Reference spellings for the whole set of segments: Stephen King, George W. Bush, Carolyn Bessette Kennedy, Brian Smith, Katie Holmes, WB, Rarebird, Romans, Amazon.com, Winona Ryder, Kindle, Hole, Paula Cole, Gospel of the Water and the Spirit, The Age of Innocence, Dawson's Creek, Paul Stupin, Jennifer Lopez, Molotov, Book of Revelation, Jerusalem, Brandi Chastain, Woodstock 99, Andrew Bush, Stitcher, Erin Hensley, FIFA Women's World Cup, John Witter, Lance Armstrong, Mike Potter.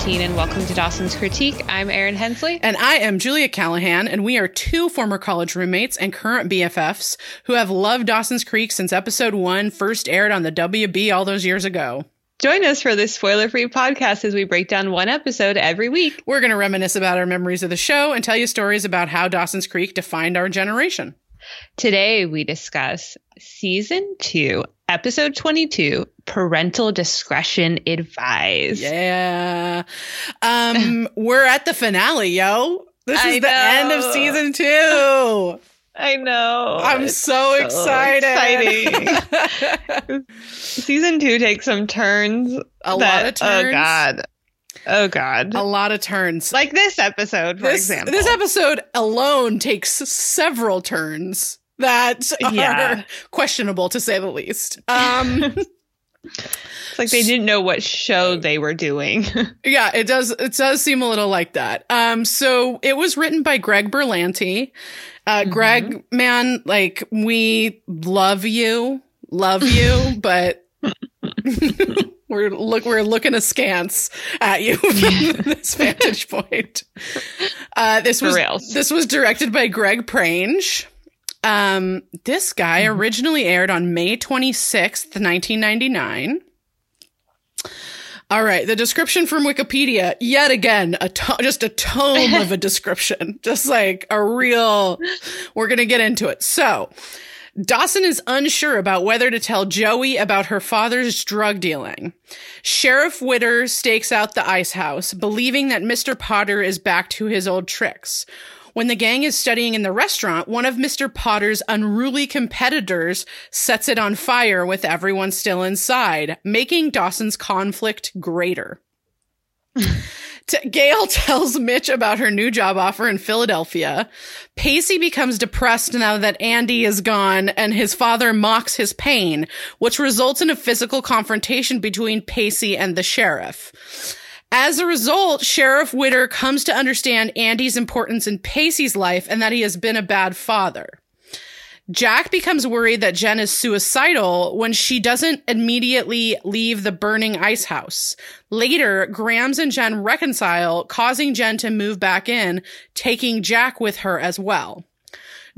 2019, and welcome to Dawson's Critique. I'm Erin Hensley. And I am Julia Callahan, and we are two former college roommates and current BFFs who have loved Dawson's Creek since episode 1 first aired on the WB all those years ago. Join us for this spoiler-free podcast as we break down one episode every week. We're going to reminisce about our memories of the show and tell you stories about how Dawson's Creek defined our generation. Today, we discuss Season 2, Episode 22, Parental Discretion Advised. Yeah. We're at the finale, yo. This is the end of Season 2. I know. I'm so excited. Season 2 takes some turns. A lot of turns. Oh, God. A lot of turns. Like this episode, for example. This episode alone takes several turns that are questionable, to say the least. It's like they didn't know what show they were doing. Yeah, it does seem a little like that. So it was written by Greg Berlanti. Greg, man, like, we love you, but... We're looking askance at you from this vantage point. This was directed by Greg Prange. This guy originally aired on May 26th, 1999. All right, the description from Wikipedia, yet again, just a tome of a description, just like a real. We're gonna get into it. So. Dawson is unsure about whether to tell Joey about her father's drug dealing. Sheriff Witter stakes out the ice house, believing that Mr. Potter is back to his old tricks. When the gang is studying in the restaurant, one of Mr. Potter's unruly competitors sets it on fire with everyone still inside, making Dawson's conflict greater. Gail tells Mitch about her new job offer in Philadelphia. Pacey becomes depressed now that Andy is gone, and his father mocks his pain, which results in a physical confrontation between Pacey and the sheriff. As a result, Sheriff Witter comes to understand Andy's importance in Pacey's life and that he has been a bad father. Jack becomes worried that Jen is suicidal when she doesn't immediately leave the burning ice house. Later, Grams and Jen reconcile, causing Jen to move back in, taking Jack with her as well.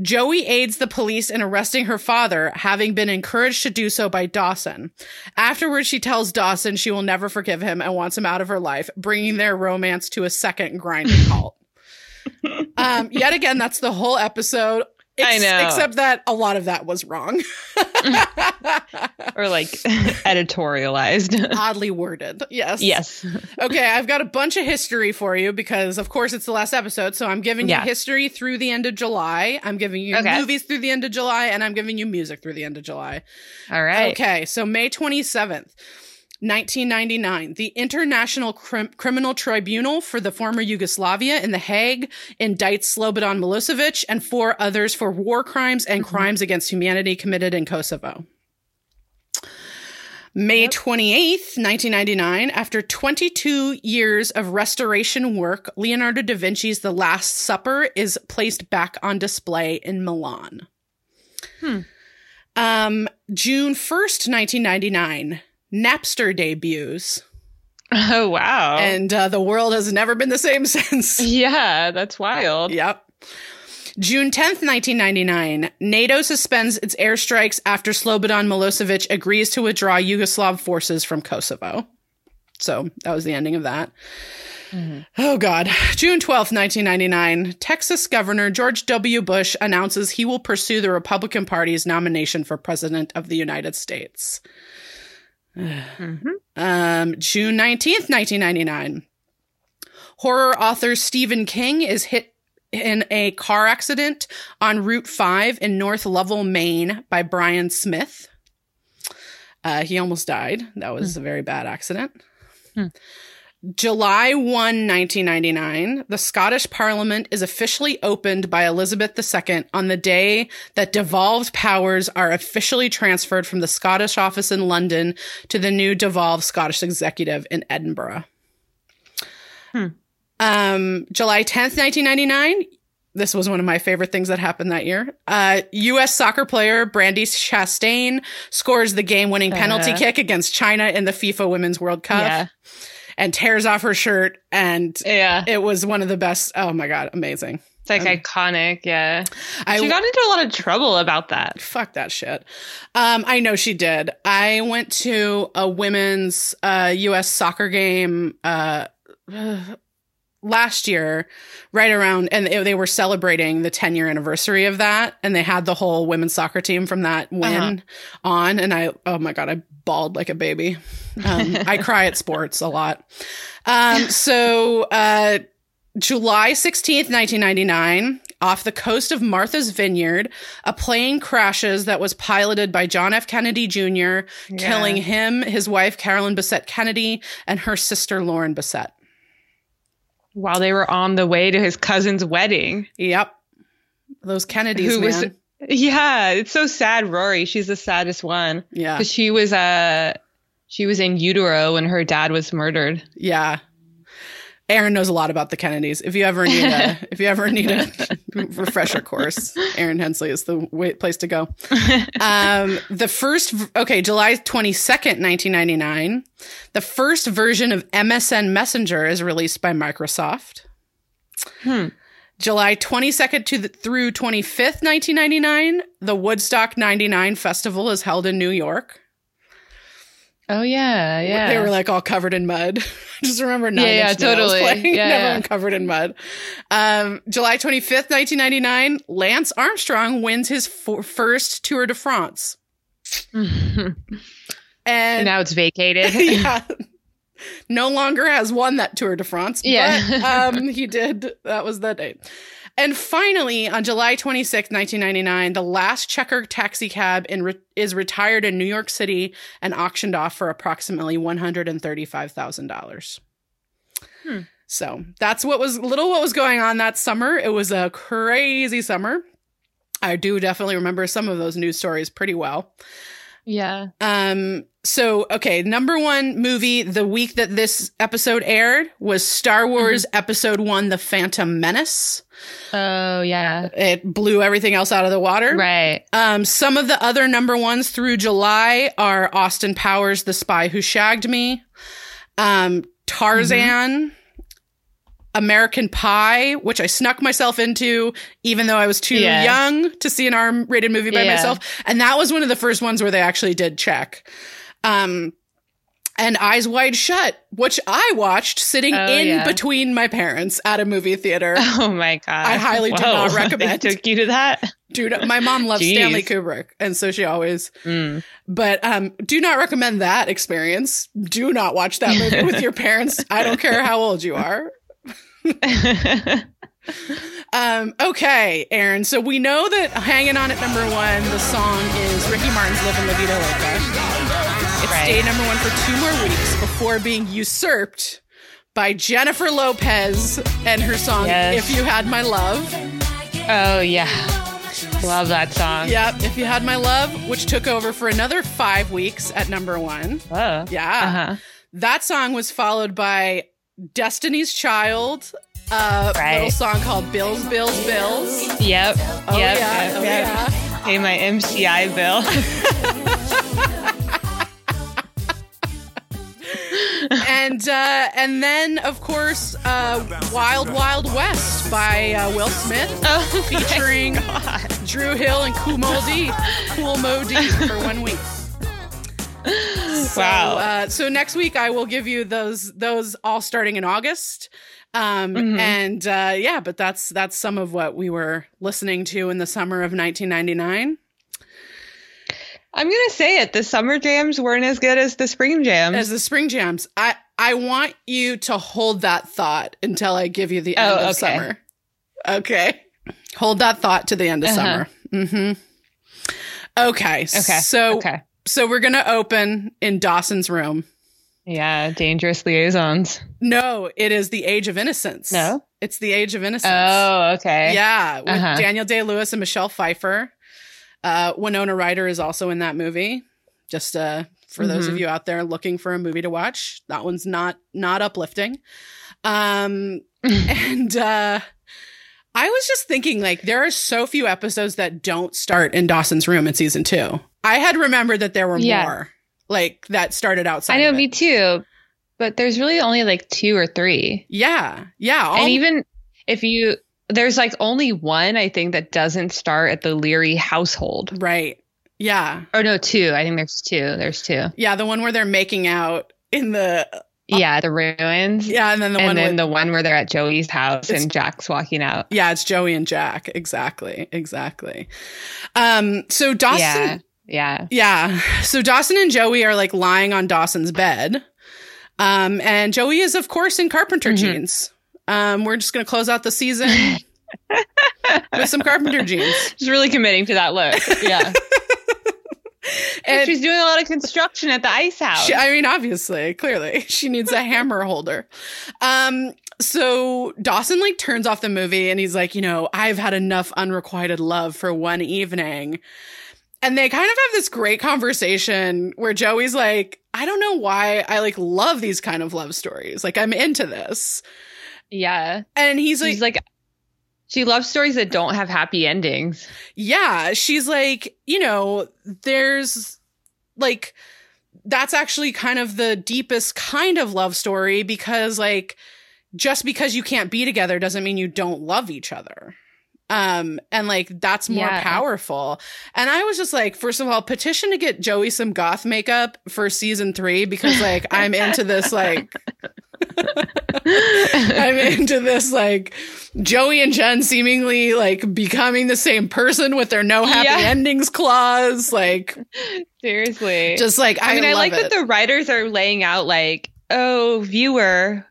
Joey aids the police in arresting her father, having been encouraged to do so by Dawson. Afterwards, she tells Dawson she will never forgive him and wants him out of her life, bringing their romance to a second grinding halt. Yet again, that's the whole episode. I know. Except that a lot of that was wrong. Or like editorialized. Oddly worded. Yes. Okay, I've got a bunch of history for you because, of course, it's the last episode. So I'm giving you history through the end of July. I'm giving you movies through the end of July. And I'm giving you music through the end of July. All right. Okay, so May 27th. 1999, the International Criminal Tribunal for the former Yugoslavia in The Hague indicts Slobodan Milosevic and 4 others for war crimes and crimes against humanity committed in Kosovo. May 28th, 1999, after 22 years of restoration work, Leonardo da Vinci's The Last Supper is placed back on display in Milan. June 1st, 1999. Napster debuts. Oh, wow. And the world has never been the same since. Yeah, that's wild. Yep. June 10th, 1999, NATO suspends its airstrikes after Slobodan Milosevic agrees to withdraw Yugoslav forces from Kosovo. So that was the ending of that. Mm-hmm. Oh, God. June 12th, 1999, Texas Governor George W. Bush announces he will pursue the Republican Party's nomination for President of the United States. June 19th, 1999. Horror author Stephen King is hit in a car accident on Route 5 in North Lovell, Maine by Brian Smith. He almost died. That was a very bad accident. July 1, 1999, the Scottish Parliament is officially opened by Elizabeth II on the day that devolved powers are officially transferred from the Scottish office in London to the new devolved Scottish executive in Edinburgh. July 10th, 1999, this was one of my favorite things that happened that year. U.S. soccer player Brandi Chastain scores the game-winning penalty kick against China in the FIFA Women's World Cup. Yeah. and tears off her shirt. And it was one of the best. Oh, my God. Amazing. It's like iconic. Yeah. She got into a lot of trouble about that. Fuck that shit. I know she did. I went to a women's U.S. soccer game last year, right around, and they were celebrating the 10-year anniversary of that. And they had the whole women's soccer team from that win on. And oh my God, I bawled like a baby. I cry at sports a lot. So July 16th, 1999, off the coast of Martha's Vineyard, a plane crashes that was piloted by John F. Kennedy Jr., killing him, his wife, Carolyn Bessette Kennedy, and her sister, Lauren Bessette. While they were on the way to his cousin's wedding. Yep. Those Kennedys, man. Yeah, it's so sad, Rory. She's the saddest one. Yeah. Because she was in utero when her dad was murdered. Yeah. Erin knows a lot about the Kennedys. If you ever need a refresher course, Erin Hensley is the place to go. July 22nd, 1999, the first version of MSN Messenger is released by Microsoft. July 22nd through 25th, 1999, the Woodstock 99 festival is held in New York. Oh, yeah, yeah. They were like all covered in mud. Just remember Nine Inch Nails playing. Yeah, everyone covered in mud. July 25th, 1999, Lance Armstrong wins his first Tour de France. And now it's vacated. Yeah. No longer has won that Tour de France. Yeah. But he did. That was that day. And finally, on July 26, 1999, the last Checker taxi cab is retired in New York City and auctioned off for approximately $135,000. So that's what was going on that summer. It was a crazy summer. I do definitely remember some of those news stories pretty well. Yeah. So, okay, number one movie the week that this episode aired was Star Wars Episode 1, The Phantom Menace. Oh, yeah. It blew everything else out of the water. Right. Some of the other number ones through July are Austin Powers, The Spy Who Shagged Me, Tarzan, American Pie, which I snuck myself into even though I was too young to see an R-rated movie by myself. And that was one of the first ones where they actually did check. And Eyes Wide Shut, which I watched sitting between my parents at a movie theater. Oh, my God. I highly do not recommend. They took you to that? My mom loves Stanley Kubrick, and so she always. But do not recommend that experience. Do not watch that movie with your parents. I don't care how old you are. Okay, Erin. So we know that hanging on at number one, the song is Ricky Martin's Livin' La Vida Loca. It stayed number one for 2 more weeks before being usurped by Jennifer Lopez and her song If You Had My Love. Oh, yeah. Love that song. Yep. If You Had My Love, which took over for another 5 weeks at number one. Oh. Yeah. Uh-huh. That song was followed by Destiny's Child, a little song called Bills, Bills, Bills. Yep. Oh, yep. Yeah. Oh, yeah. Hey, my MCI bill. And then, of course, Wild Wild West by Will Smith, featuring Drew Hill and Kool Moe Dee for 1 week. So, wow. So next week I will give you those all starting in August. But that's some of what we were listening to in the summer of 1999. I'm going to say it. The summer jams weren't as good as the spring jams. I want you to hold that thought until I give you the end of summer. Okay. Hold that thought to the end of summer. Okay. So we're going to open in Dawson's room. Yeah. Dangerous Liaisons. No, it is The Age of Innocence. No? It's The Age of Innocence. Oh, okay. Yeah. With Daniel Day-Lewis and Michelle Pfeiffer. Winona Ryder is also in that movie. Just for those of you out there looking for a movie to watch, that one's not uplifting. And I was just thinking, like, there are so few episodes that don't start in Dawson's room in season 2. I had remembered that there were more, like, that started outside. I know, me too. But there's really only like two or three. Yeah. Yeah. And even if you, there's like only one, I think, that doesn't start at the Leary household. Right. Yeah. Or no, two. I think there's two. There's two. Yeah. The one where they're making out in the. Yeah. The ruins. Yeah. And then the one where they're at Joey's house and Jack's walking out. Yeah. It's Joey and Jack. Exactly. Exactly. So Dawson. Yeah. Yeah. Yeah. So Dawson and Joey are like lying on Dawson's bed. And Joey is, of course, in carpenter jeans. We're just going to close out the season with some carpenter jeans. She's really committing to that look. Yeah. And she's doing a lot of construction at the ice house. Obviously, clearly she needs a hammer holder. So Dawson like turns off the movie and he's like, you know, I've had enough unrequited love for one evening. And they kind of have this great conversation where Joey's like, I don't know why I like love these kind of love stories. Like I'm into this. Yeah. And he's like, she loves stories that don't have happy endings. Yeah. She's like, you know, there's like, that's actually kind of the deepest kind of love story because like, just because you can't be together doesn't mean you don't love each other. And like, that's more powerful. And I was just like, first of all, petition to get Joey some goth makeup for season 3, because like, I'm into this, like, I'm into this, like Joey and Jen seemingly like becoming the same person with their no happy endings clause. Like seriously, just like, I mean, I like it that the writers are laying out like, oh, viewer,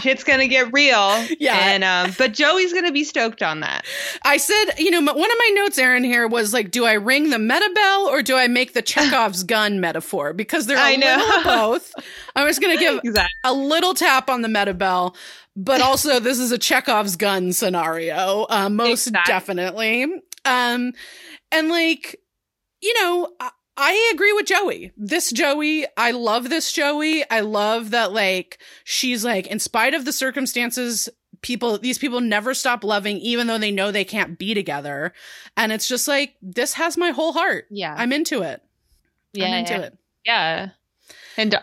shit's gonna get real. Yeah. And but Joey's gonna be stoked on that. I said, you know, one of my notes, Erin, here was like, do I ring the meta bell or do I make the Chekhov's gun metaphor? Because they're a little both. I'm just gonna give a little tap on the meta bell, but also this is a Chekhov's gun scenario, most definitely. And like, you know, I agree with Joey. This Joey, I love this Joey. I love that, like, she's like, in spite of the circumstances, these people never stop loving, even though they know they can't be together. And it's just like, this has my whole heart. Yeah. I'm into it. Yeah. I'm into it. Yeah. And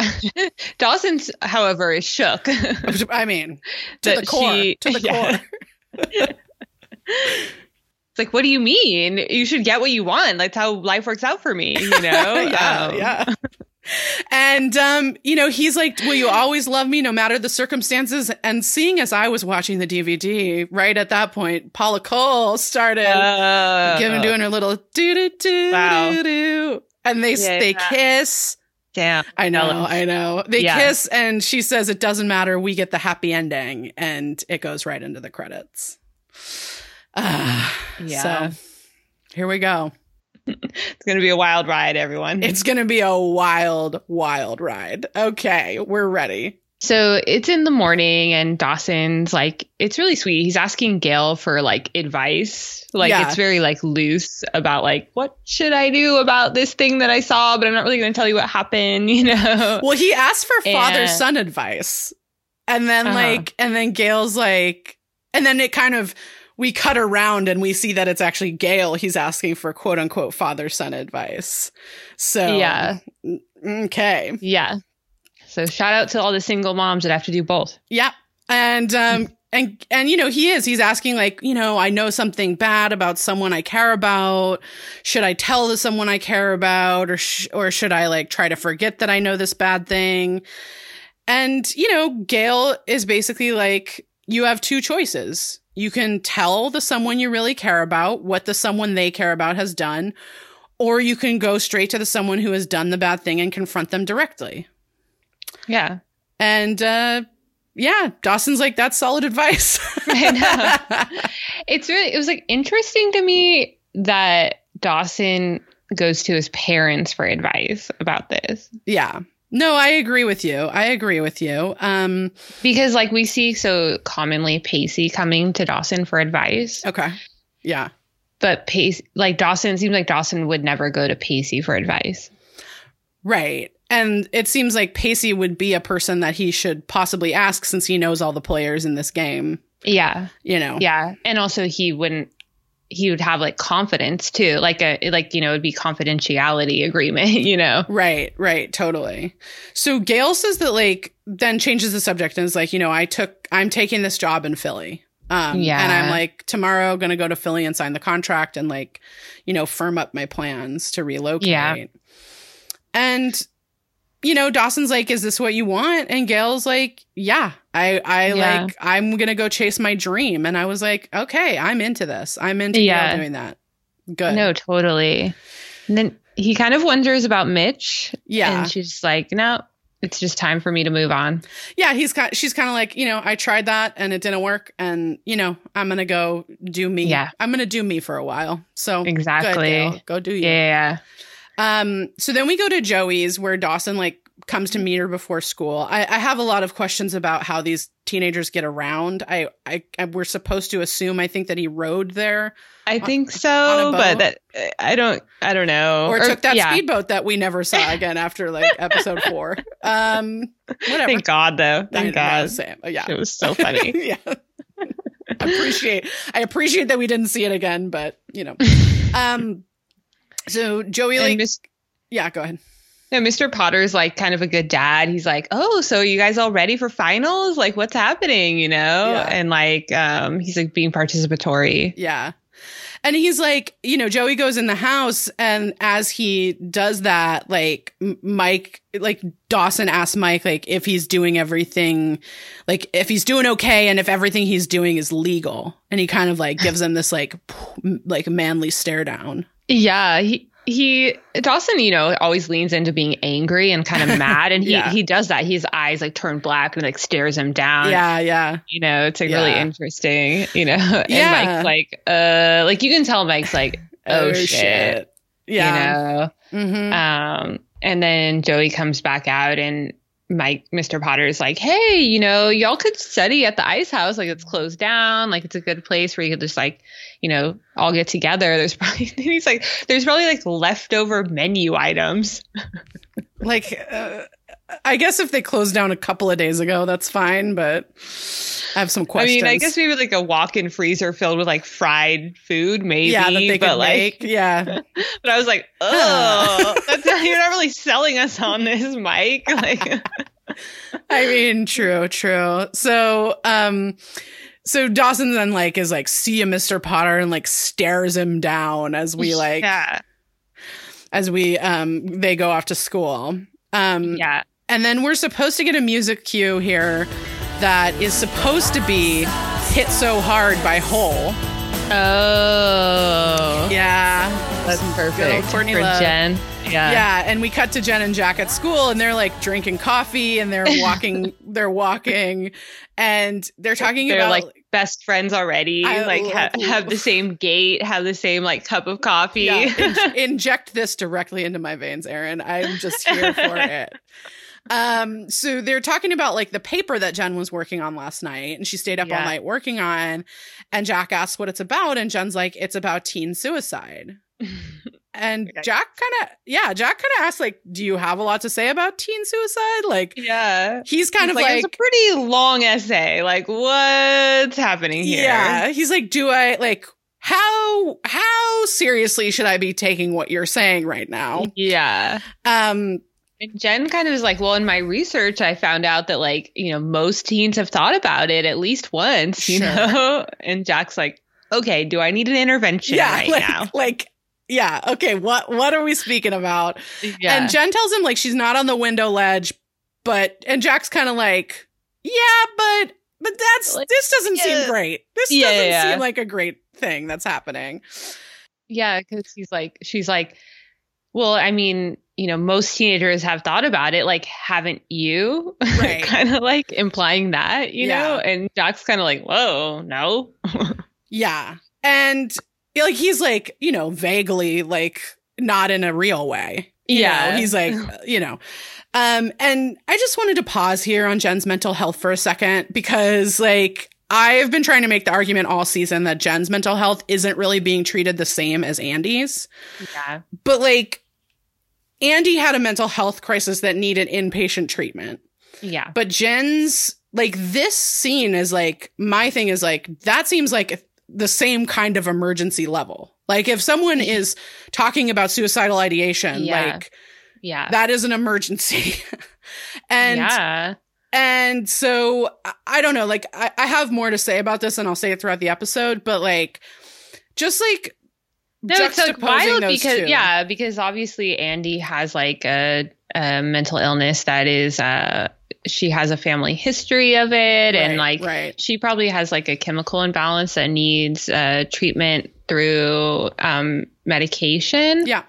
Dawson's, however, is shook. I mean, to the core. Like, what do you mean? You should get what you want. That's how life works out for me, you know? Yeah. And, you know, he's like, will you always love me no matter the circumstances? And seeing as I was watching the DVD right at that point, Paula Cole started doing her little doo-doo-doo-doo-doo. Wow. And they kiss. Damn. I know. They kiss and she says, it doesn't matter. We get the happy ending. And it goes right into the credits. Yeah. So here we go. It's going to be a wild ride, everyone. It's going to be a wild, wild ride. Okay, we're ready. So it's in the morning and Dawson's like, it's really sweet. He's asking Gail for like advice. Like it's very like loose about like, what should I do about this thing that I saw? But I'm not really going to tell you what happened, you know? Well, he asked for father-son advice. And then and then Gail's like, and then it kind of, we cut around and we see that it's actually Gail he's asking for quote unquote father-son advice. So, yeah. Okay. Yeah. So shout out to all the single moms that have to do both. Yeah. And, you know, he's asking like, you know, I know something bad about someone I care about. Should I tell someone I care about or should I like try to forget that I know this bad thing? And, you know, Gail is basically like, you have two choices. You can tell the someone you really care about what the someone they care about has done, or you can go straight to the someone who has done the bad thing and confront them directly. Yeah. And, Dawson's like, that's solid advice. I know. It was like interesting to me that Dawson goes to his parents for advice about this. Yeah. No, I agree with you. Because like we see so commonly Pacey coming to Dawson for advice. Okay. Yeah. But Pacey, like Dawson, it seems like Dawson would never go to Pacey for advice. Right. And it seems like Pacey would be a person that he should possibly ask since he knows all the players in this game. Yeah. You know. Yeah. And also he wouldn't he would have like confidence too, it'd be confidentiality agreement, you know? Right. Totally. So Gail says that then changes the subject and is like, I'm taking this job in Philly. And I'm tomorrow going to go to Philly and sign the contract and firm up my plans to relocate. Yeah. And, Dawson's like, is this what you want? And Gail's like, yeah, I I'm going to go chase my dream. And I was like, okay, I'm into this. I'm into Gail doing that. Good. No, totally. And then he kind of wonders about Mitch. Yeah. And she's like, no, it's just time for me to move on. Yeah. She's kind of like, I tried that and it didn't work. And, I'm going to go do me. Yeah. I'm going to do me for a while. So exactly. Good, Gail. Go do you. Yeah. So then we go to Joey's where Dawson comes to meet her before school. I have a lot of questions about how these teenagers get around. We're supposed to assume, I think, that he rode there. I think so, but that I don't know. Or took that speedboat that we never saw again after episode 4. Whatever. Thank God though. Thank God. Yeah. It was so funny. Yeah. I appreciate that we didn't see it again, but So Joey, go ahead. No, Mr. Potter's kind of a good dad. He's like, oh, so you guys all ready for finals? What's happening? Yeah. And he's being participatory. Yeah. And he's Joey goes in the house, and as he does that, Dawson asks Mike, if he's doing everything, if he's doing okay, and if everything he's doing is legal. And he kind of gives him this manly stare down. Yeah, Dawson, always leans into being angry and kind of mad. And he does that. His eyes turn black and stares him down. Yeah, yeah. It's really interesting, And Mike's you can tell Mike's oh, shit. Yeah. Mm-hmm. And then Joey comes back out and Mr. Potter's like, hey, y'all could study at the Ice House. It's closed down. It's a good place where you could just all get together. There's probably leftover menu items. I guess if they closed down a couple of days ago, that's fine. But I have some questions. I guess maybe a walk-in freezer filled with fried food, maybe. Yeah, that they could make. Yeah. But I was like, oh, you're not really selling us on this, Mike. True. So, so Dawson then is see you, Mr. Potter, and stares him down as we they go off to school. Yeah. And then we're supposed to get a music cue here that is supposed to be Hit So Hard by Hole. Oh. Yeah. That's perfect. Courtney for Love. Jen. Yeah. Yeah. And we cut to Jen and Jack at school, and they're drinking coffee, and they're walking and they're talking about best friends already. Have the same gait, have the same cup of coffee. Yeah. Inject this directly into my veins, Erin. I'm just here for it. So they're talking about the paper that Jen was working on last night, and she stayed up all night working on, and Jack asks what it's about, and Jen's like, it's about teen suicide. And Jack kind of asks, do you have a lot to say about teen suicide? He's kind of it's a pretty long essay. What's happening here? Yeah. He's like, do I how seriously should I be taking what you're saying right now? Yeah. And Jen kind of is well, in my research, I found out that most teens have thought about it at least once, you know? And Jack's like, okay, do I need an intervention right now? Yeah. Okay. What are we speaking about? Yeah. And Jen tells him she's not on the window ledge, and Jack's kind of but that's, this doesn't seem great. This doesn't seem like a great thing that's happening. Yeah. Cause she's like, well, most teenagers have thought about it. Haven't you? Right. Kind of implying that, you know, and Jack's kind of whoa, no. Yeah. And he's vaguely not in a real way. You know? He's and I just wanted to pause here on Jen's mental health for a second, because I've been trying to make the argument all season that Jen's mental health isn't really being treated the same as Andy's. Yeah. But Andy had a mental health crisis that needed inpatient treatment. Yeah. But Jen's this scene is my thing is that seems the same kind of emergency level. Like if someone is talking about suicidal ideation, that is an emergency. And so I don't know, like I have more to say about this and I'll say it throughout the episode, but like, just like juxtaposing those two. Yeah, because obviously Andy has like a mental illness that is, she has a family history of it. And she probably has like a chemical imbalance that needs treatment through medication. Yeah.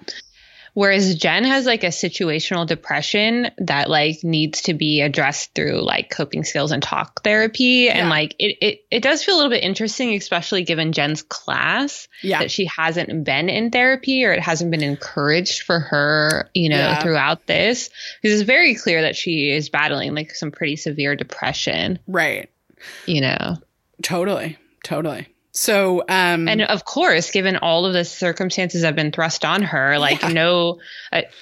Whereas Jen has like a situational depression that like needs to be addressed through like coping skills and talk therapy. Yeah. And like it does feel a little bit interesting, especially given Jen's class, that she hasn't been in therapy or it hasn't been encouraged for her, throughout this. Because it's very clear that she is battling like some pretty severe depression. Right. You know. Totally. So, and of course, given all of the circumstances that have been thrust on her, like no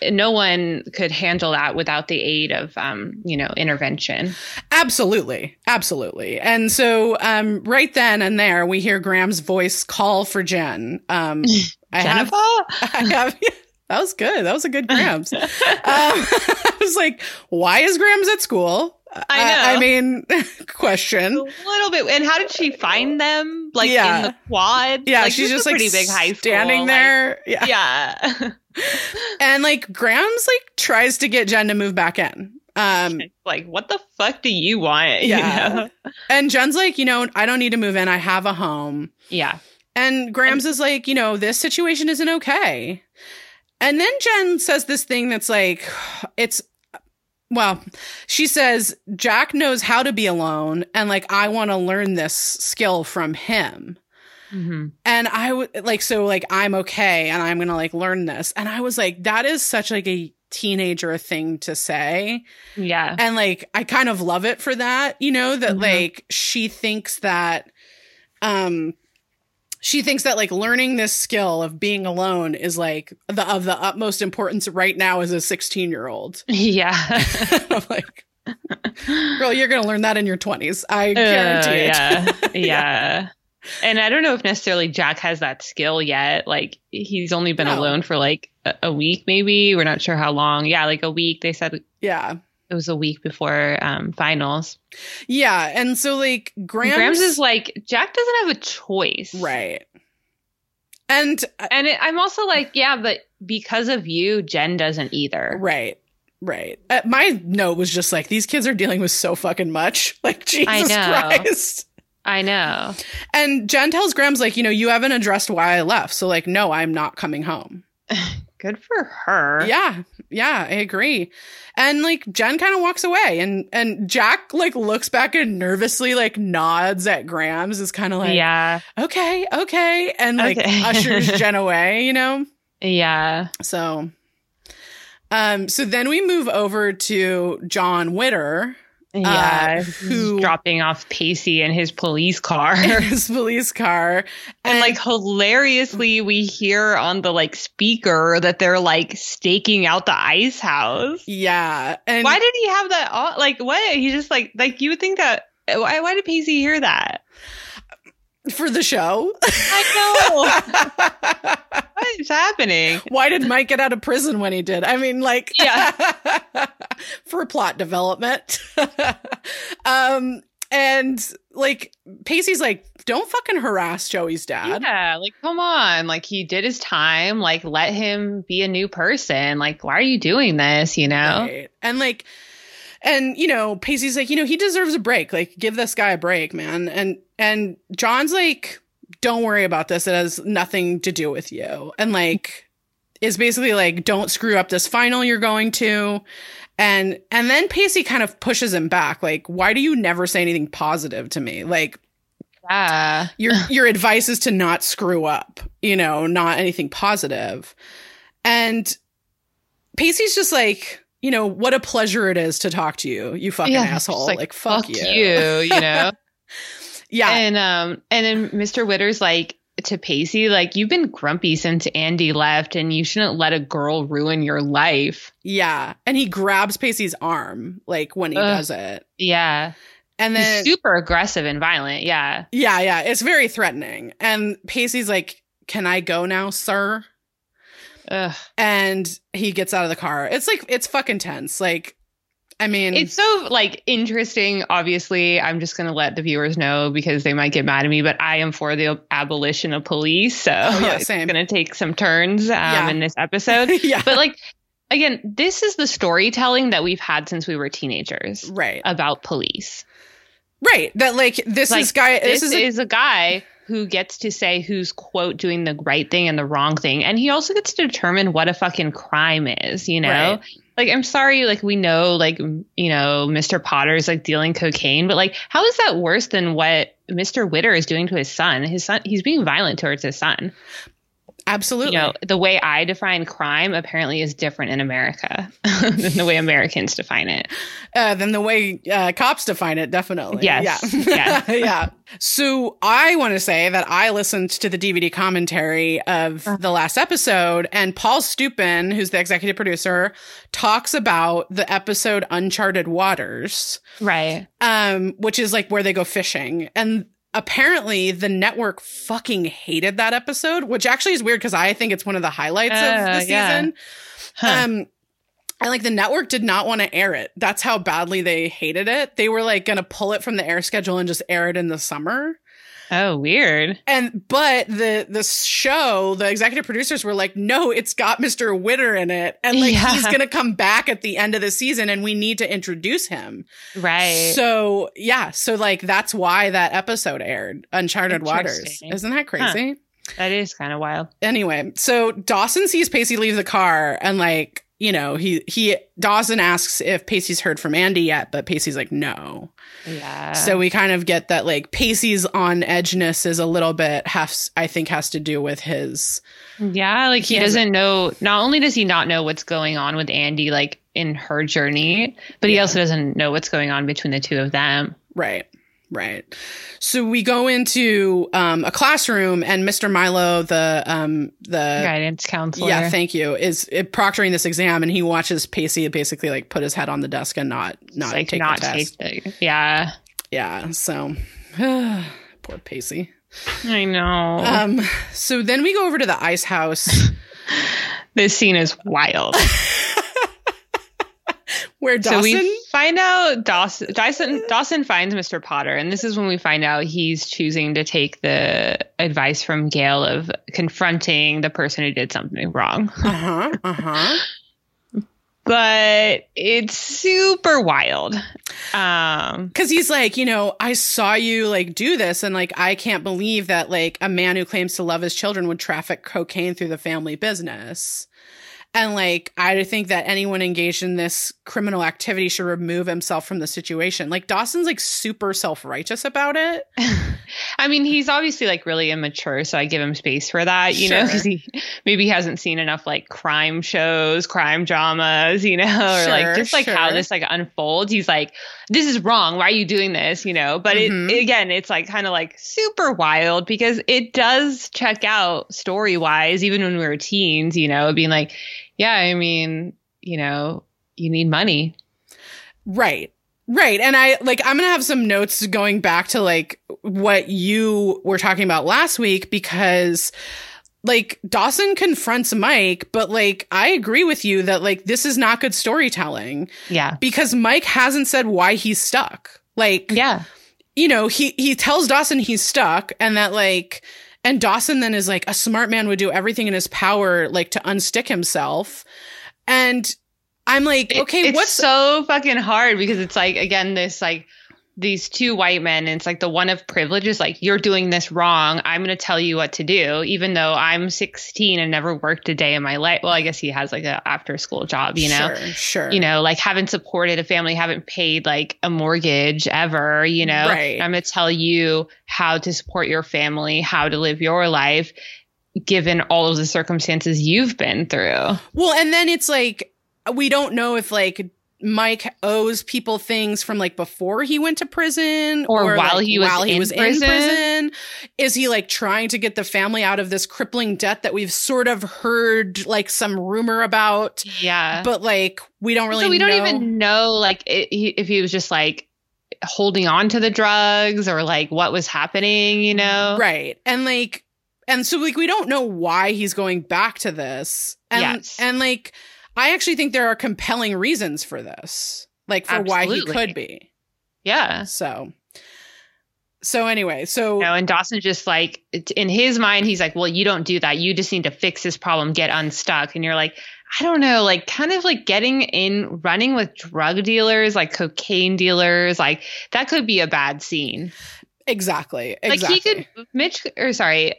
one could handle that without the aid of, intervention. Absolutely. And so, right then and there, we hear Graham's voice call for Jen. Jennifer? That was good. That was a good Grams. I was like, why is Grams at school? I know. Question. A little bit. And how did she find them? Like in the quad? Yeah, like, she's just a pretty big high school, standing there. Like, yeah. And like Grams like tries to get Jen to move back in. Like, what the fuck do you want? Yeah. You know? And Jen's like, I don't need to move in. I have a home. Yeah. And Grams is like, this situation isn't okay. And then Jen says this thing that's like, she says, Jack knows how to be alone. And like, I want to learn this skill from him. Mm-hmm. And I I'm okay. And I'm going to like learn this. And I was like, that is such like a teenager thing to say. Yeah. And like, I kind of love it for that, that mm-hmm. like, she thinks that, like learning this skill of being alone is like of the utmost importance right now as a 16-year-old. Yeah. I'm like, girl, you're going to learn that in your 20s. I guarantee it. Yeah. And I don't know if necessarily Jack has that skill yet. Like he's only been alone for like a week, maybe. We're not sure how long. Yeah. Like a week. They said. Yeah. It was a week before finals. Yeah. And so like Grams is like, Jack doesn't have a choice. Right. And I'm also like, but because of you, Jen doesn't either. Right. My note was just like, these kids are dealing with so fucking much. Like, Jesus Christ. I know. And Jen tells Grams like, you haven't addressed why I left. So like, no, I'm not coming home. Good for her. Yeah, I agree. And like Jen kind of walks away and Jack like looks back and nervously like nods at Grams, is kind of like, okay. And like ushers Jen away, Yeah. So, so then we move over to John Witter. Yeah, who's dropping off Pacey in his police car. And like hilariously, we hear on the like speaker that they're like staking out the ice house. Yeah. And why did he have that? Like what? He just like you would think that. Why did Pacey hear that? For the show? I know. What is happening? Why did Mike get out of prison when he did? For plot development. And like Pacey's like, don't fucking harass Joey's dad. Yeah, like come on. Like he did his time. Like let him be a new person. Like why are you doing this? Right. And like. And, Pacey's like, he deserves a break. Like, give this guy a break, man. And John's like, don't worry about this. It has nothing to do with you. And, like, is basically like, don't screw up this final you're going to. And then Pacey kind of pushes him back. Like, why do you never say anything positive to me? Like, your advice is to not screw up, not anything positive. And Pacey's just like... what a pleasure it is to talk to you, you fucking asshole. Like fuck you, yeah. And then Mr. Witter's like to Pacey, like you've been grumpy since Andy left and you shouldn't let a girl ruin your life. Yeah. And he grabs Pacey's arm, like when he does it. Yeah. And then he's super aggressive and violent. Yeah. Yeah. Yeah. It's very threatening. And Pacey's like, "Can I go now, sir?" Ugh. And he gets out of the car. It's like, it's fucking tense. Like, I mean, it's so like interesting. Obviously, I'm just going to let the viewers know because they might get mad at me, but I am for the abolition of police. So it's going to take some turns in this episode. Yeah. But like, again, this is the storytelling that we've had since we were teenagers. Right. About police. Right. That like this is a guy who gets to say who's, quote, doing the right thing and the wrong thing. And he also gets to determine what a fucking crime is, you know? Right. Like, I'm sorry, like, we know, like, you know, Mr. Potter's, like, dealing cocaine, but, like, how is that worse than what Mr. Witter is doing to his son? His son, he's being violent towards his son. Absolutely. You know, the way I define crime apparently is different in America than the way Americans define it. Than the way cops define it, definitely. Yes. Yeah. Yeah. Yeah. So I want to say that I listened to the DVD commentary of the last episode, and Paul Stupin, who's the executive producer, talks about the episode Uncharted Waters. Right. Which is like where they go fishing. And apparently the network fucking hated that episode, which actually is weird because I think it's one of the highlights of the season. Huh. And like the network did not want to air it. That's how badly they hated it. They were like going to pull it from the air schedule and just air it in the summer. Oh, weird. And but the show, the executive producers were like, no, it's got Mr. Witter in it. And like he's going to come back at the end of the season and we need to introduce him. Right. So, yeah. So like that's why that episode aired, Uncharted Waters. Isn't that crazy? Huh. That is kind of wild. Anyway, so Dawson sees Pacey leave the car and like, you know, Dawson asks if Pacey's heard from Andy yet, but Pacey's like, no. Yeah. So we kind of get that like Pacey's on edgeness is a little bit has to do with his. Yeah. Like he doesn't know. Not only does he not know what's going on with Andy, like in her journey, but he also doesn't know what's going on between the two of them. Right. Right. So we go into a classroom and Mr. Milo, the guidance counselor. Yeah, thank you. Is proctoring this exam, and he watches Pacey basically like put his head on the desk and not take the test. Yeah. Yeah. So poor Pacey. I know. So then we go over to the ice house. This scene is wild. Where Dawson? So we find out Dawson finds Mr. Potter, and this is when we find out he's choosing to take the advice from Gail of confronting the person who did something wrong. Uh-huh, uh-huh. But it's super wild. Because he's like, you know, I saw you like do this, and like I can't believe that like a man who claims to love his children would traffic cocaine through the family business. And, like, I think that anyone engaged in this criminal activity should remove himself from the situation. Like, Dawson's, like, super self-righteous about it. I mean, he's obviously, like, really immature, so I give him space for that, you know, because he hasn't seen enough, like, crime shows, crime dramas, you know, or, like, just, like, how this, like, unfolds. He's like, this is wrong. Why are you doing this? You know, but it's like kind of like super wild because it does check out story wise, even when we were teens, you know, being like, yeah, I mean, you know, you need money. Right. Right. And I like I'm going to have some notes going back to like what you were talking about last week, because like Dawson confronts Mike, but like I agree with you that like this is not good storytelling. Yeah. Because Mike hasn't said why he's stuck. Like, yeah, you know, he tells Dawson he's stuck, and that like, and Dawson then is like, a smart man would do everything in his power like to unstick himself. And I'm like, okay, it's what's so fucking hard, because it's like, again, this like these two white men, and it's like the one of privilege is like, you're doing this wrong, I'm going to tell you what to do, even though I'm 16 and never worked a day in my life. Well, I guess he has like an after school job, you know, sure. You know, like haven't supported a family, haven't paid like a mortgage ever, you know, right. I'm going to tell you how to support your family, how to live your life, given all of the circumstances you've been through. Well, and then it's like, we don't know if like Mike owes people things from like before he went to prison or while he was in prison. Is he like trying to get the family out of this crippling debt that we've sort of heard like some rumor about? Yeah. But like we don't really know. So we don't even know like if he was just like holding on to the drugs or like what was happening, you know? Right. And like, and so like, we don't know why he's going back to this. And, yes. And like, I actually think there are compelling reasons for this, like for Absolutely. Why he could be. Yeah. So anyway, so. You know, and Dawson just like, in his mind, he's like, well, you don't do that. You just need to fix this problem, get unstuck. And you're like, I don't know, like kind of like getting in, running with drug dealers, like cocaine dealers, like that could be a bad scene. Exactly. Like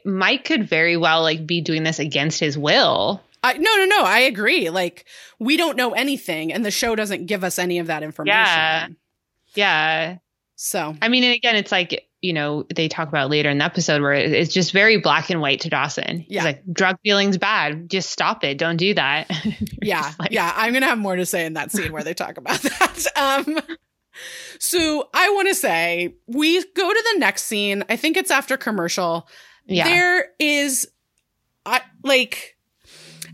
Mike could very well like be doing this against his will. No, I agree. Like we don't know anything and the show doesn't give us any of that information. Yeah. So, I mean, and again, it's like, you know, they talk about later in the episode where it's just very black and white to Dawson. Yeah. He's like, drug dealing's bad. Just stop it. Don't do that. Yeah. Like, yeah. I'm going to have more to say in that scene where they talk about that. So I want to say we go to the next scene. I think it's after commercial. Yeah. There is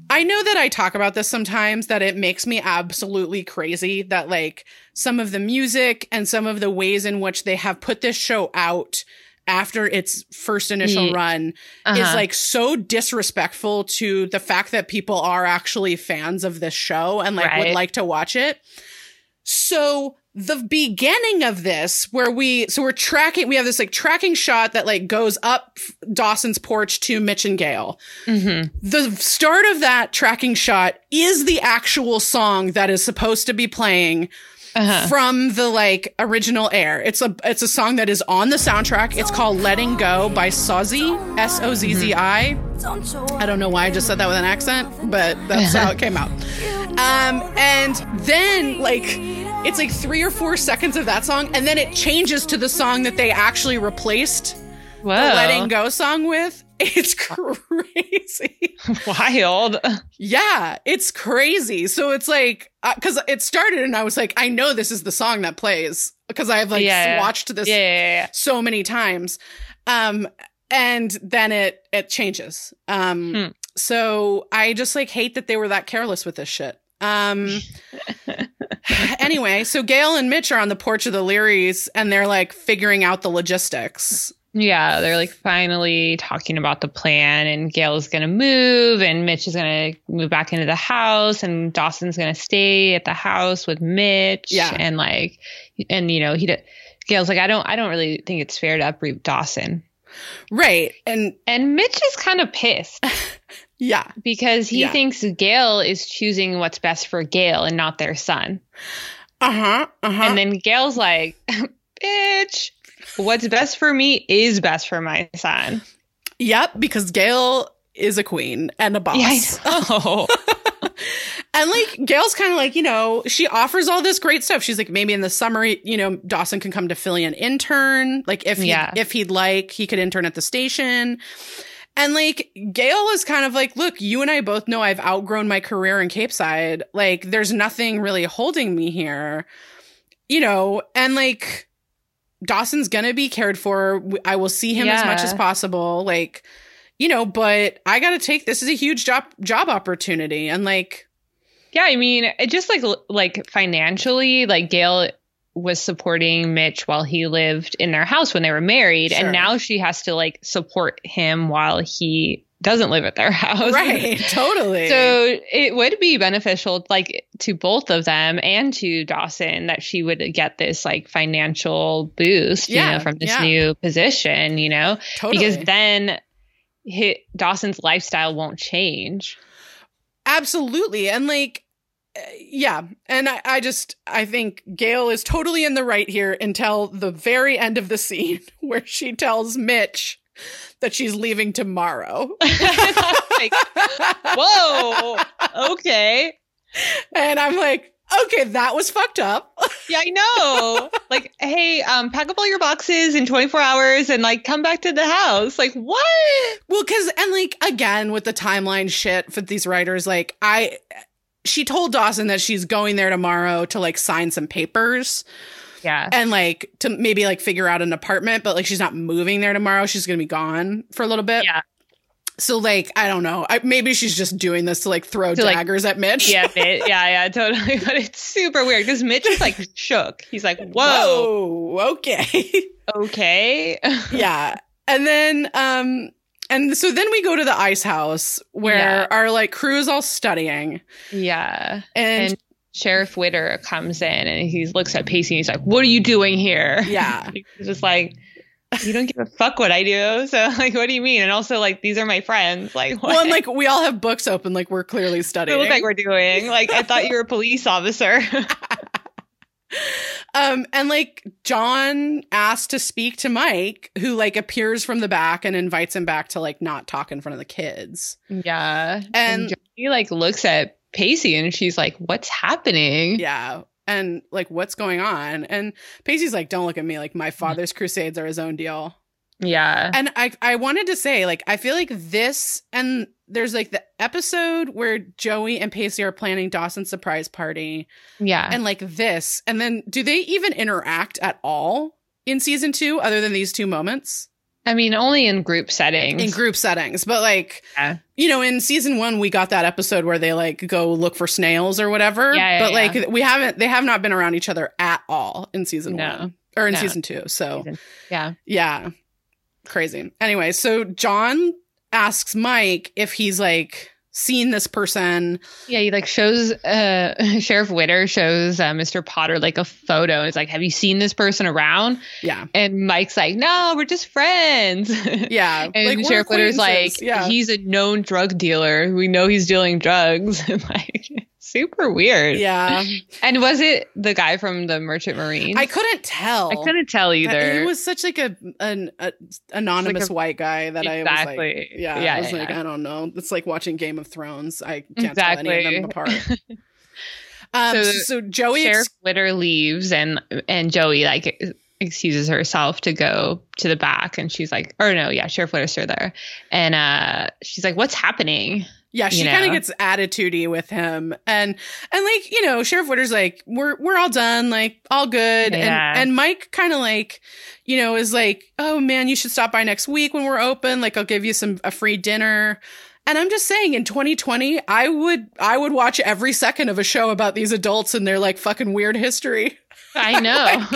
I know that I talk about this sometimes, that it makes me absolutely crazy that like some of the music and some of the ways in which they have put this show out after its first initial run is like so disrespectful to the fact that people are actually fans of this show and like would like to watch it. So the beginning of this where we have this like tracking shot that like goes up Dawson's porch to Mitch and Gail. Mm-hmm. The start of that tracking shot is the actual song that is supposed to be playing from the like original air. It's a song that is on the soundtrack. It's called Letting Go by Sozzy, S-O-Z-Z-I. Mm-hmm. I don't know why I just said that with an accent, but that's how it came out. And then it's like 3 or 4 seconds of that song, and then it changes to the song that they actually replaced the Letting Go song with. It's crazy. Wild. Yeah, it's crazy. So it's like, because it started and I was like, I know this is the song that plays because I have like watched this so many times. And then it changes. So I just like hate that they were that careless with this shit. Anyway, so Gail and Mitch are on the porch of the Learys and they're like figuring out the logistics. Yeah, they're like finally talking about the plan, and Gail is going to move and Mitch is going to move back into the house and Dawson's going to stay at the house with Mitch. Yeah. And like, and you know, Gail's like, I don't really think it's fair to uproot Dawson. Right. And Mitch is kind of pissed. Yeah. Because he thinks Gail is choosing what's best for Gail and not their son. And then Gail's like, bitch, what's best for me is best for my son. Yep. Because Gail is a queen and a boss. Yeah, I know. And like Gail's kind of like, you know, she offers all this great stuff. She's like, maybe in the summer, you know, Dawson can come to Philly and intern. Like if he'd like, he could intern at the station. And like Gail is kind of like, look, you and I both know I've outgrown my career in Capeside. Like there's nothing really holding me here, you know, and like Dawson's going to be cared for. I will see him as much as possible. Like, you know, but I got to take this is a huge job opportunity. And like. Yeah, I mean, it just like financially, like Gail was supporting Mitch while he lived in their house when they were married. Sure. And now she has to like support him while he doesn't live at their house. Right. Totally. So it would be beneficial like to both of them and to Dawson that she would get this like financial boost, you know, from this new position, you know, because then Dawson's lifestyle won't change. Absolutely. And like, and I think Gail is totally in the right here until the very end of the scene where she tells Mitch that she's leaving tomorrow. Like, whoa, okay. And I'm like, okay, that was fucked up. Yeah, I know. Like, hey, pack up all your boxes in 24 hours and like come back to the house. Like, what? Well, and like, again, with the timeline shit for these writers, like she told Dawson that she's going there tomorrow to like sign some papers. Yeah. And like to maybe like figure out an apartment, but like she's not moving there tomorrow. She's going to be gone for a little bit. Yeah. So, like, I don't know. Maybe she's just doing this to, like, throw daggers at Mitch. Yeah, yeah, totally. But it's super weird because Mitch is, like, shook. He's like, whoa. Okay. Okay. Yeah. And then, and so then we go to the ice house where our, like, crew is all studying. Yeah. And Sheriff Witter comes in and he looks at Pacey and he's like, what are you doing here? Yeah. He's just like, you don't give a fuck what I do. So, like, what do you mean? And also, like, these are my friends. Like, what? Well, and, like, we all have books open. Like, we're clearly studying. It looks like we're doing. Like, I thought you were a police officer. And, like, John asks to speak to Mike, who, like, appears from the back and invites him back to, like, not talk in front of the kids. Yeah. And Johnny, like, looks at Pacey and she's like, what's happening? Yeah. And, like, what's going on? And Pacey's like, don't look at me. Like, my father's crusades are his own deal. Yeah. And I wanted to say, like, I feel like this, and there's, like, the episode where Joey and Pacey are planning Dawson's surprise party. Yeah. And, like, this. And then do they even interact at all in season two other than these two moments? I mean, only in group settings. In group settings. But, like, you know, in season one, we got that episode where they, like, go look for snails or whatever. Yeah, but, like, we haven't, they have not been around each other at all in season one. Or in season two. So, yeah. Crazy. Anyway, so John asks Mike if he's, like, seen this person. Yeah, he, like, shows, Sheriff Witter shows Mr. Potter, like, a photo. It's like, have you seen this person around? Yeah. And Mike's like, no, we're just friends. Yeah. And like, Sheriff Witter's like, he's a known drug dealer. We know he's dealing drugs. And, like, super weird. Yeah. And was it the guy from the Merchant Marine? I couldn't tell. I couldn't tell either. He was such, like, an anonymous white guy that I was like, I was like, I don't know. It's like watching Game of Thrones. I can't tell any of them apart. So Joey Sheriff Witter leaves and Joey, like, excuses herself to go to the back, and she's like, Sheriff Witter's still there, and she's like, what's happening? Yeah, she kind of gets attitude-y with him, and like, you know, Sheriff Witter's like, we're all done, like, all good, and Mike kind of, like, you know, is like, oh man, you should stop by next week when we're open, like, I'll give you a free dinner. And I'm just saying, in 2020, I would watch every second of a show about these adults and their, like, fucking weird history. I know.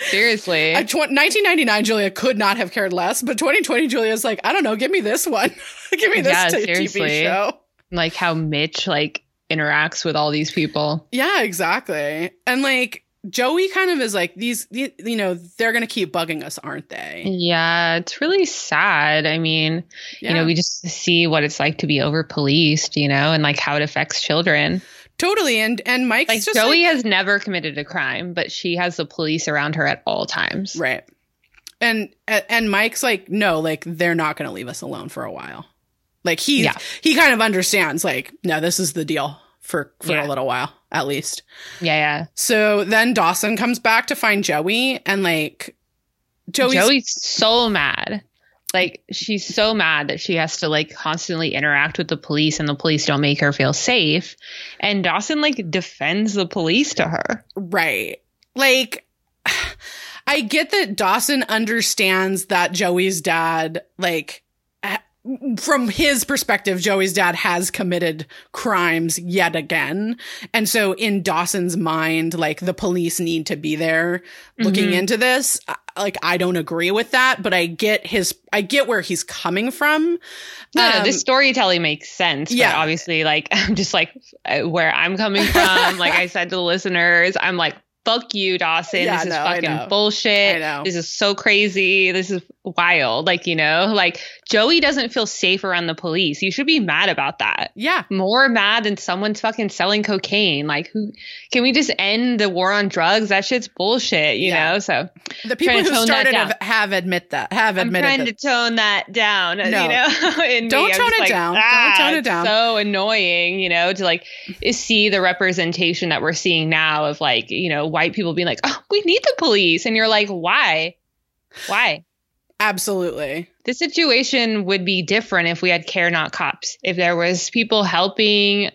Seriously. 1999 Julia could not have cared less, but 2020 Julia's like, I don't know, give me this one. Give me this TV show. Like, how Mitch, like, interacts with all these people. Yeah, exactly. And, like, Joey kind of is like, these you know, they're going to keep bugging us, aren't they? Yeah, it's really sad. I mean, you know, we just see what it's like to be over-policed, you know, and, like, how it affects children. Totally. And Mike's like, just Joey has never committed a crime, but she has the police around her at all times. Right. And Mike's like, no, like, they're not going to leave us alone for a while. Like, he kind of understands, like, no, this is the deal for a little while, at least. Yeah. So then Dawson comes back to find Joey, and, like, Joey's so mad. Like, she's so mad that she has to, like, constantly interact with the police, and the police don't make her feel safe. And Dawson, like, defends the police to her. Right. Like, I get that Dawson understands that Joey's dad, like, from his perspective, Joey's dad has committed crimes yet again. And so in Dawson's mind, like, the police need to be there looking into this. Like, I don't agree with that, but I get where he's coming from. No, this storytelling makes sense. Yeah. But obviously, like, I'm just like, where I'm coming from. Like I said to the listeners, I'm like, fuck you, Dawson. Yeah, this is fucking bullshit. I know. This is so crazy. This is wild. Like, you know, like, Joey doesn't feel safe around the police. You should be mad about that. Yeah. More mad than someone's fucking selling cocaine. Like, who can we just end the war on drugs? That shit's bullshit, you know? So the people who started have admitted I'm trying to tone that down, you know? Don't tone it down. It's so annoying, you know, to, like, see the representation that we're seeing now of, like, you know, white people being like, oh, we need the police. And you're like, why? Absolutely. The situation would be different if we had Care Not Cops, if there was people helping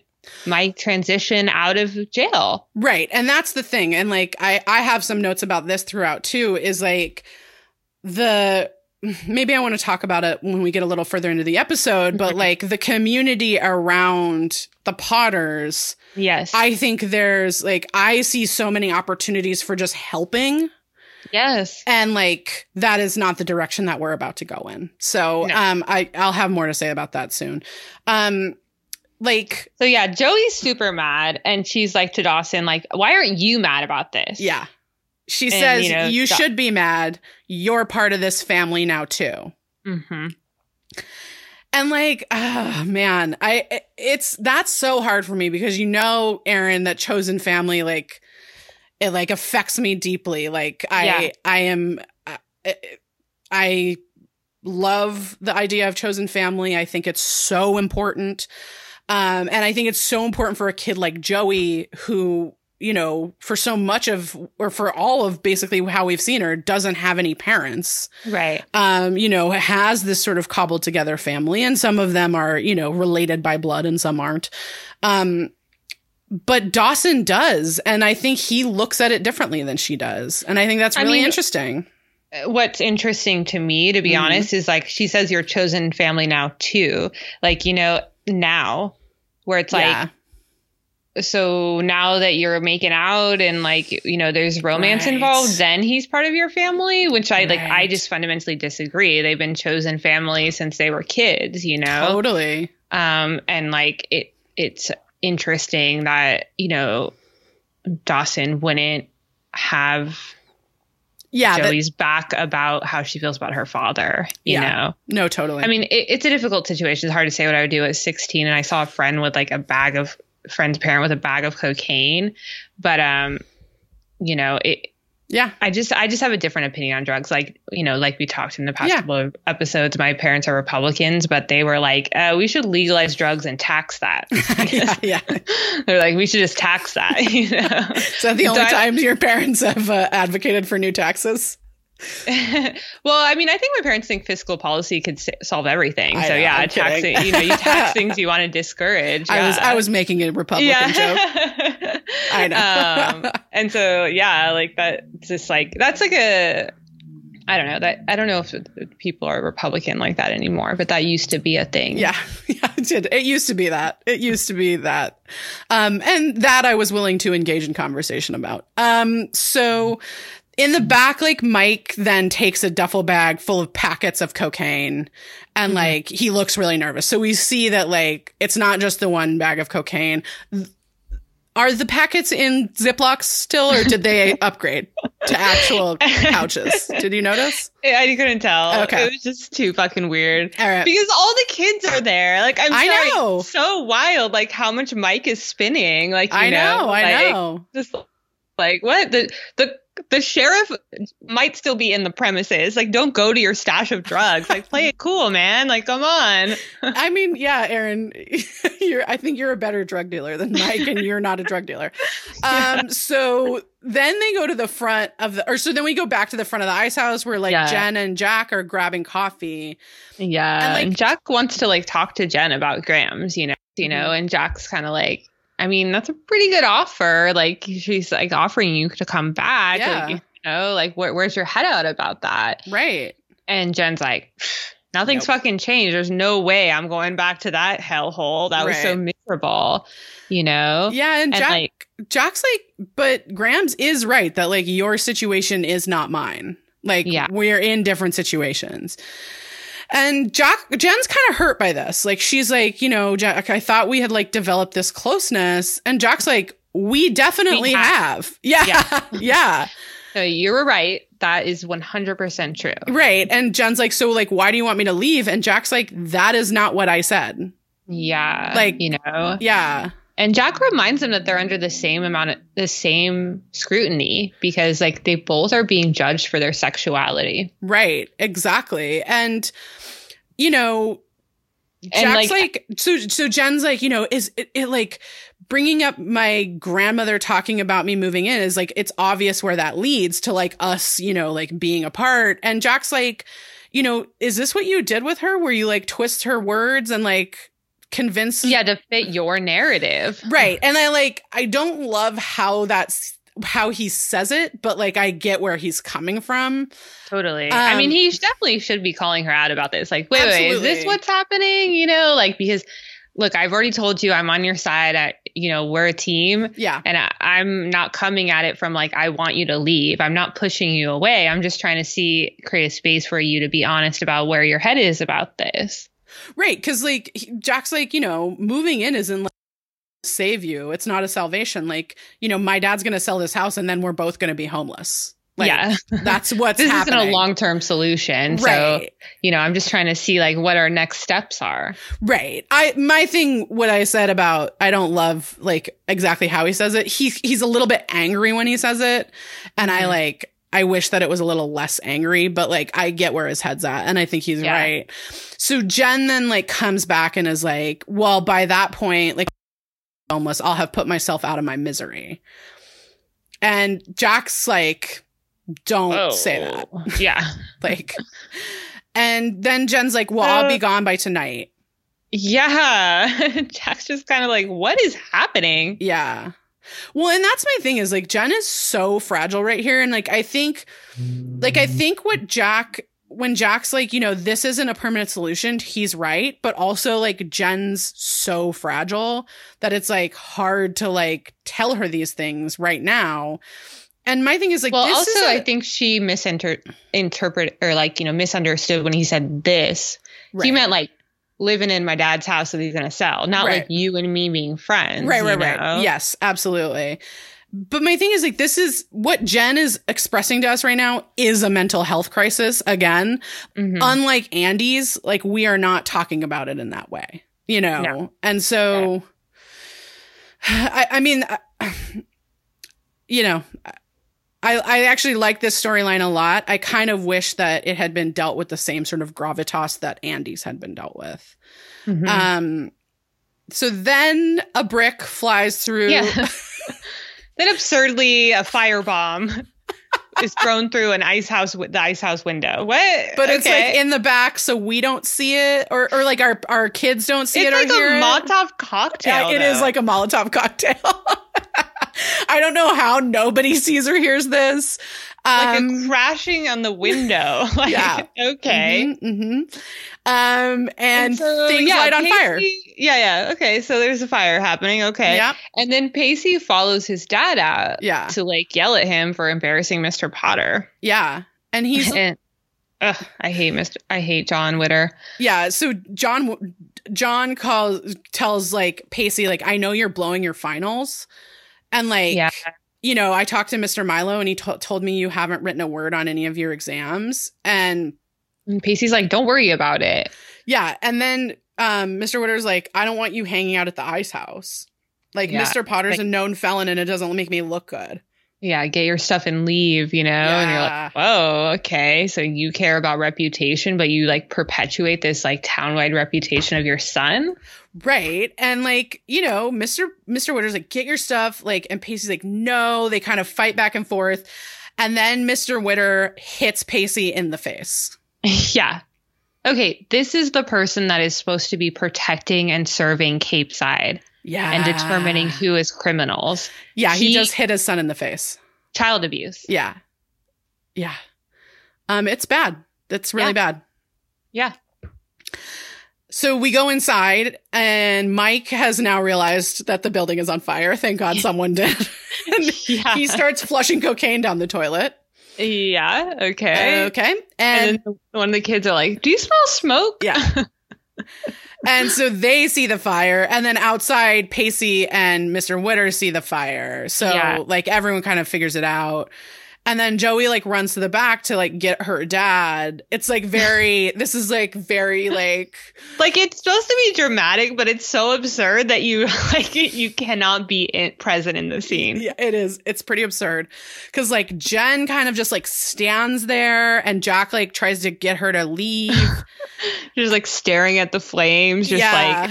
Mike transition out of jail. Right. And that's the thing. And, like, I have some notes about this throughout, too, is, like, the maybe I want to talk about it when we get a little further into the episode, but like the community around the Potters. Yes. I think there's like, I see so many opportunities for just helping. Yes. And like, that is not the direction that we're about to go in. So, no. I'll have more to say about that soon. So yeah, Joey's super mad and she's like to Dawson, like, why aren't you mad about this? Yeah. She says, you should be mad. You're part of this family now, too. Mm-hmm. And like, oh, man, that's so hard for me because, Erin, that chosen family, like, it like affects me deeply. Like I love the idea of chosen family. I think it's so important. And I think it's so important for a kid like Joey who, for so much of, or for all of basically how we've seen her, doesn't have any parents. Right. Has this sort of cobbled together family, and some of them are, related by blood and some aren't. But Dawson does. And I think he looks at it differently than she does. And I think that's really interesting. What's interesting to me, to be honest, is like, she says your chosen family now too. Like, now where it's like, so now that you're making out and like, there's romance involved, then he's part of your family, which I just fundamentally disagree. They've been chosen family since they were kids, Totally. And like, it's interesting that, Dawson wouldn't have Joey's back about how she feels about her father, you know? No, totally. I mean, it's a difficult situation. It's hard to say what I would do at 16. And I saw a friend with like friend's parent with a bag of cocaine, but I just have a different opinion on drugs, like like we talked in the past couple of episodes. My parents are Republicans, but they were like, we should legalize drugs and tax that. They're like, we should just tax that, So the only time your parents have advocated for new taxes? Well, I think my parents think fiscal policy could solve everything. Taxing, you tax things you want to discourage. I was making a Republican joke. I know. And so, like I don't know if people are Republican like that anymore, but that used to be a thing. Yeah, it did. It used to be that. And that I was willing to engage in conversation about. So in the back, like, Mike then takes a duffel bag full of packets of cocaine and like he looks really nervous. So we see that like it's not just the one bag of cocaine. Are the packets in Ziplocs still, or did they upgrade to actual pouches? Did you notice? I couldn't tell. Okay. It was just too fucking weird. All right. Because all the kids are there. Like, I know. It's so wild, like how much Mike is spinning. Like, I know. Just like what the sheriff might still be in the premises. Like, don't go to your stash of drugs. Like, play it cool, man. Like, come on. I mean, yeah, Erin, I think you're a better drug dealer than Mike, and you're not a drug dealer. So then they go to the front of then we go back to the front of the ice house where like Jen and Jack are grabbing coffee. Yeah. And like, Jack wants to like talk to Jen about Grams, and Jack's kind of like, that's a pretty good offer. Like, she's like offering you to come back. Yeah. Like, where's your head out about that? Right. And Jen's like, nothing's fucking changed. There's no way I'm going back to that hellhole. That was so miserable, Yeah. And Jack's like, but Grams is right that like your situation is not mine. Like, we're in different situations. And Jen's kind of hurt by this. Like, she's like, Jack, I thought we had like developed this closeness. And Jack's like, we definitely have. Yeah. So you were right. That is 100% true. Right. And Jen's like, so like, why do you want me to leave? And Jack's like, that is not what I said. Yeah. Like, Yeah. And Jack reminds them that they're under the same scrutiny because like they both are being judged for their sexuality. Right. Exactly. And, Jack's like so Jen's like, is it like bringing up my grandmother talking about me moving in is like, it's obvious where that leads to like us, like being apart. And Jack's like, is this what you did with her? Where you like twist her words and like, convinced to fit your narrative, right? And I don't love how that's how he says it, but like I get where he's coming from. Totally. I mean, he definitely should be calling her out about this. Like, wait, is this what's happening? You know, like, because look, I've already told you I'm on your side. We're a team. Yeah. And I'm not coming at it from like, I want you to leave. I'm not pushing you away. I'm just trying to create a space for you to be honest about where your head is about this. Right. Because like Jack's like, moving in isn't like save you. It's not a salvation. Like, my dad's going to sell this house and then we're both going to be homeless. Like, yeah, that's what's this happening. Isn't a long-term solution. Right. So, I'm just trying to see like what our next steps are. Right. What I said about, I don't love like exactly how he says it. He's a little bit angry when he says it. And mm-hmm. I wish that it was a little less angry, but like I get where his head's at and I think he's right. So Jen then like comes back and is like, well, by that point, like homeless, I'll have put myself out of my misery. And Jack's like, don't say that. Yeah. Like, and then Jen's like, well, I'll be gone by tonight. Yeah. Jack's just kind of like, what is happening? Yeah. Well, and that's my thing is like, Jen is so fragile right here. And like, I think when Jack's like, this isn't a permanent solution, he's right. But also like Jen's so fragile that it's like hard to like tell her these things right now. And my thing is like, well, this also, I think she misinterpreted or like, misunderstood when he said this. Right. He meant like living in my dad's house that he's going to sell, not like you and me being friends. Right. Yes, absolutely. But my thing is like, this is what Jen is expressing to us right now is a mental health crisis again. Mm-hmm. Unlike Andy's, like we are not talking about it in that way, No. And so, yeah. I actually like this storyline a lot. I kind of wish that it had been dealt with the same sort of gravitas that Andy's had been dealt with. Mm-hmm. So then a brick flies through. Yeah. Then absurdly a firebomb is thrown through an ice house with the ice house window. What? But it's like in the back, so we don't see it, or like our kids don't see it. It's like a Molotov cocktail. It is like a Molotov cocktail. I don't know how nobody sees or hears this. Like a crashing on the window. Like, yeah. Okay. Mm-hmm, mm-hmm. And so, things light on fire. Yeah. Okay. So there's a fire happening. Okay. Yep. And then Pacey follows his dad out to like yell at him for embarrassing Mr. Potter. Yeah. And he's... I hate John Witter. Yeah. So John tells like Pacey, like, I know you're blowing your finals. And like, I talked to Mr. Milo and he told me you haven't written a word on any of your exams. And Pacey's like, don't worry about it. Yeah. And then Mr. Witter's like, I don't want you hanging out at the ice house. Like Mr. Potter's a known felon and it doesn't make me look good. Yeah. Get your stuff and leave, And you're like, whoa, okay. So you care about reputation, but you like perpetuate this like townwide reputation of your son. Right. And like, Mr. Witter's like, get your stuff. Like, and Pacey's like, no, they kind of fight back and forth. And then Mr. Witter hits Pacey in the face. Yeah. Okay. This is the person that is supposed to be protecting and serving Cape Side. Yeah. And determining who is criminals. Yeah. He just hit his son in the face. Child abuse. Yeah. Yeah. It's bad. It's really bad. Yeah. So we go inside and Mike has now realized that the building is on fire. Thank God someone did. He starts flushing cocaine down the toilet. Yeah. Okay. Okay. And one of the kids are like, do you smell smoke? Yeah. And so they see the fire and then outside Pacey and Mr. Witter see the fire. So like everyone kind of figures it out. And then Joey like runs to the back to like get her dad. It's like very, this is like very like. Like it's supposed to be dramatic, but it's so absurd that you like you cannot be present in the scene. Yeah, it is. It's pretty absurd because like Jen kind of just like stands there and Jack like tries to get her to leave. Just like staring at the flames, just like,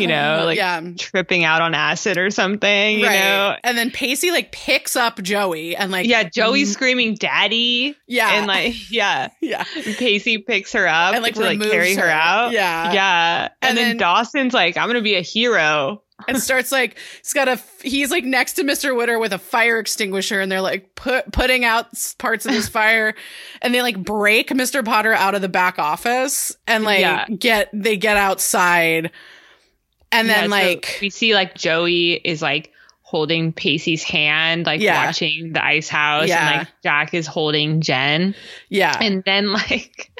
like tripping out on acid or something, you know? And then Pacey like picks up Joey and like. Yeah, Joey's screaming daddy and like and Pacey picks her up and like to like carry her out and then Dawson's like I'm gonna be a hero and starts like he's like next to Mr. Witter with a fire extinguisher, and they're like putting out parts of his fire, and they like break Mr. Potter out of the back office and like get outside, and then so we see like Joey is like holding Pacey's hand, like watching the ice house, and like Jack is holding Jen, and then like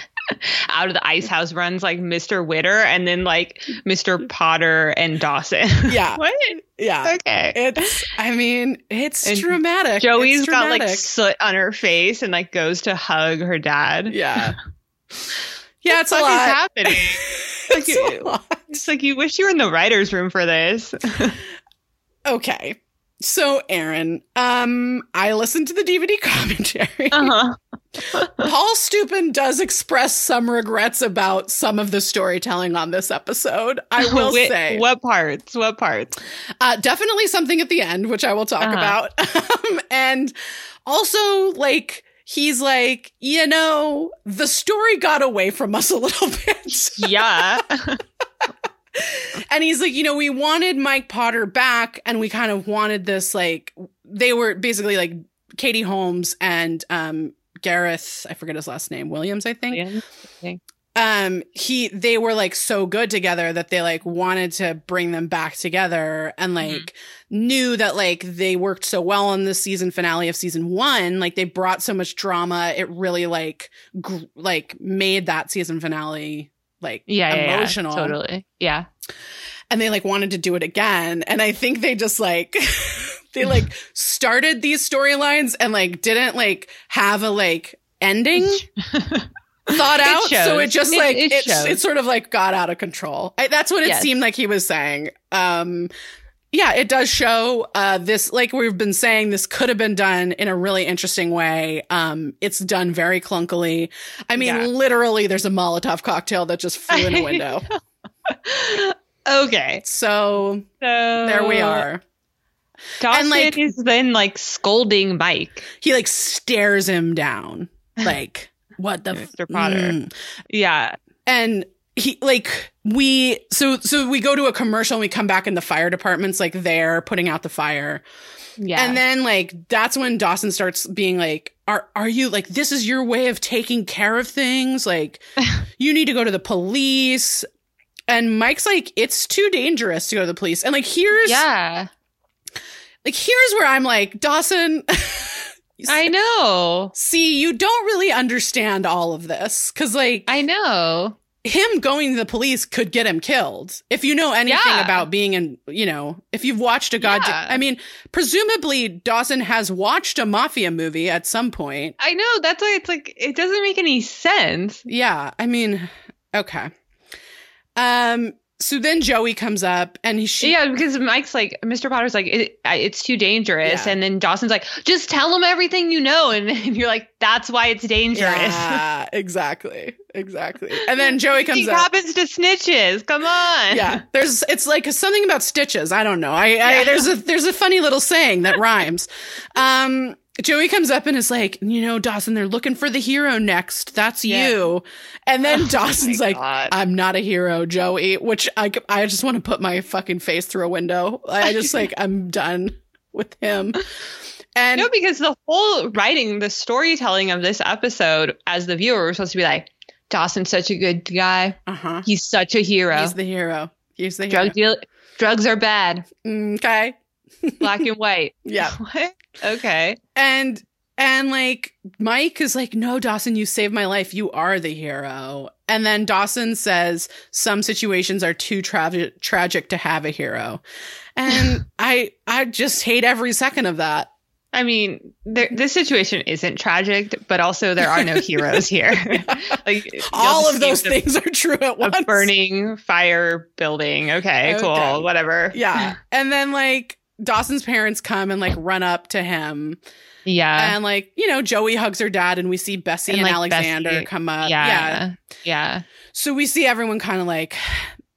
out of the ice house runs like Mr. Witter and then like Mr. Potter and Dawson. What? Okay. It's dramatic. Joey's got like soot on her face and like goes to hug her dad. It's a lot happening. It's like you wish you were in the writer's room for this. Okay. So, Erin, I listened to the DVD commentary. Paul Stupin does express some regrets about some of the storytelling on this episode. I will say. What parts? Definitely something at the end, which I will talk about. And also, like, he's like, you know, the story got away from us a little bit. And he's like, you know, we wanted Mike Potter back, and we kind of wanted this, like, they were basically like Katie Holmes and Gareth, I forget his last name, Williams, I think. They were like so good together that they like wanted to bring them back together, and like knew that like they worked so well on the season finale of season one, like they brought so much drama, it really like made that season finale like emotional. And they like wanted to do it again, and I think they just like they like started these storylines and like didn't like have a like ending thought out, so it just like it sort of like got out of control. That's what it seemed like he was saying. Yeah, it does show this, like we've been saying, this could have been done in a really interesting way. It's done very clunkily. I mean, literally, there's a Molotov cocktail that just flew in a window. Okay. So there we are. Dawson like, is then like scolding Mike. He like stares him down. Like, what the Mr. Potter. Yeah. And he like so we go to a commercial and we come back in the fire department's like there putting out the fire. And then like that's when Dawson starts being like, are you like, this is your way of taking care of things? Like you need to go to the police. And Mike's like, it's too dangerous to go to the police. And like here's where I'm like, Dawson, I know. See, you don't really understand all of this, cuz like I know. Him going to the police could get him killed. If you know anything about being in, you know, if you've watched a I mean, presumably Dawson has watched a mafia movie at some point. I know. That's why it's like, it doesn't make any sense. Yeah. I mean, okay. So then Joey comes up and she. Yeah, because Mike's like, Mr. Potter's like, it's too dangerous. And then Dawson's like, just tell him everything you know. And you're like, that's why it's dangerous. Yeah, exactly. And then Joey comes up. Happens to snitches. Come on. Yeah. It's like something about stitches. I don't know. There's a funny little saying that rhymes. Joey comes up and is like, you know, Dawson, they're looking for the hero next. That's you. And then Dawson's like, God. I'm not a hero, Joey, which I just want to put my fucking face through a window. I just like, I'm done with him. And no, because the whole writing, the storytelling of this episode as the viewer, we're supposed to be like, Dawson's such a good guy. He's such a hero. He's the hero. Drugs are bad. Okay. Black and white. Yeah. What? Okay. And like Mike is like, no, Dawson, you saved my life. You are the hero. And then Dawson says some situations are too tragic to have a hero. And I just hate every second of that. I mean, this situation isn't tragic, but also there are no heroes here. Like all of those things are true at once. A burning fire building. Okay, cool, whatever. Yeah. And then like Dawson's parents come and like run up to him. Yeah. And like, you know, Joey hugs her dad, and we see Bessie and like, Alexander come up. Yeah. So we see everyone kind of like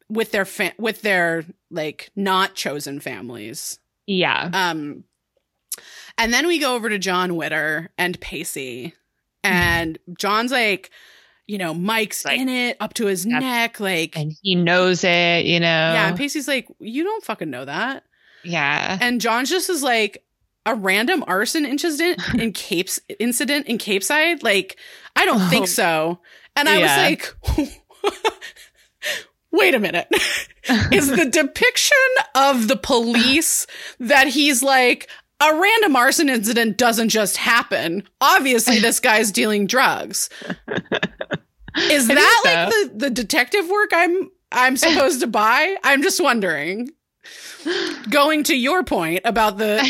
with their like not chosen families. Yeah. And then we go over to John Witter and Pacey, and John's like, you know, Mike's like, in it up to his neck, like, and he knows it, you know. Yeah, and Pacey's like, you don't fucking know that. Yeah. And John's just is like, a random arson incident in Capeside? Like, I don't think so. And I was like, wait a minute. Is the depiction of the police that he's like, a random arson incident doesn't just happen. Obviously, this guy's dealing drugs. Is that so, like the detective work I'm supposed to buy? I'm just wondering. Going to your point about the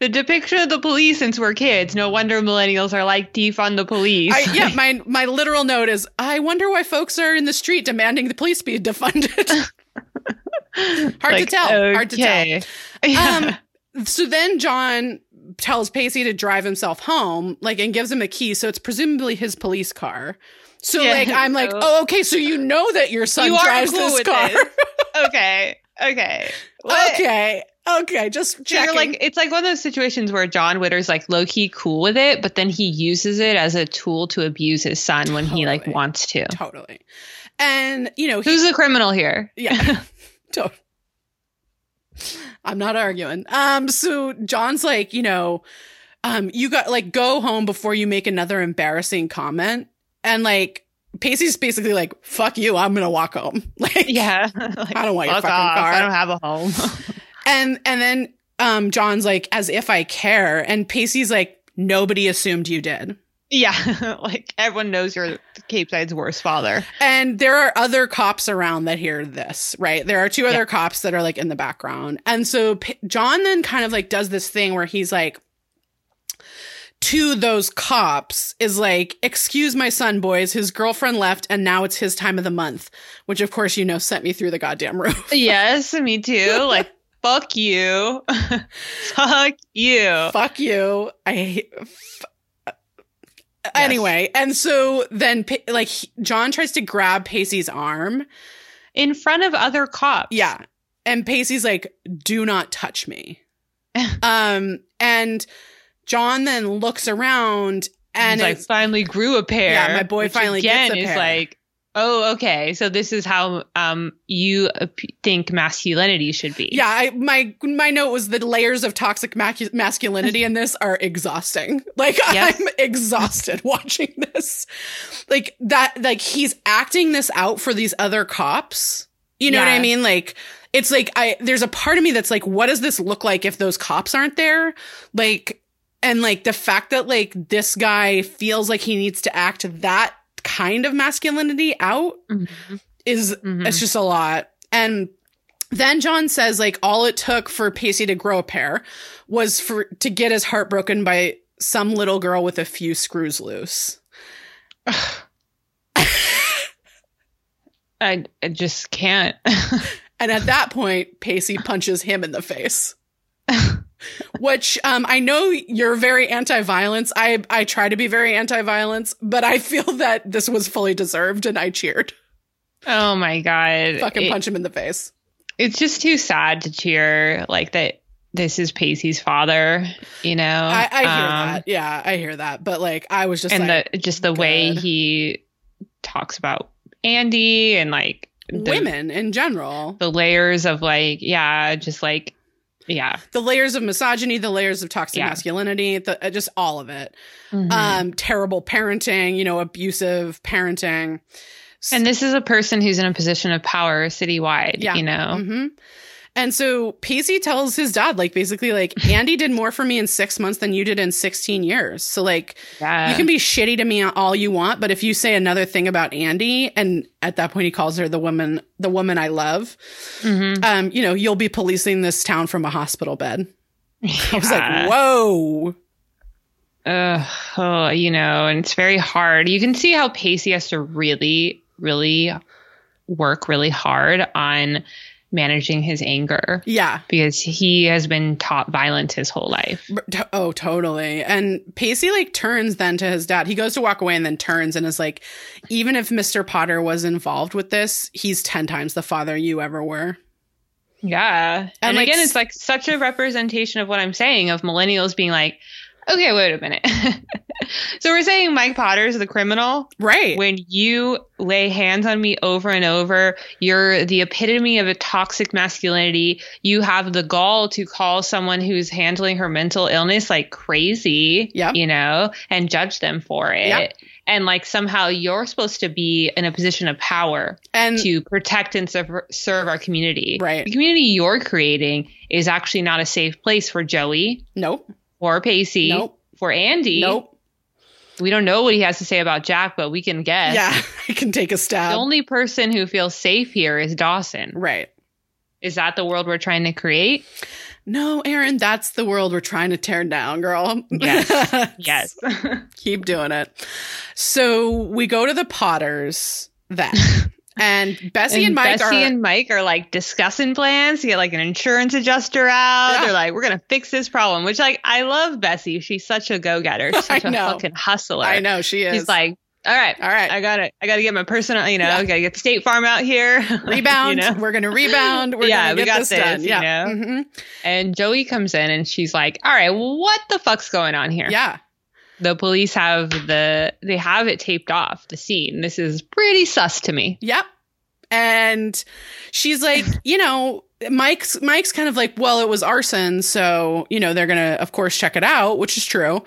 depiction of the police since we're kids, no wonder millennials are like defund the police. My literal note is, I wonder why folks are in the street demanding the police be defunded. Hard to tell. Yeah. So then John tells Pacey to drive himself home, like, and gives him a key. So it's presumably his police car. So like, I'm like, oh, okay. So you know that your son drives this car. Okay. Just checking. So like, it's like one of those situations where John Witter's like low key cool with it, but then he uses it as a tool to abuse his son when he like wants to. Totally. And you know, who's the criminal here? Yeah. Totally. I'm not arguing. So John's like, you know, you got like go home before you make another embarrassing comment. And like, Pacey's basically like, fuck you, I'm going to walk home. Like, yeah. Like, I don't want your fucking car. I don't have a home. And then John's like, as if I care. And Pacey's like, nobody assumed you did. Yeah. Like, everyone knows you're Capeside's worst father. And there are other cops around that hear this, right? There are two other cops that are like in the background. And so John then kind of like does this thing where he's like, to those cops is like, excuse my son, boys, his girlfriend left and now it's his time of the month, which of course, you know, sent me through the goddamn roof. Yes, me too. Like, fuck you. Fuck you. Anyway. And so then like John tries to grab Pacey's arm in front of other cops. Yeah. And Pacey's like, do not touch me. And John then looks around and I like, finally grew a pair. Yeah, my boy finally gets a pair. Is like, oh, okay. So this is how you think masculinity should be. Yeah, my note was the layers of toxic masculinity in this are exhausting. Like, yes. I'm exhausted watching this. Like that, like he's acting this out for these other cops. You know what I mean? Like, it's like there's a part of me that's like, what does this look like if those cops aren't there? Like, and like the fact that like this guy feels like he needs to act that kind of masculinity out is just a lot. And then John says like all it took for Pacey to grow a pair was to get his heart broken by some little girl with a few screws loose. I just can't. And at that point, Pacey punches him in the face. Which I know you're very anti-violence. I try to be very anti-violence, but I feel that this was fully deserved and I cheered. Oh, my God. Fucking punch him in the face. It's just too sad to cheer like that. This is Pacey's father, you know? I hear that. Yeah, I hear that. But like I was just and like. And just the way he talks about Andy and like. Women in general. The layers of like, just like. Yeah. The layers of misogyny, the layers of toxic masculinity, just all of it. Mm-hmm. Terrible parenting, you know, abusive parenting. And this is a person who's in a position of power citywide, you know. Mm-hmm. And so Pacey tells his dad, like, basically, like, Andy did more for me in 6 months than you did in 16 years. So, like, you can be shitty to me all you want, but if you say another thing about Andy, and at that point he calls her the woman I love, you know, you'll be policing this town from a hospital bed. Yeah. I was like, whoa. You know, and it's very hard. You can see how Pacey has to really, really work really hard on managing his anger, because he has been taught violence his whole life. Oh, totally. And Pacey like turns then to his dad. He goes to walk away and then turns and is like, even if Mr. Potter was involved with this, he's 10 times the father you ever were. And like, again, it's like such a representation of what I'm saying of millennials being like, Okay, wait a minute. So we're saying Mike Potter's the criminal? Right. When you lay hands on me over and over, you're the epitome of a toxic masculinity. You have the gall to call someone who's handling her mental illness like crazy, yep. you know, and judge them for it. Yep. And like somehow you're supposed to be in a position of power and to protect and serve our community. Right. The community you're creating is actually not a safe place for Joey. Nope. For Pacey. Nope. For Andy. Nope. We don't know what he has to say about Jack, but we can guess. Yeah, I can take a stab. The only person who feels safe here is Dawson. Right. Is that the world we're trying to create? No, Erin, that's the world we're trying to tear down, girl. Yes. Yes. Keep doing it. So we go to the Potters then. And Bessie and Mike are like discussing plans to get like an insurance adjuster out. Yeah. They're like, we're going to fix this problem, which like I love Bessie. She's such a go-getter. She's such a fucking hustler. I know she is. She's like, all right. I got to get my personal, you know, yeah. I got to get the State Farm out here. Rebound. You know? We're going to rebound. We're going to get this done. Yeah. You know? Mm-hmm. And Joey comes in and she's like, all right, what the fuck's going on here? Yeah. The police have it taped off, the scene. This is pretty sus to me. Yep. And she's like, you know, Mike's kind of like, well, it was arson. So, you know, they're going to, of course, check it out, which is true.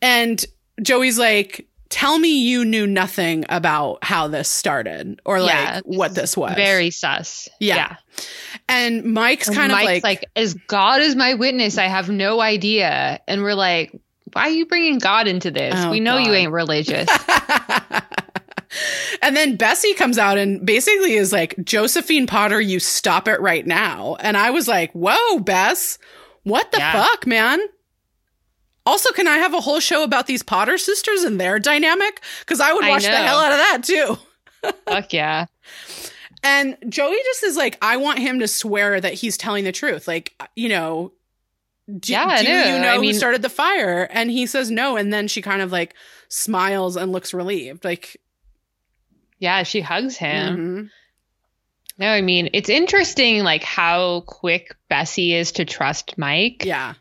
And Joey's like, tell me you knew nothing about how this started or like what this was. Very sus. Yeah. And Mike's kind of like, as God is my witness, I have no idea. And we're like, why are you bringing God into this? Oh, we know God. You ain't religious. And then Bessie comes out and basically is like, Josephine Potter, you stop it right now. And I was like, whoa, Bess, what the fuck, man? Also, can I have a whole show about these Potter sisters and their dynamic? Because I would watch the hell out of that, too. Fuck yeah. And Joey just is like, I want him to swear that he's telling the truth. Like, you know... Do you know who started the fire? And he says no. And then she kind of like smiles and looks relieved. Like, yeah, she hugs him. Mm-hmm. No, I mean, it's interesting, like how quick Bessie is to trust Mike. Yeah,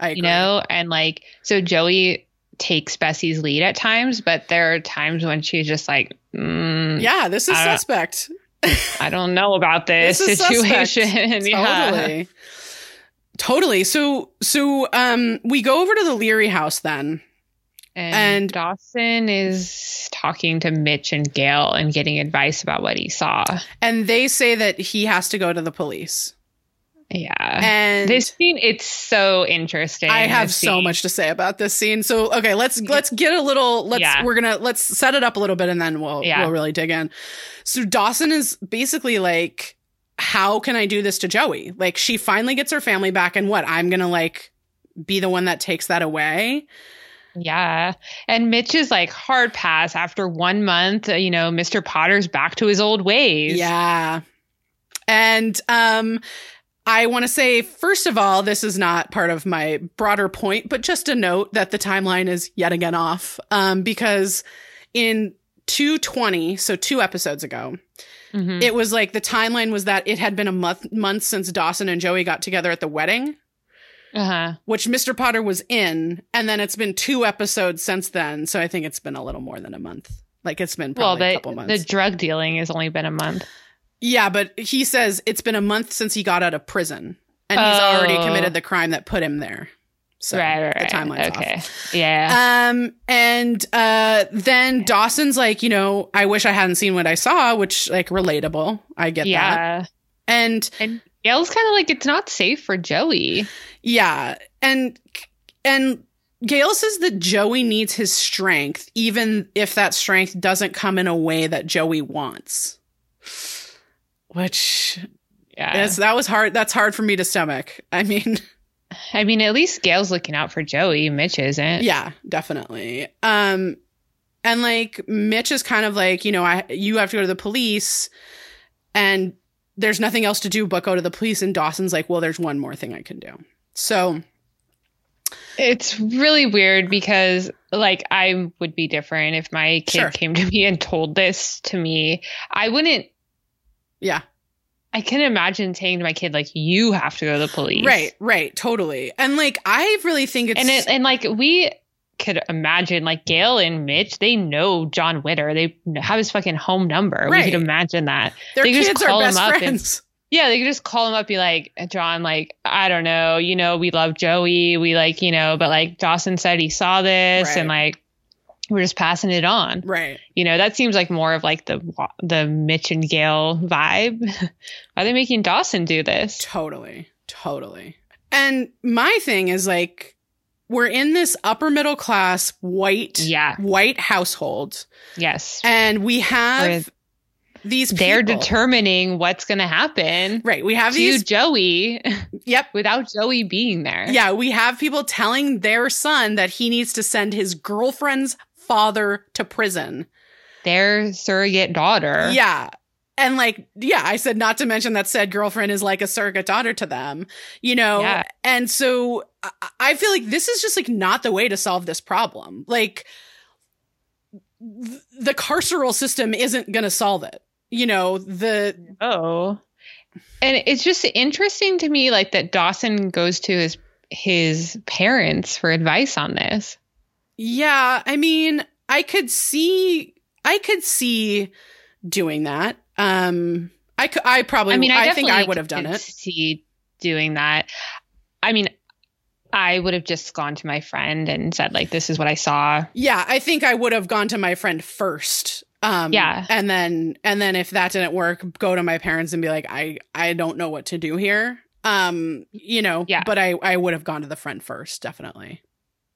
I agree. You know, and like, so Joey takes Bessie's lead at times, but there are times when she's just like, yeah, this is suspect. I don't know about this situation. Yeah. Totally. So we go over to the Leary house then. And Dawson is talking to Mitch and Gail and getting advice about what he saw. And they say that he has to go to the police. Yeah. And this scene, it's so interesting. I have so much to say about this scene. So, okay, let's set it up a little bit and then we'll really dig in. So Dawson is basically like, how can I do this to Joey? Like, she finally gets her family back and what? I'm going to, like, be the one that takes that away? Yeah. And Mitch is, like, hard pass after 1 month. You know, Mr. Potter's back to his old ways. Yeah. And I want to say, first of all, this is not part of my broader point, but just a note that the timeline is yet again off. Because in 220, so 2 episodes ago... Mm-hmm. It was like the timeline was that it had been a month since Dawson and Joey got together at the wedding, which Mr. Potter was in. And then it's been 2 episodes since then. So I think it's been a little more than a month. Like it's been probably a couple months. The drug dealing has only been a month. Yeah, but he says it's been a month since he got out of prison and he's already committed the crime that put him there. So right. The timeline's off. Yeah. Then Dawson's like, you know, I wish I hadn't seen what I saw, which like relatable. I get that. And Gail's kind of like, it's not safe for Joey. Yeah. And Gail says that Joey needs his strength, even if that strength doesn't come in a way that Joey wants. Which that was hard. That's hard for me to stomach. I mean, at least Gail's looking out for Joey. Mitch isn't. Yeah, definitely. And like Mitch is kind of like, you know, you have to go to the police and there's nothing else to do but go to the police. And Dawson's like, well, there's one more thing I can do. So it's really weird because like I would be different if my kid came to me and told this to me. I wouldn't. Yeah. I can imagine saying to my kid, like, you have to go to the police. Right. Totally. And like, I really think it's. And like, we could imagine, like, Gail and Mitch, they know John Witter. They have his fucking home number. Right. We could imagine that. Their kids just call are best friends. Yeah, they could just call him up, be like, John, like, I don't know, you know, we love Joey. We like, you know, but like Dawson said he saw this right. and like we're just passing it on. Right. You know, that seems like more of like the Mitch and Gail vibe. Are they making Dawson do this? Totally. And my thing is like, we're in this upper middle class white household. Yes. And we have... these people. They're determining what's going to happen. Right. We have these Joey. Yep. Without Joey being there. Yeah. We have people telling their son that he needs to send his girlfriend's father to prison. Their surrogate daughter. Yeah. And like, yeah, I said, not to mention that said girlfriend is like a surrogate daughter to them, you know? Yeah. And so I feel like this is just like not the way to solve this problem. Like the carceral system isn't going to solve it. You know, and it's just interesting to me, like that Dawson goes to his parents for advice on this. Yeah, I mean, I could see doing that. I would have done it. See doing that. I mean, I would have just gone to my friend and said, like, this is what I saw. Yeah, I think I would have gone to my friend first. Yeah. And then if that didn't work, go to my parents and be like, I don't know what to do here. You know, yeah. But I would have gone to the friend first, definitely.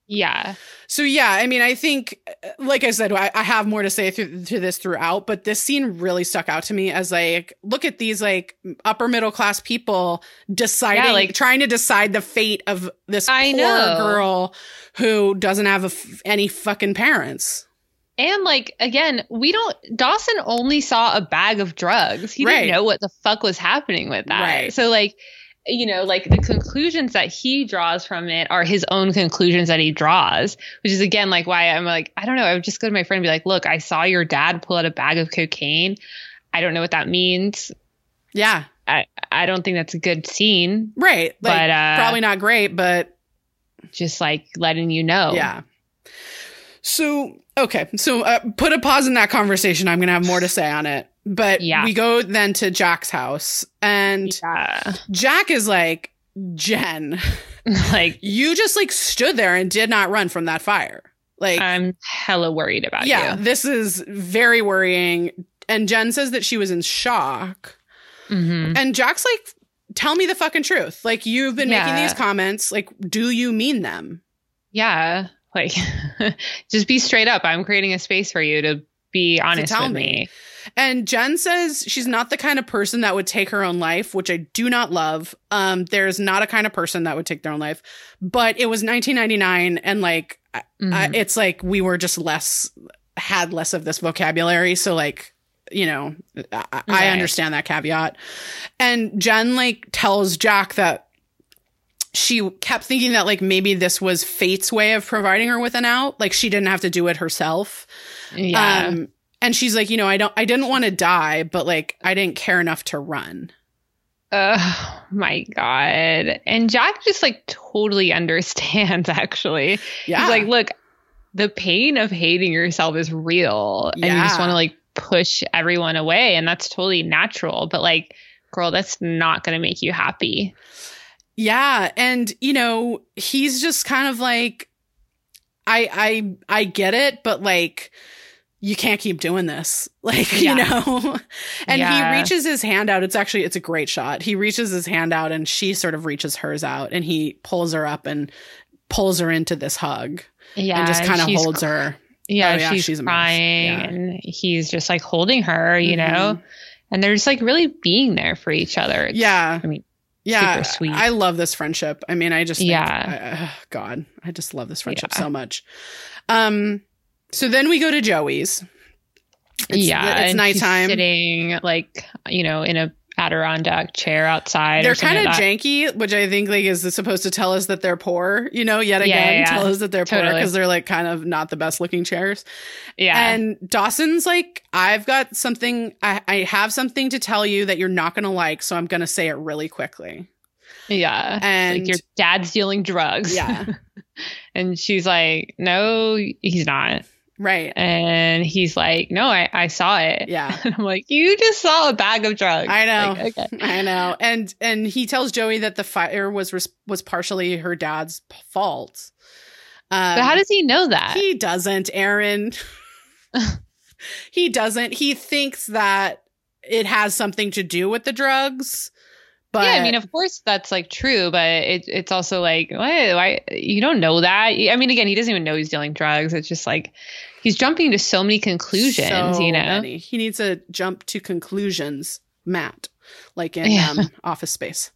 Yeah. So, yeah, I mean, I think, like I said, I have more to say to this throughout, but this scene really stuck out to me as like, look at these like upper middle class people deciding, yeah, like, trying to decide the fate of this poor girl who doesn't have any fucking parents. And like, again, Dawson only saw a bag of drugs. He didn't know what the fuck was happening with that. Right. So like, you know, like the conclusions that he draws from it are his own conclusions that he draws, which is again, like why I'm like, I don't know. I would just go to my friend and be like, look, I saw your dad pull out a bag of cocaine. I don't know what that means. Yeah. I don't think that's a good scene. Right. Like, but probably not great, but just like letting you know. Yeah. So, okay. So put a pause in that conversation. I'm going to have more to say on it. But we go then to Jack's house. And Jack is like, Jen, like you just like stood there and did not run from that fire. Like I'm hella worried about you. Yeah, this is very worrying. And Jen says that she was in shock. Mm-hmm. And Jack's like, tell me the fucking truth. Like you've been making these comments. Like, do you mean them? Yeah. Like, just be straight up. I'm creating a space for you to be honest with me. And Jen says she's not the kind of person that would take her own life, which I do not love. There's not a kind of person that would take their own life. But it was 1999. And like, it's like we were just had less of this vocabulary. So like, you know, I understand that caveat. And Jen like tells Jack that she kept thinking that like maybe this was fate's way of providing her with an out. Like she didn't have to do it herself. Yeah. And she's like, you know, I didn't want to die, but like I didn't care enough to run. Oh my God. And Jack just like totally understands actually. Yeah. He's like, look, the pain of hating yourself is real. Yeah. And you just want to like push everyone away. And that's totally natural. But like, girl, that's not going to make you happy. Yeah. And, you know, he's just kind of like, I get it, but like, you can't keep doing this. Like, you know, and he reaches his hand out. It's a great shot. He reaches his hand out and she sort of reaches hers out and he pulls her up and pulls her into this hug. Yeah. And just kind of holds her. Yeah. Oh, yeah, she's crying and he's just like holding her, you know, and they're just like really being there for each other. It's, yeah. I mean. Yeah, super sweet. I love this friendship. I mean, I just think, God, I just love this friendship so much. So then we go to Joey's. It's nighttime. Sitting like, you know, in a Adirondack chair outside. They're kind of janky, which I think like is supposed to tell us that they're poor, you know, yet again, tell us that they're poor because they're like kind of not the best looking chairs. Yeah. And Dawson's like, I've got something, I have something to tell you that you're not going to like, so I'm going to say it really quickly. Yeah. And like, your dad's dealing drugs. Yeah. And she's like, no, he's not. Right. And he's like, no, I saw it. Yeah. And I'm like, you just saw a bag of drugs. I know. Like, okay. I know. And he tells Joey that the fire was partially her dad's fault. But how does he know that? He doesn't, Erin. He doesn't. He thinks that it has something to do with the drugs. But, yeah, I mean, of course that's like true, but it's also like, why you don't know that? I mean, again, he doesn't even know he's dealing drugs. It's just like he's jumping to so many conclusions, Many. He needs to jump to conclusions, Matt, like in Office Space.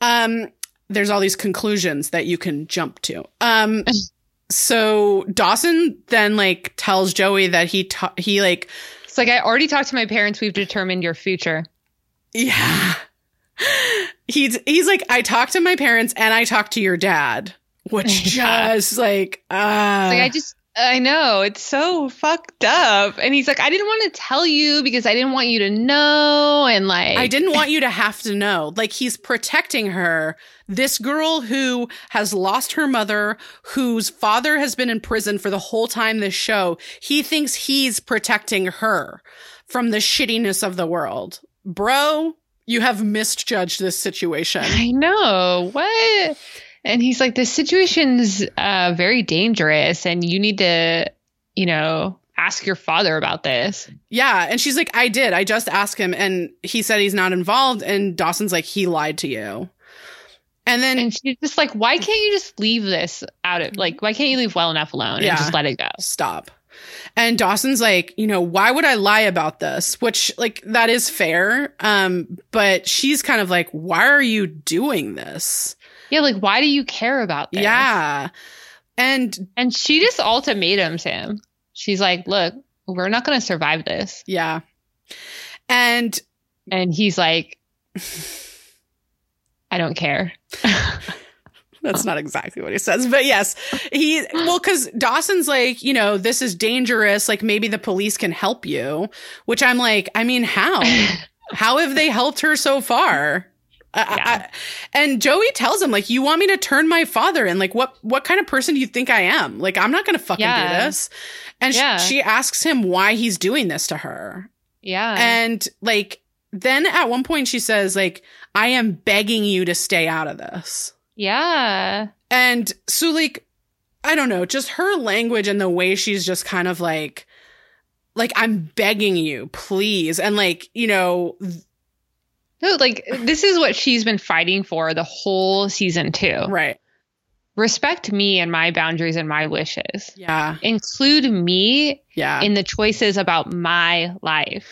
There's all these conclusions that you can jump to. So Dawson then like tells Joey that he like, it's like, I already talked to my parents. We've determined your future. Yeah. He's like, I talked to my parents and I talked to your dad, which just like, I know, it's so fucked up. And he's like, I didn't want to tell you because I didn't want you to know. And like, I didn't want you to have to know. Like, he's protecting her. This girl who has lost her mother, whose father has been in prison for the whole time this show. He thinks he's protecting her from the shittiness of the world. Bro. You have misjudged this situation. I know. What? And he's like, this situation's very dangerous and you need to, you know, ask your father about this. Yeah. And she's like, I did. I just asked him and he said he's not involved. And Dawson's like, he lied to you. And she's just like, why can't you just leave this out of, like, why can't you leave well enough alone and just let it go? Stop. And Dawson's like, you know, why would I lie about this? Which, like, that is fair. But she's kind of like, why are you doing this? Yeah, like, why do you care about this? Yeah. And she just ultimatums him. She's like, look, we're not going to survive this. Yeah. And he's like, I don't care. That's not exactly what he says, but yes, because Dawson's like, you know, this is dangerous. Like, maybe the police can help you, which I'm like, I mean, how? How have they helped her so far? And Joey tells him, like, you want me to turn my father in? Like, what kind of person do you think I am? Like, I'm not going to fucking do this. And she asks him why he's doing this to her. Yeah. And like, then at one point she says, like, I am begging you to stay out of this. Yeah. And so, like, I don't know, just her language and the way she's just kind of like, I'm begging you, please. And like, you know. No, like, this is what she's been fighting for the whole season, too. Right. Respect me and my boundaries and my wishes. Yeah. Include me in the choices about my life.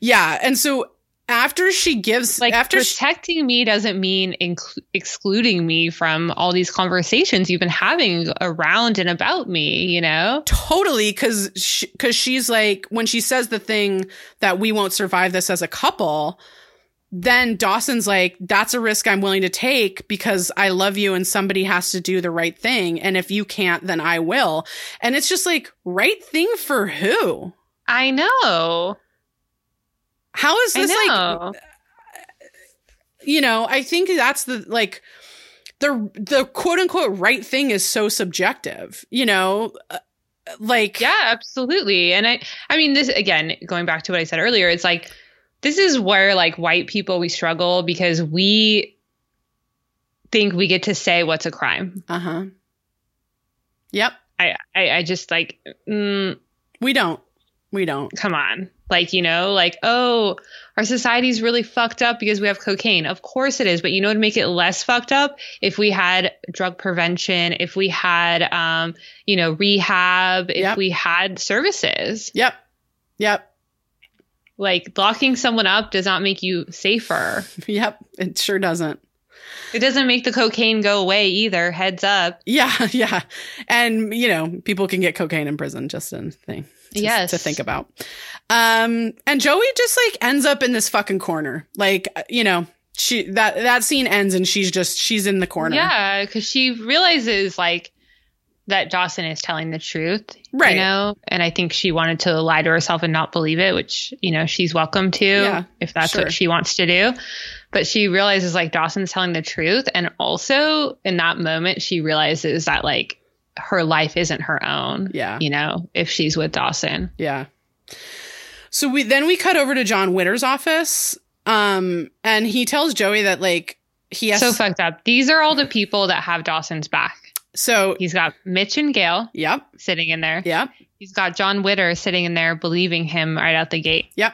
Yeah. And so. After she gives, like, after protecting me doesn't mean excluding me from all these conversations you've been having around and about me, you know? Totally, because she's like, when she says the thing that we won't survive this as a couple, then Dawson's like, that's a risk I'm willing to take because I love you and somebody has to do the right thing. And if you can't, then I will. And it's just like, right thing for who? I know. How is this like, you know, I think that's the, like, the quote unquote right thing is so subjective, you know, like. Yeah, absolutely. And I mean, this, again, going back to what I said earlier, it's like, this is where, like, white people, we struggle because we think we get to say what's a crime. Uh-huh. Yep. I just like, we don't. Come on. Like, you know, like, oh, our society's really fucked up because we have cocaine. Of course it is. But, you know, to make it less fucked up, if we had drug prevention, if we had, you know, rehab, if we had services. Yep. Yep. Like, locking someone up does not make you safer. Yep. It sure doesn't. It doesn't make the cocaine go away either. Heads up. Yeah. Yeah. And, you know, people can get cocaine in prison, just in thing. to think about. And Joey just like ends up in this fucking corner. Like, you know, she that scene ends and she's in the corner. Yeah, because she realizes like that Dawson is telling the truth, right? You know, and I think she wanted to lie to herself and not believe it, which, you know, she's welcome to if that's what she wants to do. But she realizes like Dawson's telling the truth. And also in that moment, she realizes that like her life isn't her own. Yeah. You know, if she's with Dawson. Yeah. So we cut over to John Witter's office. And he tells Joey that like he has. So fucked up. These are all the people that have Dawson's back. So he's got Mitch and Gail. Yep. Sitting in there. Yep. He's got John Witter sitting in there believing him right out the gate. Yep.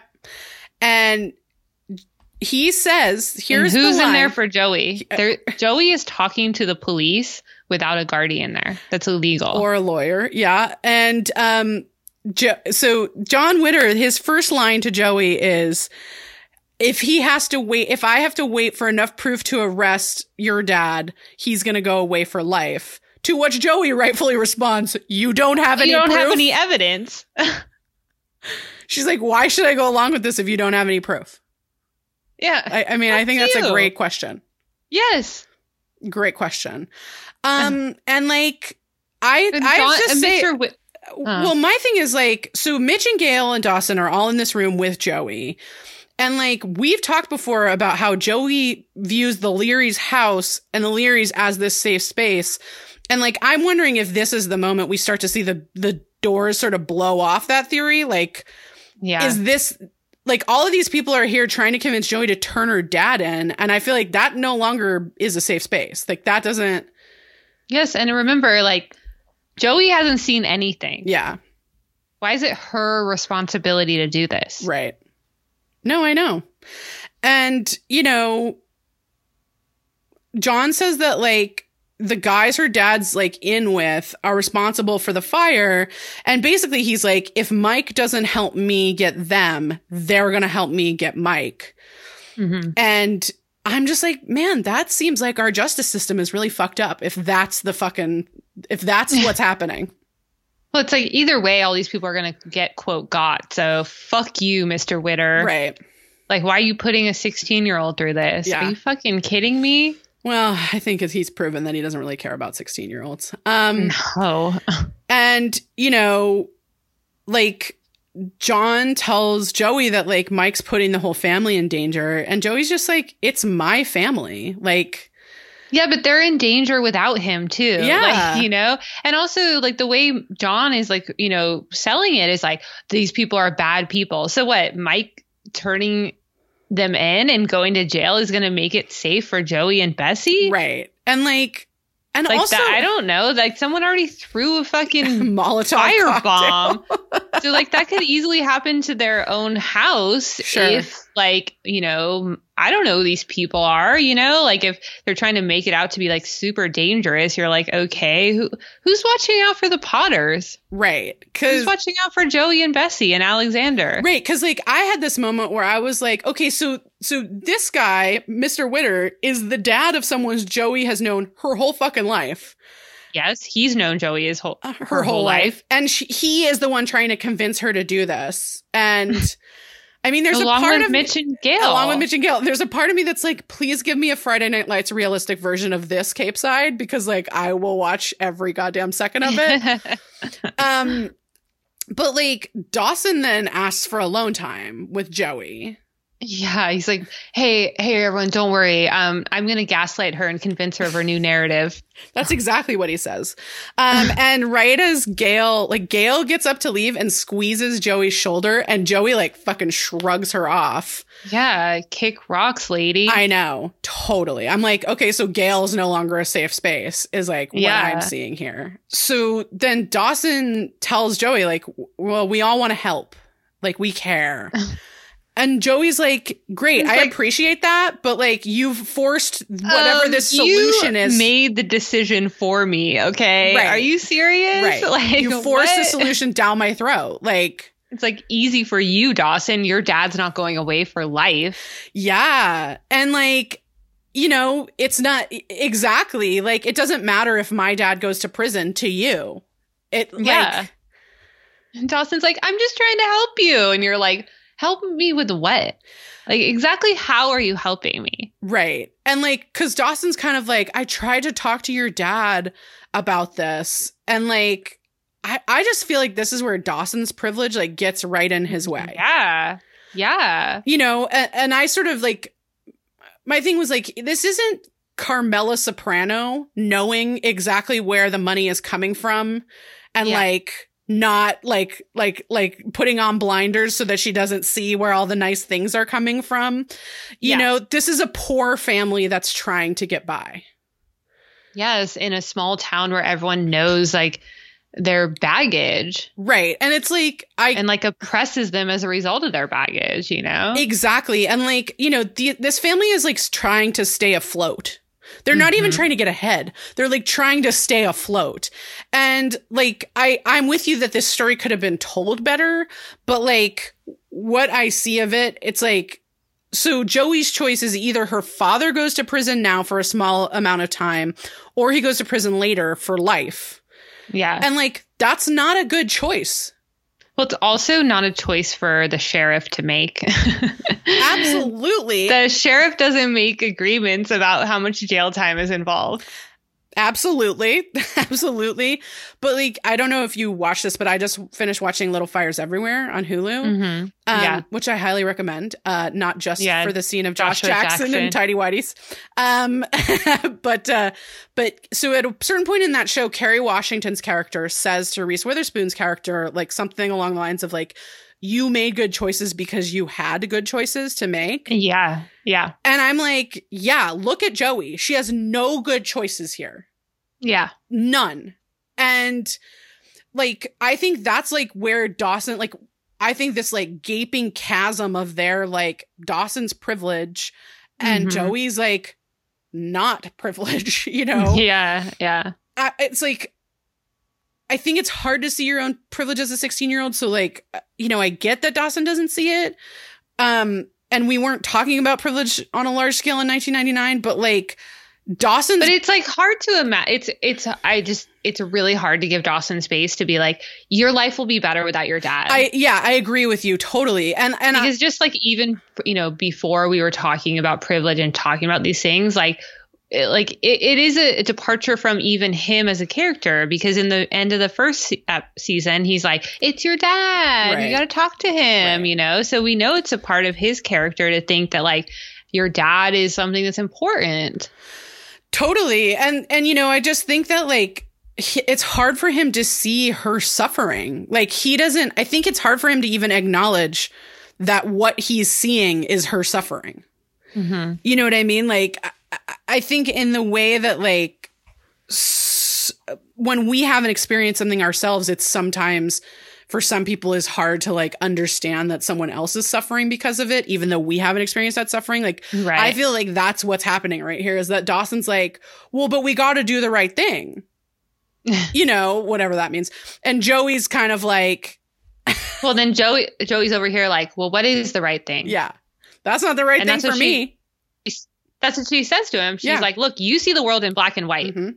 And he says, here's who's in there for Joey. Joey is talking to the police without a guardian there. That's illegal. Or a lawyer. Yeah. And so John Witter, his first line to Joey is, if I have to wait for enough proof to arrest your dad, he's going to go away for life. To which Joey rightfully responds, you don't have any proof. You don't have any evidence. She's like, why should I go along with this if you don't have any proof? Yeah. I mean, I think that's a great question. Yes. Great question. And like, I was just saying, well, my thing is like, so Mitch and Gail and Dawson are all in this room with Joey. And like, we've talked before about how Joey views the Learys' house and the Learys as this safe space. And like, I'm wondering if this is the moment we start to see the doors sort of blow off that theory. Like, yeah. Is this... like, all of these people are here trying to convince Joey to turn her dad in. And I feel like that no longer is a safe space. Like, that doesn't. Yes. And remember, like, Joey hasn't seen anything. Yeah. Why is it her responsibility to do this? Right. No, I know. And, you know, John says that, like, the guys her dad's like in with are responsible for the fire. And basically he's like, if Mike doesn't help me get them, they're going to help me get Mike. Mm-hmm. And I'm just like, man, that seems like our justice system is really fucked up. If that's what's happening. Well, it's like either way, all these people are going to get quote got. So fuck you, Mr. Witter. Right. Like, why are you putting a 16-year-old through this? Yeah. Are you fucking kidding me? Well, I think he's proven that he doesn't really care about 16-year-olds. No. And, you know, like, John tells Joey that, like, Mike's putting the whole family in danger. And Joey's just like, it's my family. Like. Yeah, but they're in danger without him, too. Yeah. Like, you know? And also, like, the way John is, like, you know, selling it is like, these people are bad people. So what? Mike turning them in and going to jail is going to make it safe for Joey and Bessie. Right. And like, and like also, I don't know, like someone already threw a fucking Molotov firebomb. So like that could easily happen to their own house. Sure. If like, you know, I don't know who these people are, you know, like if they're trying to make it out to be like super dangerous, you're like, okay, who's watching out for the Potters? Right. Who's watching out for Joey and Bessie and Alexander? Right. Cause like I had this moment where I was like, okay, so this guy, Mr. Witter, is the dad of someone Joey has known her whole fucking life. Yes. He's known Joey his whole, her whole life. And he is the one trying to convince her to do this. And I mean, there's a part of Mitch and Gail. Along with Mitch and Gail, there's a part of me that's like, please give me a Friday Night Lights realistic version of this Cape Side, because like I will watch every goddamn second of it. But like Dawson then asks for alone time with Joey. Yeah, he's like, hey, everyone, don't worry. I'm going to gaslight her and convince her of her new narrative. That's exactly what he says. And right as Gail gets up to leave and squeezes Joey's shoulder, and Joey like fucking shrugs her off. Yeah, kick rocks, lady. I know, totally. I'm like, okay, so Gail's no longer a safe space is like what I'm seeing here. So then Dawson tells Joey like, well, we all want to help. Like, we care. And Joey's like, great, I appreciate that, but like you've forced whatever this solution is. You made the decision for me, okay? Right. Are you serious? Right. Like, you forced the solution down my throat. Like, it's like easy for you, Dawson. Your dad's not going away for life. Yeah. And like, you know, it's not exactly like it doesn't matter if my dad goes to prison to you. It like And Dawson's like, I'm just trying to help you. And you're like, help me with what? Like, exactly how are you helping me? Right. And like, because Dawson's kind of like, I tried to talk to your dad about this. And like, I just feel like this is where Dawson's privilege like gets right in his way. Yeah. Yeah. You know, and I sort of like, my thing was like, this isn't Carmela Soprano knowing exactly where the money is coming from and like not like putting on blinders so that she doesn't see where all the nice things are coming from. You know, this is a poor family that's trying to get by. Yes, in a small town where everyone knows like their baggage. Right. And it's like and like oppresses them as a result of their baggage, you know? Exactly. And like, you know, this family is like trying to stay afloat. They're not even trying to get ahead. They're like trying to stay afloat. And like, I'm with you that this story could have been told better, but like what I see of it, it's like, so Joey's choice is either her father goes to prison now for a small amount of time, or he goes to prison later for life. Yeah. And like, that's not a good choice. Well, it's also not a choice for the sheriff to make. Absolutely. The sheriff doesn't make agreements about how much jail time is involved. Absolutely. Absolutely. But like, I don't know if you watch this, but I just finished watching Little Fires Everywhere on Hulu, which I highly recommend, not just for the scene of Josh Jackson and Tidy Whiteys. But so at a certain point in that show, Kerry Washington's character says to Reese Witherspoon's character, like something along the lines of like, you made good choices because you had good choices to make. Yeah. Yeah. And I'm like, yeah, look at Joey. She has no good choices here. Yeah. None. And like, I think that's like where Dawson, like, I think this like gaping chasm of their like Dawson's privilege and Joey's like not privilege, you know? Yeah. Yeah. It's like, I think it's hard to see your own privilege as a 16-year-old. So like, you know, I get that Dawson doesn't see it. And we weren't talking about privilege on a large scale in 1999, but like Dawson. But it's like hard to imagine. It's really hard to give Dawson space to be like, your life will be better without your dad. I agree with you totally. And because just like, even, you know, before we were talking about privilege and talking about these things, it is a departure from even him as a character, because in the end of the first season, he's like, it's your dad. Right. You got to talk to him, right. You know? So we know it's a part of his character to think that like your dad is something that's important. Totally. And, you know, I just think that like, it's hard for him to see her suffering. Like I think it's hard for him to even acknowledge that what he's seeing is her suffering. Mm-hmm. You know what I mean? Like, I think in the way that like when we haven't experienced something ourselves, it's sometimes for some people is hard to like understand that someone else is suffering because of it, even though we haven't experienced that suffering. Like, right. I feel like that's what's happening right here is that Dawson's like, well, but we got to do the right thing, you know, whatever that means. And Joey's kind of like, well, then Joey's over here like, well, what is the right thing? Yeah, that's not the right thing for me. That's what she says to him. She's like, look, you see the world in black and white. Mm-hmm.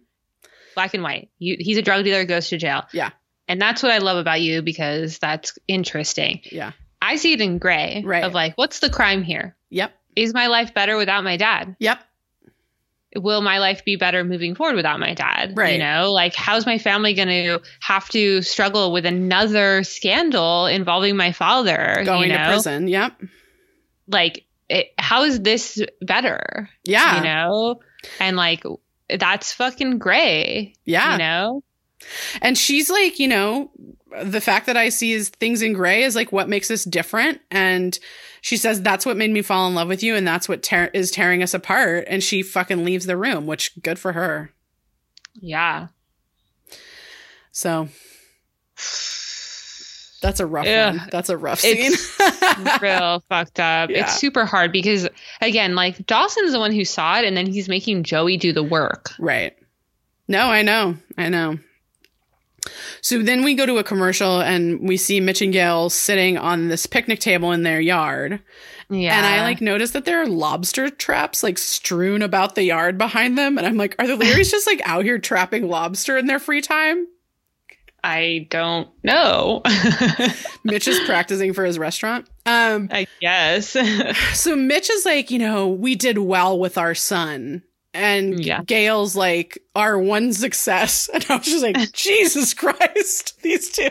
Black and white. He's a drug dealer, goes to jail. Yeah. And that's what I love about you, because that's interesting. Yeah. I see it in gray. Right. Of like, what's the crime here? Yep. Is my life better without my dad? Yep. Will my life be better moving forward without my dad? Right. You know, like, how's my family going to have to struggle with another scandal involving my father? Going to prison. Yep. Like, how is this better? Yeah. You know? And like, that's fucking gray. Yeah. You know? And she's like, you know, the fact that I see things in gray is like what makes us different. And she says, that's what made me fall in love with you. And that's what is tearing us apart. And she fucking leaves the room, which good for her. Yeah. So that's a rough one. That's a rough scene. It's real fucked up. Yeah. It's super hard because, again, like, Dawson's the one who saw it, and then he's making Joey do the work. Right. No, I know. So then we go to a commercial, and we see Mitch and Gail sitting on this picnic table in their yard. Yeah. And I, like, noticed that there are lobster traps, like, strewn about the yard behind them. And I'm like, are the Learys just, like, out here trapping lobster in their free time? I don't know. Mitch is practicing for his restaurant. I guess. So Mitch is like, you know, we did well with our son. And yeah. Gail's like, our one success. And I was just like, Jesus Christ, these two.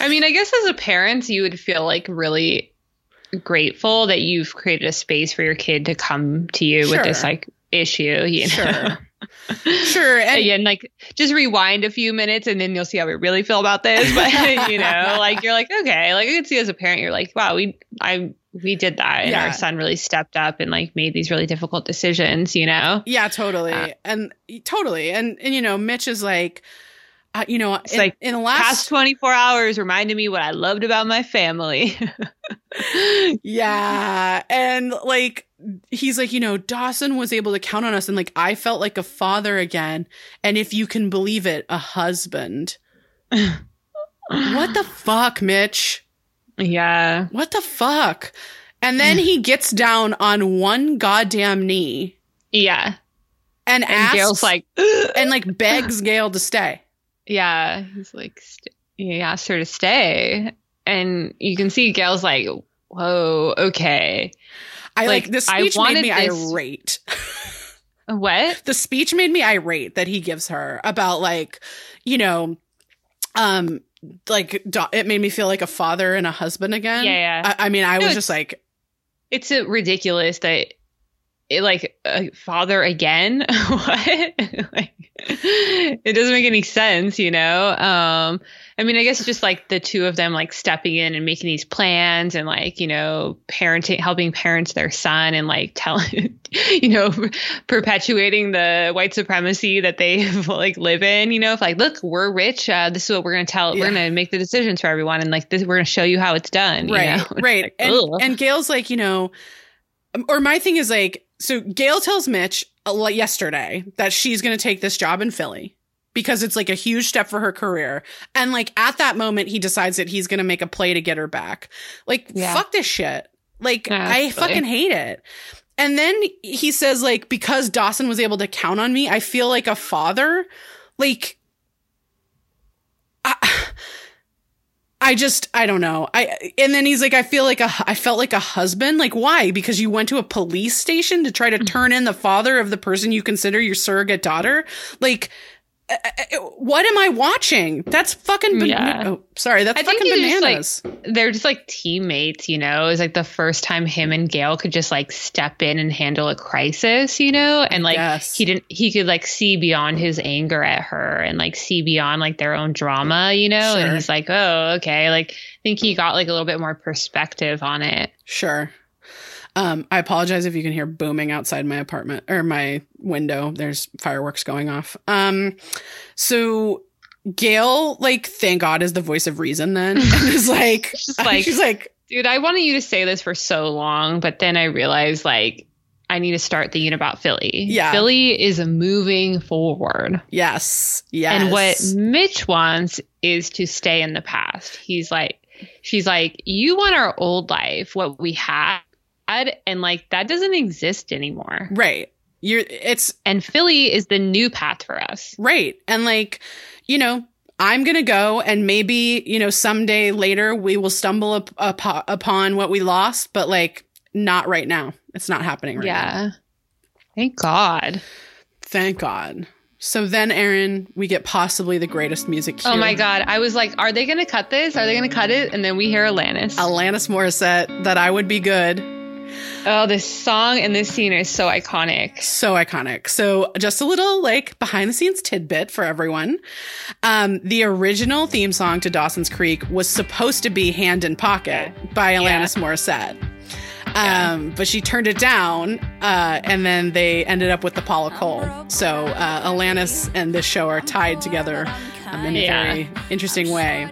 I mean, I guess as a parent, you would feel like really grateful that you've created a space for your kid to come to you with this like issue, you know? Sure. And again, like just rewind a few minutes and then you'll see how we really feel about this. But you know, like you're like, okay, like I could see as a parent, you're like, wow, we did that. And our son really stepped up and like made these really difficult decisions, you know? Yeah, totally. And totally. And, you know, Mitch is like, you know, it's in the past 24 hours reminded me what I loved about my family. Yeah. And like, he's like, you know, Dawson was able to count on us. And like, I felt like a father again. And if you can believe it, a husband. What the fuck, Mitch? Yeah. What the fuck? And then he gets down on one goddamn knee. Yeah. And asks, Gail's like, and like begs Gail to stay. Yeah, he's like, he asked her to stay. And you can see Gail's like, whoa, okay. I like the speech made me irate. What? The speech made me irate that he gives her about like, you know, like it made me feel like a father and a husband again. Yeah. I mean, I was just like. It's ridiculous that it like a father again. What? Like. It doesn't make any sense, you know? I mean, I guess just like the two of them like stepping in and making these plans and like, you know, parenting, helping parents their son and like telling, you know, perpetuating the white supremacy that they like live in, you know, if like, look, we're rich. This is what we're going to tell. Yeah. We're going to make the decisions for everyone. And like this, we're going to show you how it's done. Right. You know? Right. Like, and Gail's like, you know, or my thing is like, so Gail tells Mitch yesterday that she's going to take this job in Philly because it's like a huge step for her career. And like at that moment, he decides that he's going to make a play to get her back. Like, fuck this shit. Like, I fucking hate it. And then he says, like, because Dawson was able to count on me, I feel like a father. Like, I don't know. And then he's like, I felt like a husband. Like, why? Because you went to a police station to try to turn in the father of the person you consider your surrogate daughter. Like, what am I watching? That's fucking that's fucking bananas. Just, like, they're just like teammates, you know. It's like the first time him and Gail could just like step in and handle a crisis, you know, and like he could like see beyond his anger at her and like see beyond like their own drama, you know. Sure. And he's like, oh, okay, like I think he got like a little bit more perspective on it. Sure. I apologize if you can hear booming outside my apartment or my window. There's fireworks going off. So Gail, like, thank God, is the voice of reason then. And is like, she's like, dude, I wanted you to say this for so long, but then I realized like I need to start thinking about Philly. Yeah. Philly is moving forward. Yes. Yes. And what Mitch wants is to stay in the past. She's like, you want our old life, what we had. And like that doesn't exist anymore. Right. And Philly is the new path for us. Right. And like, you know, I'm going to go and maybe, you know, someday later we will stumble upon what we lost, but like not right now. It's not happening right now. Yeah. Thank God. So then, Erin, we get possibly the greatest music cue. Oh, my God. I was like, are they going to cut this? Are they going to cut it? And then we hear Alanis Morissette, That I Would Be Good. Oh, this song and this scene is so iconic. So iconic. So just a little like behind the scenes tidbit for everyone. The original theme song to Dawson's Creek was supposed to be Hand in Pocket by Alanis Morissette. But she turned it down and then they ended up with the Paula Cole. So Alanis and this show are tied together in a very interesting way.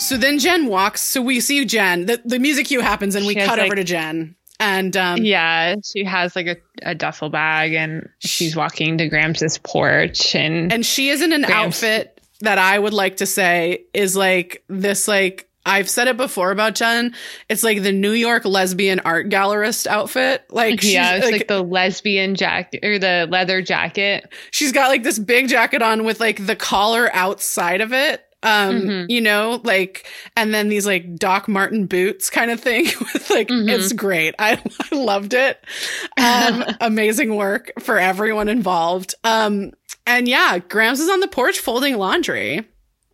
So then Jen walks. So we see Jen. The music cue happens and we cut over to Jen. And she has like a duffel bag and she's walking to Gramps' porch. And she is in an outfit that I would like to say is like this like I've said it before about Jen. It's like the New York lesbian art gallerist outfit. Like, yeah, it's like the lesbian jacket or the leather jacket. She's got like this big jacket on with like the collar outside of it. Mm-hmm. You know, like, and then these like Doc Marten boots kind of thing. With, like, mm-hmm. It's great. I loved it. Amazing work for everyone involved. And yeah, Grams is on the porch folding laundry.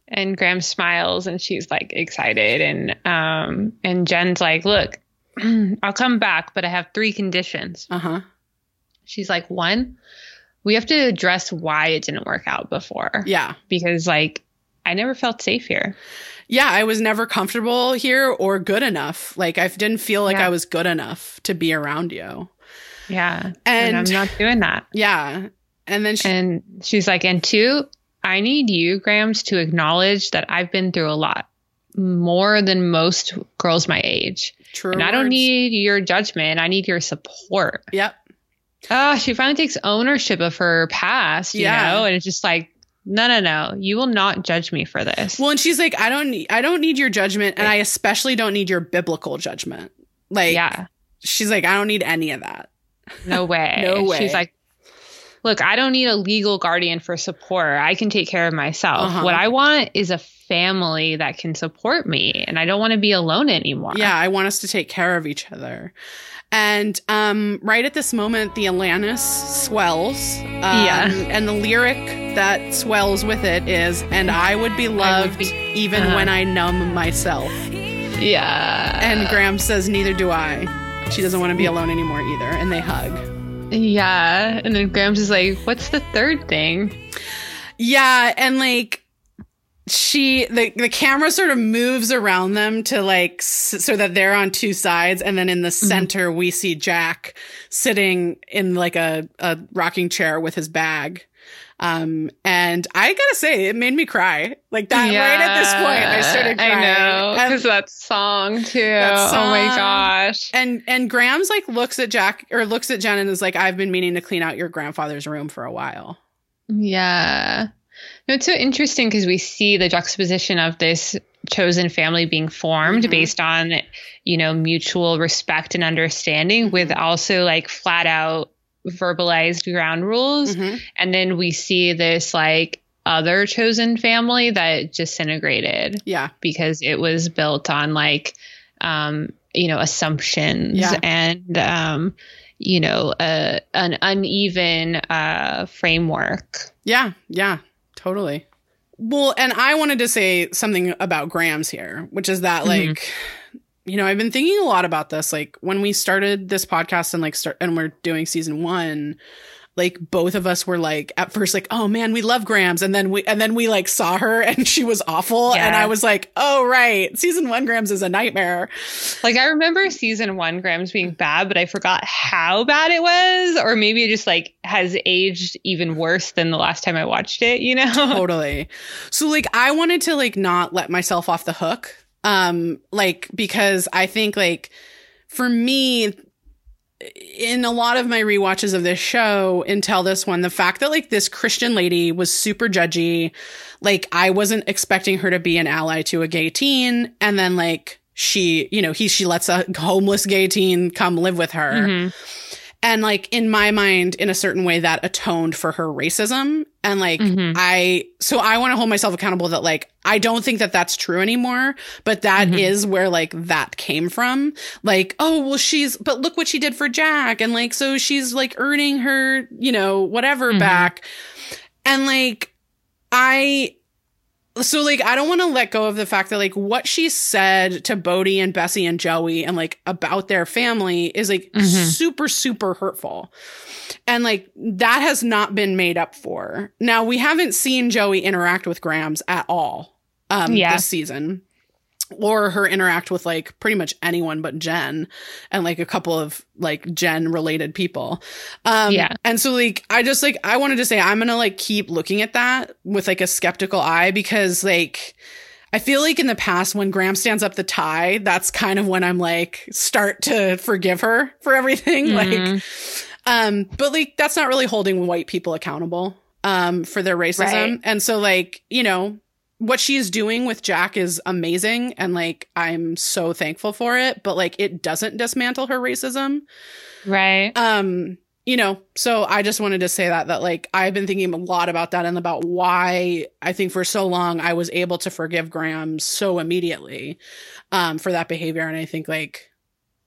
And Graham smiles and she's like excited. And Jen's like, look, I'll come back, but I have three conditions. Uh-huh. She's like, one, we have to address why it didn't work out before. Yeah. Because like, I never felt safe here. Yeah. I was never comfortable here or good enough. Like I didn't feel like I was good enough to be around you. Yeah. And I'm not doing that. Yeah. And then she's like, and two, I need you, Grams, to acknowledge that I've been through a lot more than most girls my age. True. And I don't need your judgment. I need your support. Yep. Oh, she finally takes ownership of her past, you know, and it's just like, no, you will not judge me for this. Well, and she's like, I don't need your judgment. And I especially don't need your biblical judgment. Like, she's like, I don't need any of that. No way. No way. She's like, look, I don't need a legal guardian for support. I can take care of myself. Uh-huh. What I want is a family that can support me, and I don't want to be alone anymore. Yeah, I want us to take care of each other. And right at this moment, the Alanis swells. And the lyric that swells with it is, and I would be loved even when I numb myself. Yeah. And Graham says, neither do I. She doesn't want to be alone anymore either. And they hug. Yeah. And then Graham's just like, what's the third thing? Yeah. And like the camera sort of moves around them to like so that they're on two sides. And then in the center, we see Jack sitting in like a rocking chair with his bag. And I gotta say, it made me cry. Like that right at this point, I started crying. I know, because that song too. That song. Oh my gosh! And Graham's like looks at Jack or looks at Jen and is like, "I've been meaning to clean out your grandfather's room for a while." Yeah, no, it's so interesting because we see the juxtaposition of this chosen family being formed based on, you know, mutual respect and understanding, with also like flat out verbalized ground rules, and then we see this like other chosen family that disintegrated because it was built on like you know, assumptions and you know, an uneven framework. Totally. Well, and I wanted to say something about Grams here, which is that like you know, I've been thinking a lot about this. Like when we started this podcast and like and we're doing season one, like both of us were like at first like, oh man, we love Grams. And then we like saw her and she was awful. Yeah. And I was like, oh, right. Season one Grams is a nightmare. Like I remember season one Grams being bad, but I forgot how bad it was. Or maybe it just like has aged even worse than the last time I watched it, you know? Totally. So like I wanted to like not let myself off the hook. Like, because I think like for me, in a lot of my rewatches of this show until this one, the fact that like this Christian lady was super judgy, like I wasn't expecting her to be an ally to a gay teen. And then like she, you know, she lets a homeless gay teen come live with her. And like in my mind, in a certain way that atoned for her racism. And like, so I want to hold myself accountable that like, I don't think that that's true anymore, but that is where like that came from. Like, oh, well, but look what she did for Jack. And like, so she's like earning her, you know, whatever back. And like, so like, I don't want to let go of the fact that like what she said to Bodhi and Bessie and Joey and like about their family is like super, super hurtful. And like that has not been made up for. Now we haven't seen Joey interact with Grams at all this season, or her interact with like pretty much anyone but Jen and like a couple of like Jen related people. And so like, I just like, I wanted to say, I'm going to like keep looking at that with like a skeptical eye, because like, I feel like in the past when Graham stands up the tie, that's kind of when I'm like, start to forgive her for everything. Like, but like, that's not really holding white people accountable, for their racism. Right. And so like, you know, what she's doing with Jack is amazing, and like I'm so thankful for it, but like it doesn't dismantle her racism. Right. You know, so I just wanted to say that like I've been thinking a lot about that and about why I think for so long I was able to forgive Graham so immediately for that behavior. And I think like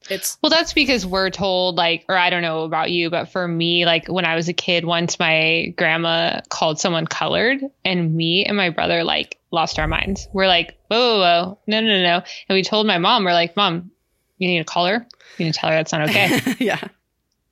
it's. Well, that's because we're told like, or I don't know about you, but for me, like when I was a kid, once my grandma called someone colored, and me and my brother like lost our minds. We're like, whoa, no. And we told my mom, we're like, Mom, you need to call her. You need to tell her that's not okay. Yeah.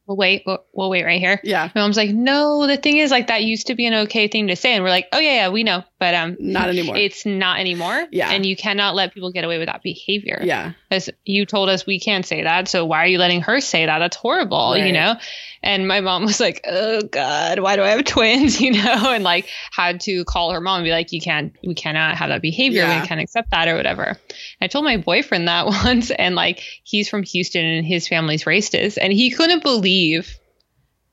We'll wait right here. Yeah. My mom's like, no, the thing is like that used to be an okay thing to say. And we're like, oh yeah, we know. But not anymore. It's not anymore. Yeah. And you cannot let people get away with that behavior. Yeah. As you told us, we can't say that. So why are you letting her say that? That's horrible, right. You know? And my mom was like, oh God, why do I have twins? You know, and like had to call her mom and be like, we cannot have that behavior. Yeah. We can't accept that or whatever. I told my boyfriend that once, and like, he's from Houston and his family's racist, and he couldn't believe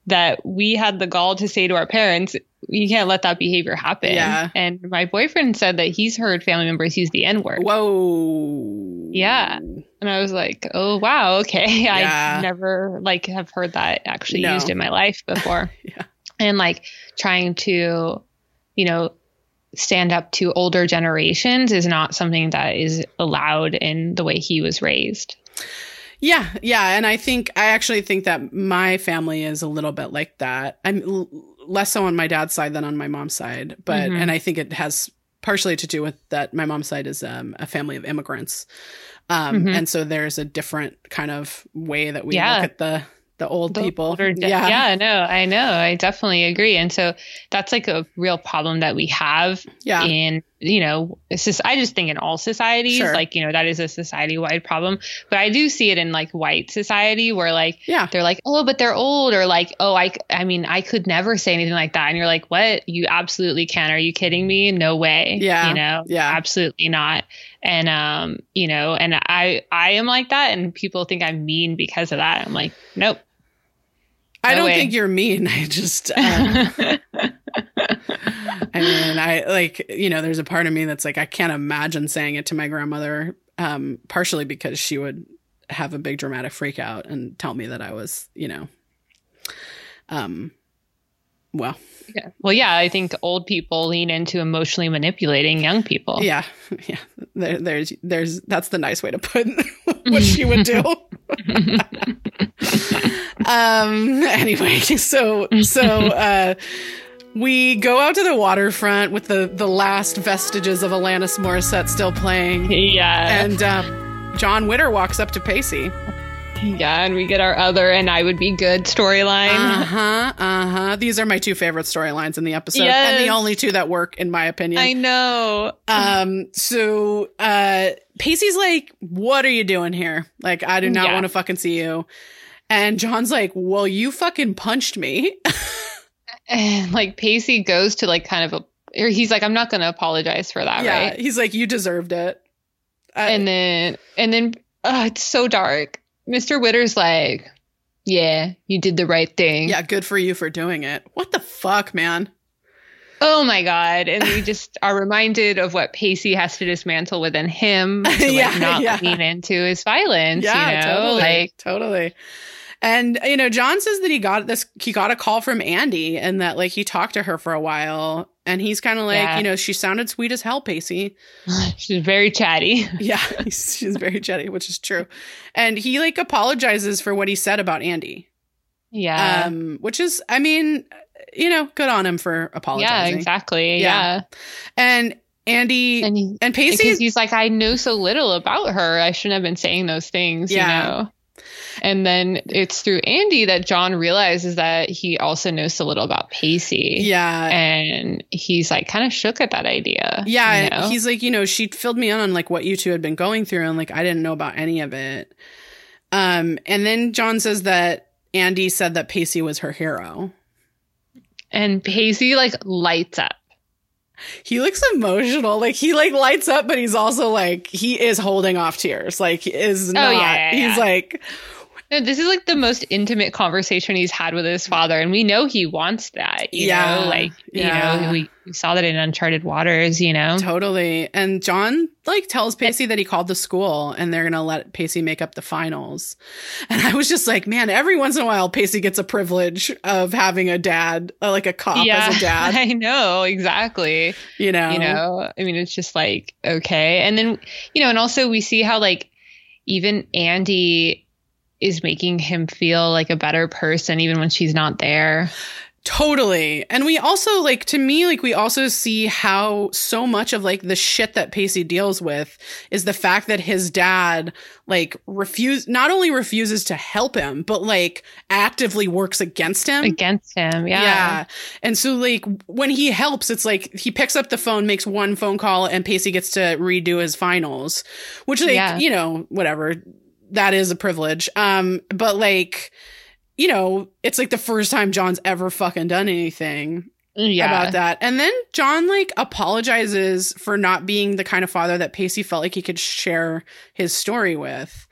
that we had the gall to say to our parents, you can't let that behavior happen. Yeah. And my boyfriend said that he's heard family members use the N-word. Whoa. Yeah. And I was like, oh, wow. Okay. Yeah. I never like have heard that actually used in my life before. Yeah. And like trying to, you know, stand up to older generations is not something that is allowed in the way he was raised. Yeah. Yeah. And I actually think that my family is a little bit like that. I'm less so on my dad's side than on my mom's side. But, mm-hmm. And I think it has partially to do with that. My mom's side is a family of immigrants. Mm-hmm. And so there's a different kind of way that we look at the old people. I know. I definitely agree. And so that's like a real problem that we have in, you know, I just think in all societies, like, you know, that is a society wide problem, but I do see it in like white society where like, they're like, oh, but they're old, or like, oh, I mean, I could never say anything like that. And you're like, what? You absolutely can. Are you kidding me? No way. Yeah. You know, absolutely not. And, you know, and I am like that, and people think I'm mean because of that. I'm like, nope. I don't think you're mean. I just, I mean, I like, you know, there's a part of me that's like, I can't imagine saying it to my grandmother, partially because she would have a big dramatic freak out and tell me that I was, you know, I think old people lean into emotionally manipulating young people. Yeah. Yeah. There's that's the nice way to put what she would do. Anyway, so we go out to the waterfront with the last vestiges of Alanis Morissette still playing. Yeah. And John Witter walks up to Pacey. Yeah, and we get our other "and I would be good" storyline. These are my two favorite storylines in the episode, and the only two that work, in my opinion. I know. So Pacey's like, "What are you doing here? Like, I do not want to fucking see you." And John's like, "Well, you fucking punched me." And like Pacey goes to like kind of a, he's like, "I'm not going to apologize for that." Yeah, right? He's like, "You deserved it." And then, it's so dark. Mr. Witter's like, yeah, you did the right thing. Yeah, good for you for doing it. What the fuck, man? Oh, my God. And we just are reminded of what Pacey has to dismantle within him to not lean into his violence. Yeah, you know? Totally. And, you know, John says that he got a call from Andy, and that like he talked to her for a while. And he's kind of like, you know, she sounded sweet as hell, Pacey. She's very chatty. Yeah, she's very chatty, which is true. And he like apologizes for what he said about Andy. Yeah. Which is, I mean, you know, good on him for apologizing. Yeah, exactly. Yeah. And Andy and Pacey. Because he's like, I knew so little about her. I shouldn't have been saying those things, you know. And then it's through Andy that John realizes that he also knows a little about Pacey. Yeah. And he's like kind of shook at that idea. Yeah. You know? He's like, you know, she filled me in on like what you two had been going through, and like I didn't know about any of it. And then John says that Andy said that Pacey was her hero. And Pacey like lights up. He looks emotional. Like he like lights up, but he's also like, he is holding off tears. Like he is not. He's like, No, this is like the most intimate conversation he's had with his father, and we know he wants that. You know, we saw that in Uncharted Waters. You know, totally. And John like tells Pacey that he called the school, and they're gonna let Pacey make up the finals. And I was just like, man, every once in a while, Pacey gets a privilege of having a dad, like a cop as a dad. I know, exactly. You know, I mean, it's just like okay. And then and also we see how like even Andy is making him feel like a better person even when she's not there. Totally. And we also like, to me, like we also see how so much of like the shit that Pacey deals with is the fact that his dad like not only refuses to help him, but like actively works against him. Yeah. And so like when he helps, it's like he picks up the phone, makes one phone call, and Pacey gets to redo his finals, which like, whatever. That is a privilege. But like, it's like the first time John's ever fucking done anything about that. And then John like apologizes for not being the kind of father that Pacey felt like he could share his story with.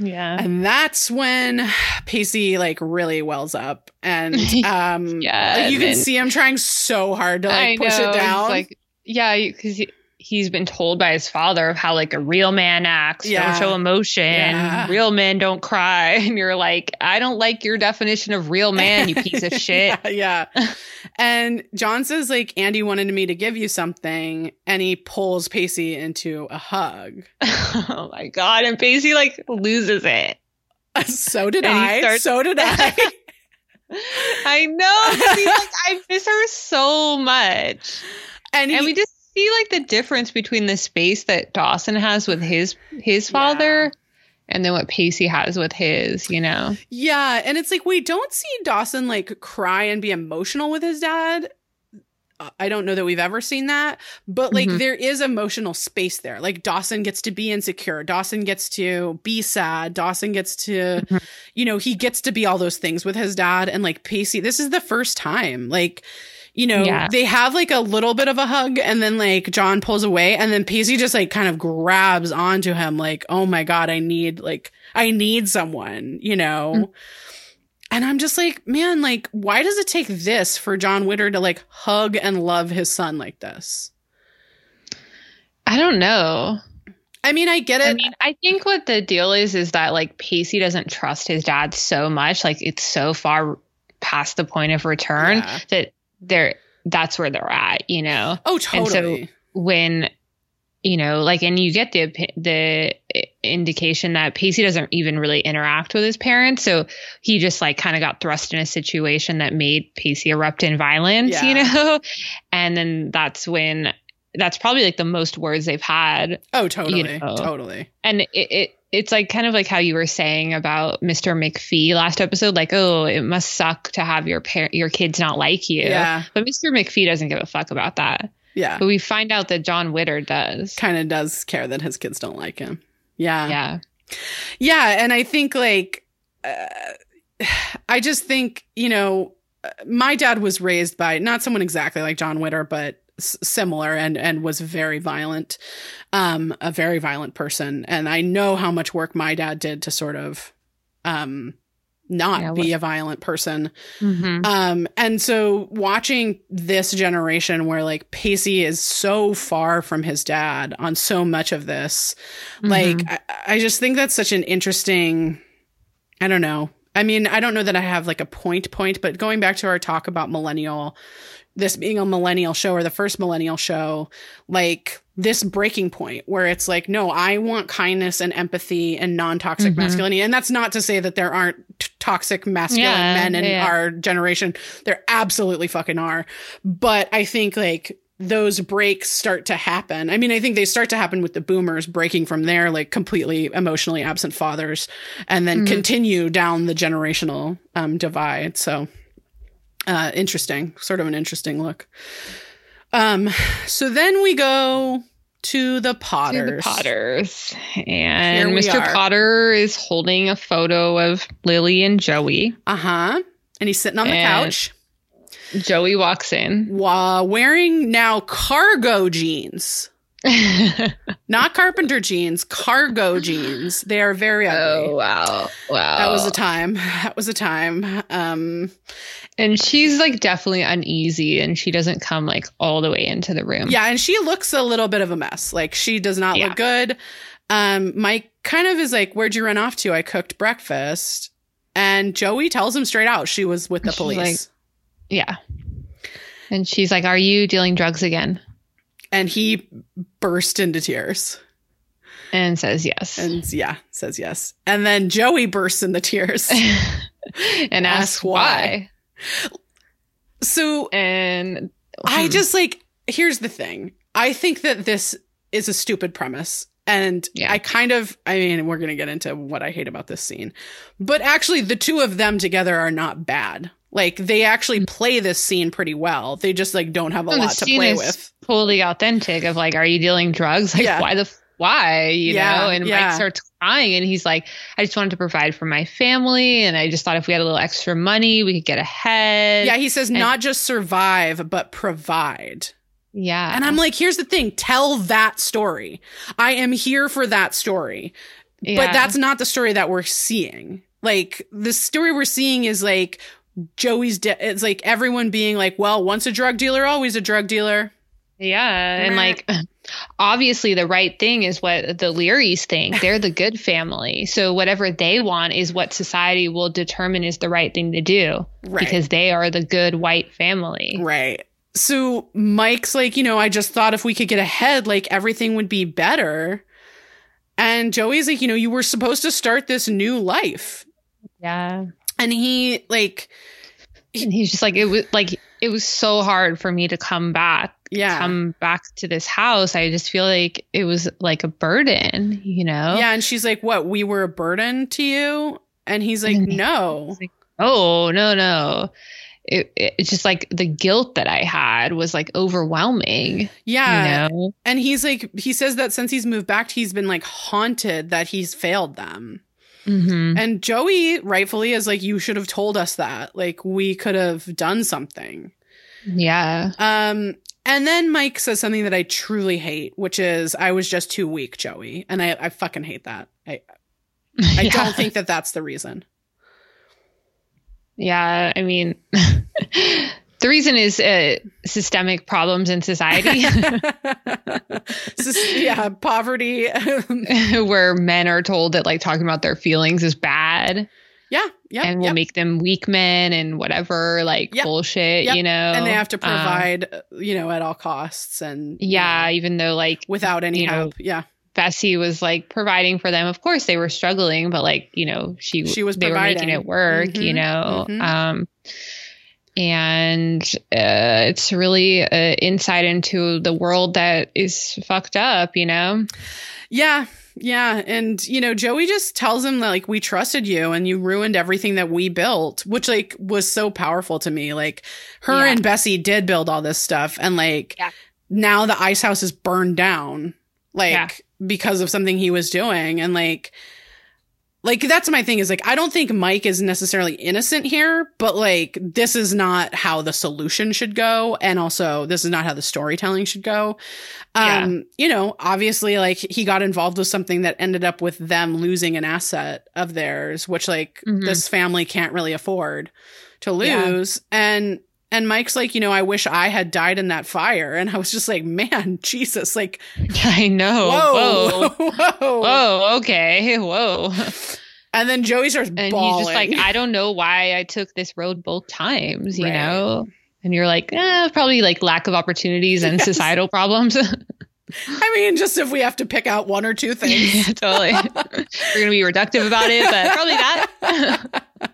Yeah. And that's when Pacey like really wells up, and you can see him trying so hard to like push it down. Like, because he's been told by his father of how like a real man acts, don't show emotion, real men don't cry. And you're like, I don't like your definition of real man, you piece of shit. yeah. And John says like, Andy wanted me to give you something, and he pulls Pacey into a hug. Oh my God. And Pacey like loses it. So did I. I know. 'Cause he's like, I miss her so much. And we just see like the difference between the space that Dawson has with his father and then what Pacey has with his, and it's like we don't see Dawson like cry and be emotional with his dad. I don't know that we've ever seen that, but like there is emotional space there. Like Dawson gets to be insecure, Dawson gets to be sad, Dawson gets to he gets to be all those things with his dad. And like Pacey, this is the first time like they have like a little bit of a hug, and then like John pulls away, and then Pacey just like kind of grabs onto him like, oh my God, I need someone, And I'm just like, man, like, why does it take this for John Witter to like hug and love his son like this? I don't know. I mean, I get it. I mean, I think what the deal is that like Pacey doesn't trust his dad so much. Like it's so far past the point of return that that's where they're at, Oh, totally. And so when, like, and you get the indication that Pacey doesn't even really interact with his parents, so he just like kind of got thrust in a situation that made Pacey erupt in violence, And then that's probably like the most words they've had. Oh, totally, totally. And it's like kind of like how you were saying about Mr. McPhee last episode, like, oh, it must suck to have your kids not like you. Yeah. But Mr. McPhee doesn't give a fuck about that. Yeah. But we find out that John Witter does. Kind of does care that his kids don't like him. Yeah. Yeah. Yeah. And I think like, I just think, my dad was raised by not someone exactly like John Witter, but similar, and was very violent, a very violent person. And I know how much work my dad did to sort of not be a violent person. And so watching this generation where like Pacey is so far from his dad on so much of this, like I just think that's such an interesting, I don't know. I mean, I don't know that I have like a point, but going back to our talk about this being a millennial show, or the first millennial show, like this breaking point where it's like, no, I want kindness and empathy and non-toxic masculinity. And that's not to say that there aren't toxic masculine men in our generation. There absolutely fucking are. But I think like those breaks start to happen. I mean, I think they start to happen with the boomers breaking from their like completely emotionally absent fathers, and then continue down the generational divide. So interesting, sort of an interesting look. So then we go to the Potters. And Mr. Potter is holding a photo of Lily and Joey. And he's sitting on the couch. Joey walks in. Wearing now cargo jeans. Not carpenter jeans, cargo jeans. They are very ugly. Oh, wow. Wow. That was a time. That was a time. And she's like definitely uneasy and she doesn't come like all the way into the room. Yeah. And she looks a little bit of a mess. Like she does not look good. Mike kind of is like, where'd you run off to? I cooked breakfast. And Joey tells him straight out she was with the police. Like, yeah. And she's like, are you dealing drugs again? And he burst into tears. And says yes. And yeah, says yes. And then Joey bursts into tears. And asks why. So I just like, here's the thing. I think that this is a stupid premise. And yeah. I mean, we're going to get into what I hate about this scene. But actually, the two of them together are not bad. Like, they actually play this scene pretty well. They just, like, don't have a lot to play with. It's totally authentic of, like, are you dealing drugs? Like, why? You know? And Mike starts crying, and he's like, I just wanted to provide for my family, and I just thought if we had a little extra money, we could get ahead. Yeah, he says not just survive, but provide. Yeah. And I'm like, here's the thing. Tell that story. I am here for that story. Yeah. But that's not the story that we're seeing. Like, the story we're seeing is, like, Joey's it's like everyone being like, well, once a drug dealer, always a drug dealer. Yeah. And like, obviously the right thing is what the Learys think. They're the good family. So whatever they want is what society will determine is the right thing to do. Right. Because they are the good white family. Right. So Mike's like, you know, I just thought if we could get ahead, like everything would be better. And Joey's like, you know, you were supposed to start this new life. Yeah. And he like, he's just like, it was so hard for me to come back. Yeah. Come back to this house. I just feel like it was like a burden, you know? Yeah. And she's like, what, we were a burden to you? And he's like, no. Like, oh, no. It's just like the guilt that I had was like overwhelming. Yeah. You know? And he's like, he says that since he's moved back, he's been like haunted that he's failed them. Mm-hmm. And Joey rightfully is like, you should have told us that. Like, we could have done something. Yeah. And then Mike says something that I truly hate, which is, I was just too weak, Joey. And I fucking hate that. I don't think that that's the reason. Yeah. I mean, the reason is systemic problems in society. Yeah, poverty. Where men are told that like talking about their feelings is bad. Yeah. Yeah. And will make them weak men and whatever, like bullshit, you know. And they have to provide, you know, at all costs. And yeah, you know, even though like without any help. Yeah. Bessie was like providing for them. Of course they were struggling, but like, you know, she was providing. They were making it work, mm-hmm, you know? Mm-hmm. And it's really insight into the world that is fucked up, you know? Yeah. Yeah. And, you know, Joey just tells him that, like, we trusted you and you ruined everything that we built, which like was so powerful to me. Like her and Bessie did build all this stuff. And like now the ice house is burned down. Like, because of something he was doing. And like, that's my thing is like, I don't think Mike is necessarily innocent here, but like, this is not how the solution should go. And also this is not how the storytelling should go. You know, obviously like he got involved with something that ended up with them losing an asset of theirs, which like this family can't really afford to lose. And Mike's like, you know, I wish I had died in that fire. And I was just like, man, Jesus, like, I know. Whoa. Okay. Whoa. And then Joey starts bawling. And he's just like, I don't know why I took this road both times, you know? And you're like, probably like lack of opportunities and societal problems. I mean, just if we have to pick out one or two things. Yeah, totally. We're going to be reductive about it, but probably not.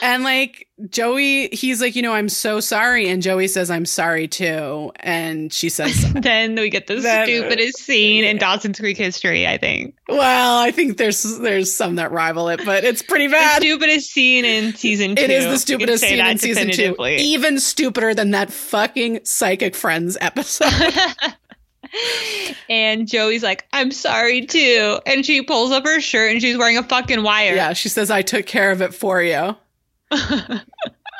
And like Joey, he's like, you know, I'm so sorry. And Joey says, I'm sorry too. And she says, then we get the stupidest scene in Dawson's Creek history, I think. Well, I think there's some that rival it, but it's pretty bad. The stupidest scene in season 2. It is the stupidest scene in season 2. Even stupider than that fucking Psychic Friends episode. And Joey's like, I'm sorry too. And she pulls up her shirt and she's wearing a fucking wire. Yeah, she says, I took care of it for you. I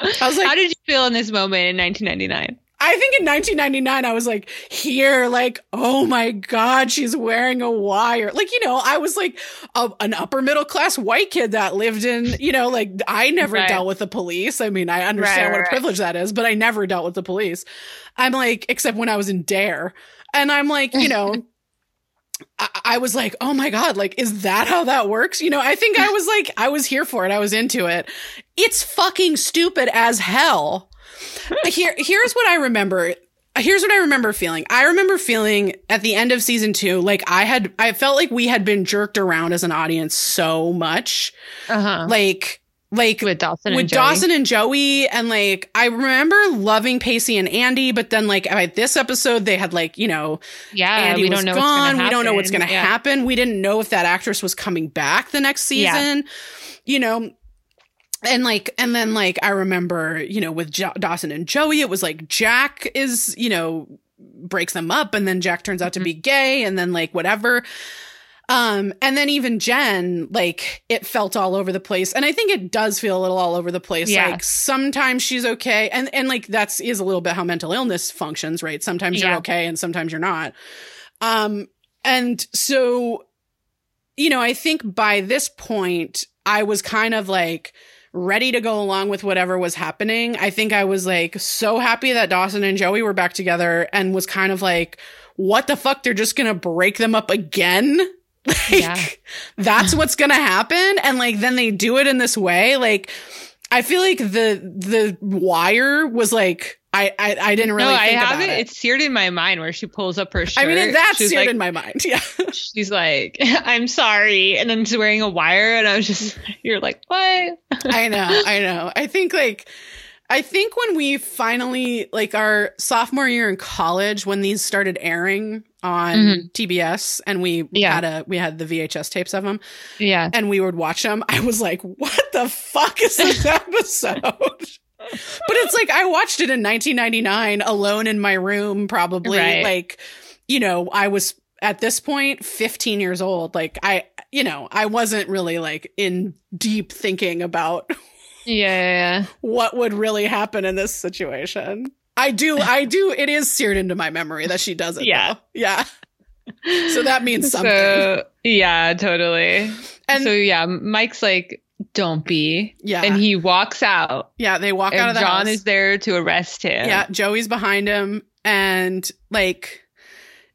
was like, how did you feel in this moment in 1999? I think in 1999, I was like, here, like, oh my God, she's wearing a wire. Like, you know, I was like an upper middle class white kid that lived in, you know, like I never dealt with the police. I mean, I understand what a privilege that is, but I never dealt with the police. I'm like, except when I was in Dare. And I'm like, you know, I was like, oh my God, like, is that how that works? You know, I think I was like, I was here for it. I was into it. It's fucking stupid as hell. Here's what I remember. Here's what I remember feeling. I remember feeling at the end of season 2, like I felt like we had been jerked around as an audience so much. Uh-huh. Like with Dawson and Joey. And like, I remember loving Pacey and Andy, but then like by this episode, they had like, you know, Andy was gone. We don't know what's going to happen. We didn't know if that actress was coming back the next season, you know. And like, and then like, I remember, you know, with Dawson and Joey, it was like Jack is, you know, breaks them up and then Jack turns out to be gay and then like whatever. And then even Jen, like it felt all over the place. And I think it does feel a little all over the place. Yeah. Like sometimes she's okay. And like that's is a little bit how mental illness functions, right? Sometimes you're okay and sometimes you're not. And so, you know, I think by this point I was kind of like ready to go along with whatever was happening. I think I was like so happy that Dawson and Joey were back together and was kind of like, what the fuck? They're just going to break them up again? Like, that's what's going to happen. And like, then they do it in this way. Like, I feel like the wire was like, I didn't really think about it. It's seared in my mind where she pulls up her shirt. I mean, that's seared like, in my mind. Yeah. She's like, I'm sorry. And then she's wearing a wire. And I was just, you're like, what? I know. I think when we finally, like our sophomore year in college, when these started airing on TBS and we had the VHS tapes of them. Yeah. And we would watch them. I was like, what the fuck is this episode? But it's like I watched it in 1999 alone in my room, probably like, you know, I was at this point 15 years old. Like I, you know, I wasn't really like in deep thinking about what would really happen in this situation. I do. It is seared into my memory that she does it. Yeah. Though. Yeah. So that means something. So, yeah, totally. And so, yeah, Mike's like, don't be. Yeah. And he walks out. Yeah, they walk out of the house. John is there to arrest him. Yeah, Joey's behind him. And, like,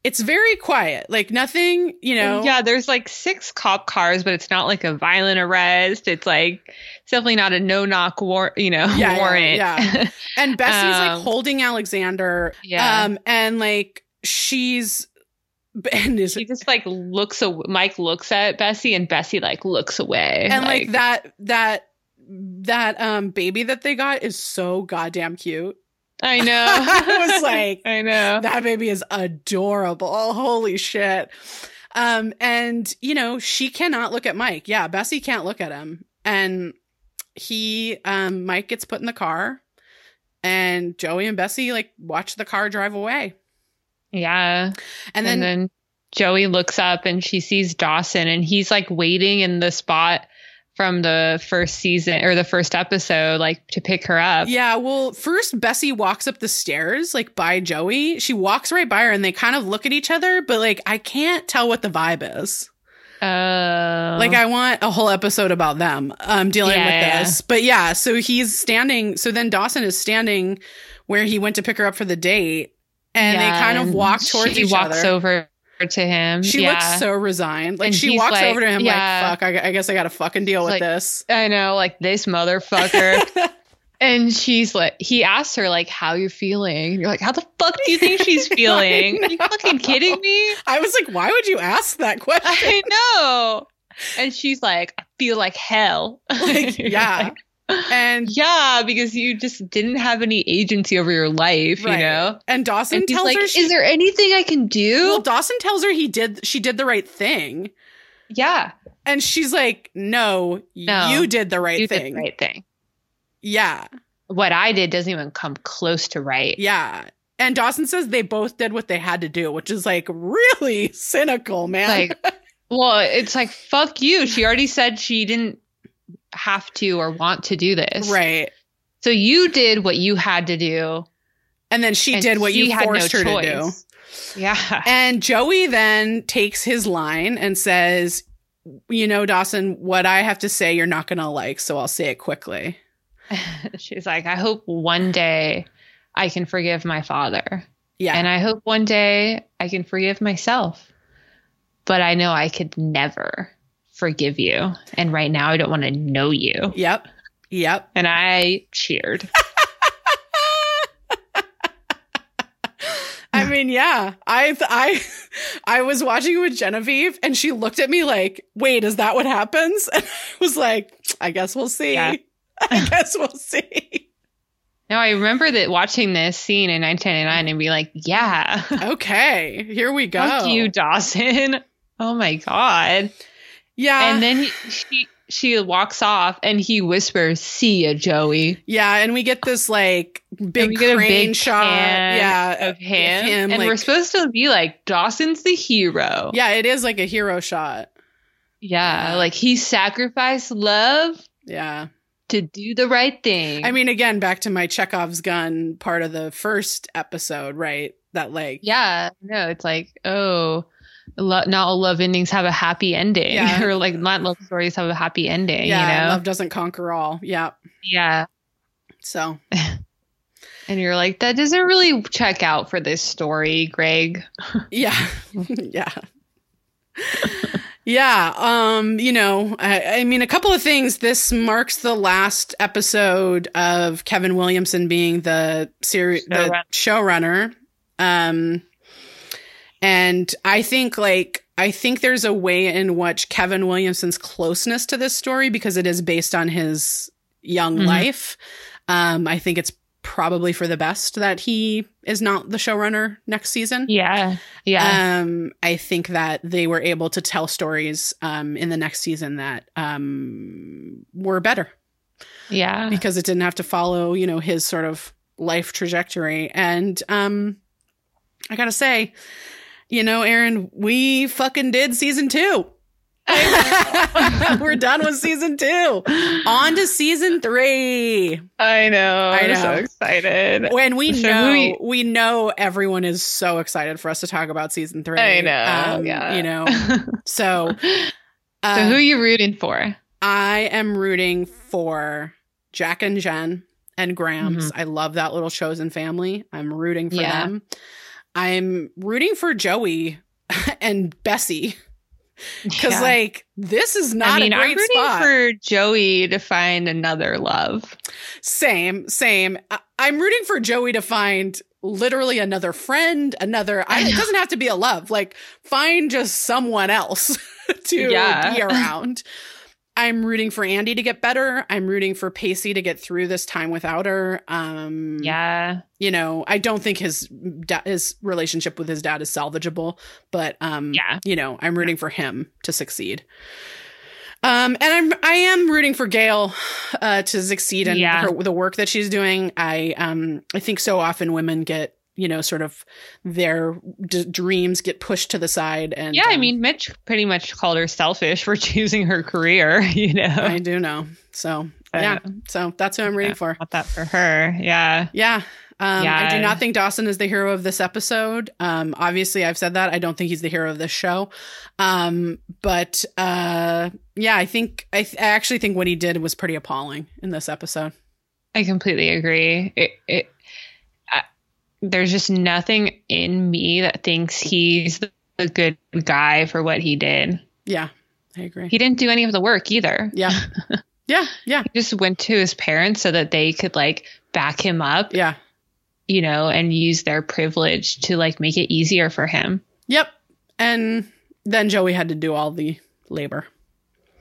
it's very quiet. Like, nothing, you know. Yeah, there's, like, 6 cop cars, but it's not, like, a violent arrest. It's, like, it's definitely not a no-knock warrant. Yeah. And Bessie's, like, holding Alexander. Yeah. And, like, she's... And he just like looks. Mike looks at Bessie, and Bessie like looks away. And like that baby that they got is so goddamn cute. I know. I was like, I know that baby is adorable. Holy shit! And you know she cannot look at Mike. Yeah, Bessie can't look at him, and he Mike gets put in the car, and Joey and Bessie like watch the car drive away. Yeah. And then Joey looks up and she sees Dawson and he's like waiting in the spot from the first season or the first episode, like to pick her up. Yeah. Well, first Bessie walks up the stairs like by Joey. She walks right by her and they kind of look at each other. But like, I can't tell what the vibe is. Like I want a whole episode about them dealing with this. But yeah, so he's standing. So then Dawson is standing where he went to pick her up for the date. And they kind of walk towards each other. She walks over to him. She looks so resigned. Like, and she walks over to him like, fuck, I guess I got to fucking deal with this. I know, like, this motherfucker. And she's like, he asks her, like, how you feeling? And you're like, how the fuck do you think she's feeling? Are you fucking kidding me? I was like, why would you ask that question? I know. And she's like, I feel like hell. Like, yeah. And yeah, because you just didn't have any agency over your life, you know. And Dawson tells her, "Is there anything I can do?" Well, Dawson tells her she did the right thing. Yeah, and she's like, "No, you did the right thing. Yeah, what I did doesn't even come close to right." Yeah, and Dawson says they both did what they had to do, which is like really cynical, man. Like, well, it's like fuck you. She already said she didn't have to or want to do this. Right. So you did what you had to do. And then she did what you forced her to do. Yeah. And Joey then takes his line and says, you know, Dawson, what I have to say, you're not going to like, so I'll say it quickly. She's like, I hope one day I can forgive my father. Yeah. And I hope one day I can forgive myself. But I know I could never forgive you. And right now I don't want to know you. Yep. Yep. And I cheered. I mean, yeah, I was watching with Genevieve and she looked at me like, wait, is that what happens? And I was like, I guess we'll see. Yeah. I guess we'll see. No, I remember that watching this scene in 1999 and be like, yeah. Okay, here we go. Thank you, Dawson. Oh, my God. Yeah. And then she walks off and he whispers, see ya, Joey. Yeah, and we get this like big crane shot of him. And like, we're supposed to be like, Dawson's the hero. Yeah, it is like a hero shot. Yeah, like he sacrificed love. Yeah. To do the right thing. I mean, again, back to my Chekhov's gun part of the first episode, right? That like... Yeah. No, it's like, oh, not all love endings have a happy ending. Yeah. Or like not love stories have a happy ending, yeah, you know? Love doesn't conquer all. Yeah. Yeah. So. And you're like, that doesn't really check out for this story, Greg. Yeah. Yeah. Yeah. You know, I mean, a couple of things. This marks the last episode of Kevin Williamson being the showrunner. And I think there's a way in which Kevin Williamson's closeness to this story, because it is based on his young life. I think it's probably for the best that he is not the showrunner next season. Yeah. Yeah. I think that they were able to tell stories in the next season that were better. Yeah. Because it didn't have to follow, you know, his sort of life trajectory. And I gotta say, you know, Erin, we fucking did season 2. We're done with season 2. On to season 3. I know. I'm so excited. When we know everyone is so excited for us to talk about season 3. I know. Yeah. You know. So who are you rooting for? I am rooting for Jack and Jen and Grams. I love that little chosen family. I'm rooting for them. I'm rooting for Joey and Bessie. Because, like, this is not a great spot. I'm rooting for Joey to find another love. Same. I'm rooting for Joey to find literally another friend, it doesn't have to be a love. Like, find just someone else to be around. I'm rooting for Andy to get better. I'm rooting for Pacey to get through this time without her. You know, I don't think his relationship with his dad is salvageable, but you know, I'm rooting for him to succeed. And I am rooting for Gail to succeed in the work that she's doing. I think so often women get, you know, sort of their dreams get pushed to the side. And I mean, Mitch pretty much called her selfish for choosing her career, you know. I do know. So, so that's who I'm rooting for. Not that for her. Yeah. Yeah. I do not think Dawson is the hero of this episode. Obviously, I've said that. I don't think he's the hero of this show. I actually think what he did was pretty appalling in this episode. I completely agree. There's just nothing in me that thinks he's the good guy for what he did. Yeah, I agree. He didn't do any of the work either. Yeah. Yeah. Yeah. He just went to his parents so that they could like back him up. Yeah. You know, and use their privilege to like make it easier for him. Yep. And then Joey had to do all the labor.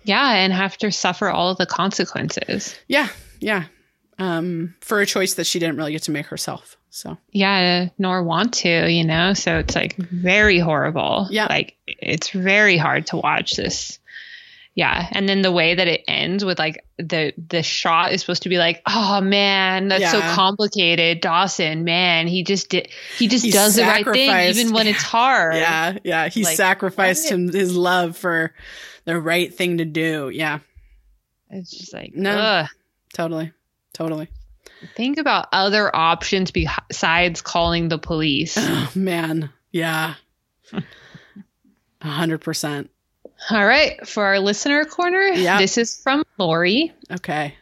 Yeah. And have to suffer all of the consequences. Yeah. Yeah. For a choice that she didn't really get to make herself. So nor want to, you know, so it's like very horrible. Yeah. Like it's very hard to watch this. Yeah. And then the way that it ends with like the shot is supposed to be like, oh man, that's so complicated. Dawson, man, he does the right thing even when it's hard. Yeah. Yeah. He like, sacrificed his love for the right thing to do. Yeah. It's just like, no, ugh. Totally. Think about other options besides calling the police. Oh, man. Yeah. 100%. All right. For our listener corner, yep. This is from Lori. Okay.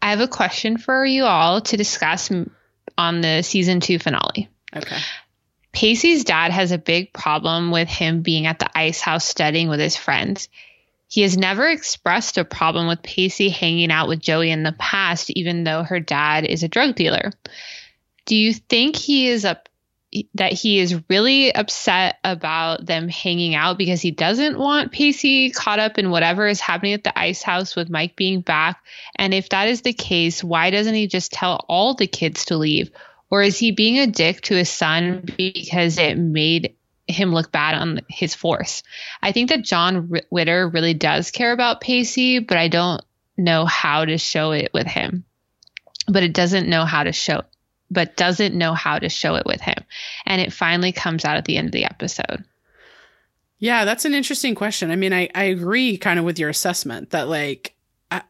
I have a question for you all to discuss on the season 2 finale. Okay. Pacey's dad has a big problem with him being at the ice house studying with his friends. He has never expressed a problem with Pacey hanging out with Joey in the past, even though her dad is a drug dealer. Do you think he is really upset about them hanging out because he doesn't want Pacey caught up in whatever is happening at the ice house with Mike being back? And if that is the case, why doesn't he just tell all the kids to leave? Or is he being a dick to his son because it made him look bad on his force? I think that John Ritter really does care about Pacey, but I don't know how to show it with him. But doesn't know how to show it with him. And it finally comes out at the end of the episode. Yeah, that's an interesting question. I mean, I agree kind of with your assessment that, like,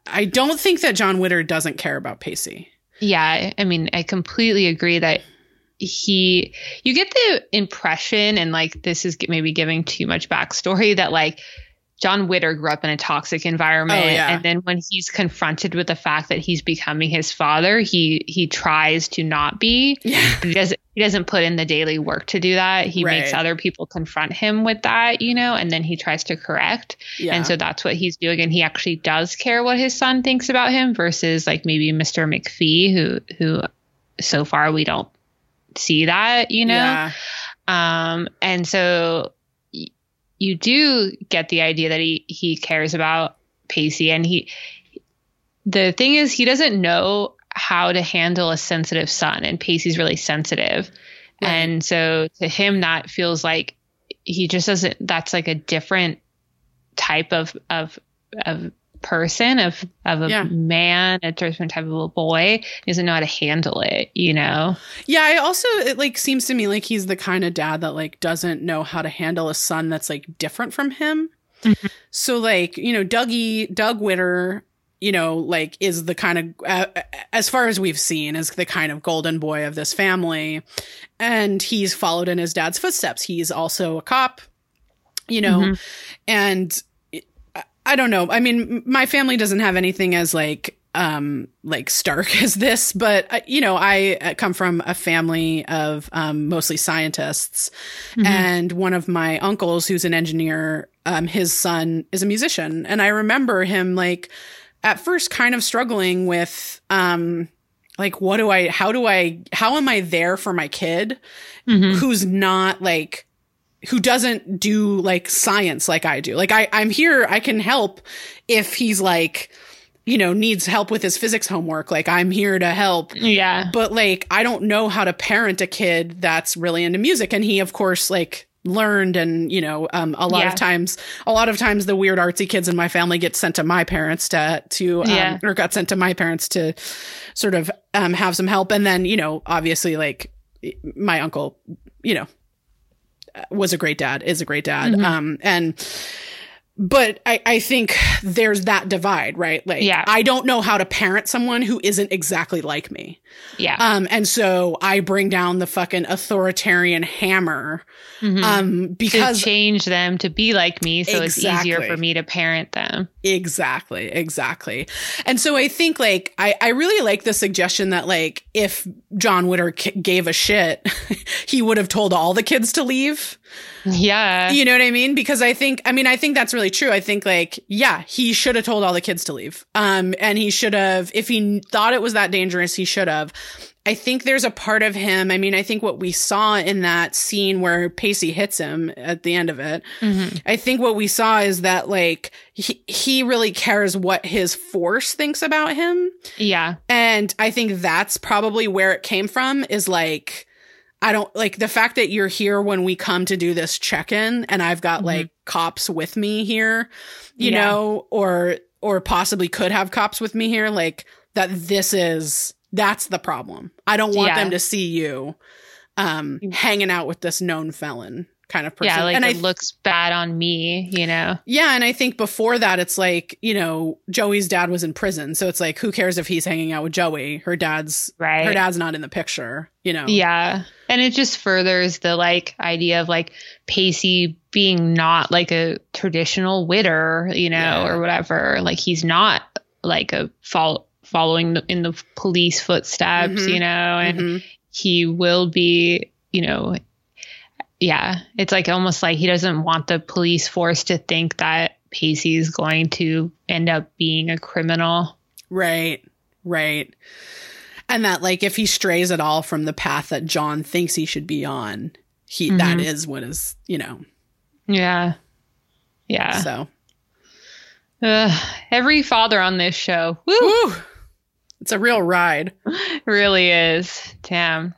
I don't think that John Witter doesn't care about Pacey. Yeah, I mean, I completely agree that you get the impression, and, like, this is maybe giving too much backstory, that, like, John Witter grew up in a toxic environment. Oh, yeah. And then when he's confronted with the fact that he's becoming his father, he tries to not be. Yeah. He doesn't put in the daily work to do that. He right. makes other people confront him with that, you know, and then he tries to correct. Yeah. And so that's what he's doing. And he actually does care what his son thinks about him versus, like, maybe Mr. McPhee, who so far we don't see that, you know? Yeah. And so you do get the idea that he cares about Pacey, and the thing is, he doesn't know how to handle a sensitive son, and Pacey's really sensitive. Right. And so to him, that feels like he just doesn't, that's like a different type of person, of a yeah. man, a different type of a boy. He doesn't know how to handle it, you know? Yeah, it like seems to me like he's the kind of dad that, like, doesn't know how to handle a son that's, like, different from him. Mm-hmm. So, like, you know, Doug Witter, you know, like, is the kind of, as far as we've seen, is the kind of golden boy of this family. And he's followed in his dad's footsteps. He's also a cop, you know, mm-hmm. and I don't know. I mean, my family doesn't have anything as, like stark as this, but you know, I come from a family of mostly scientists, mm-hmm. and one of my uncles, who's an engineer, his son is a musician, and I remember him, like, at first kind of struggling with like, how am I there for my kid, mm-hmm. who's not, like, who doesn't do, like, science like I do. Like, I'm here, I can help if he's, like, you know, needs help with his physics homework. Like, I'm here to help. Yeah. But, like, I don't know how to parent a kid that's really into music. And he, of course, like, learned, and, you know, a lot of times the weird artsy kids in my family get sent to my parents or got sent to my parents to sort of have some help. And then, you know, obviously, like, my uncle, you know, is a great dad. Mm-hmm. But I think there's that divide, right? Like, yeah. I don't know how to parent someone who isn't exactly like me. Yeah. And so I bring down the fucking authoritarian hammer, mm-hmm. Because to change them to be like me. So exactly. It's easier for me to parent them. Exactly. Exactly. And so I think, like, I really like the suggestion that, like, if John Witter gave a shit, he would have told all the kids to leave. Yeah. You know what I mean? Because I think that's really true. I think, like, yeah, he should have told all the kids to leave. And he should have, if he thought it was that dangerous, he should have. I think there's a part of him. I mean, I think what we saw in that scene where Pacey hits him at the end of it, mm-hmm. I think what we saw is that, like, he really cares what his force thinks about him. Yeah. And I think that's probably where it came from, is, like, I don't like the fact that you're here when we come to do this check-in, and I've got, mm-hmm. like, cops with me here, you yeah. know, or possibly could have cops with me here. Like, that's the problem. I don't want yeah. them to see you hanging out with this known felon kind of person. Yeah, like, and it looks bad on me, you know? Yeah, and I think before that, it's like, you know, Joey's dad was in prison. So it's like, who cares if he's hanging out with Joey? Her dad's not in the picture, you know? Yeah, and it just furthers the, like, idea of, like, Pacey being not, like, a traditional widder, you know, or whatever. Like, he's not, like, a following in the police footsteps, you know? And he will be, you know... Yeah, it's like almost like he doesn't want the police force to think that Pacey is going to end up being a criminal. Right. And that, like, if he strays at all from the path that John thinks he should be on, that is what is, you know. Yeah. So every father on this show. Woo! It's a real ride. It really is. Damn.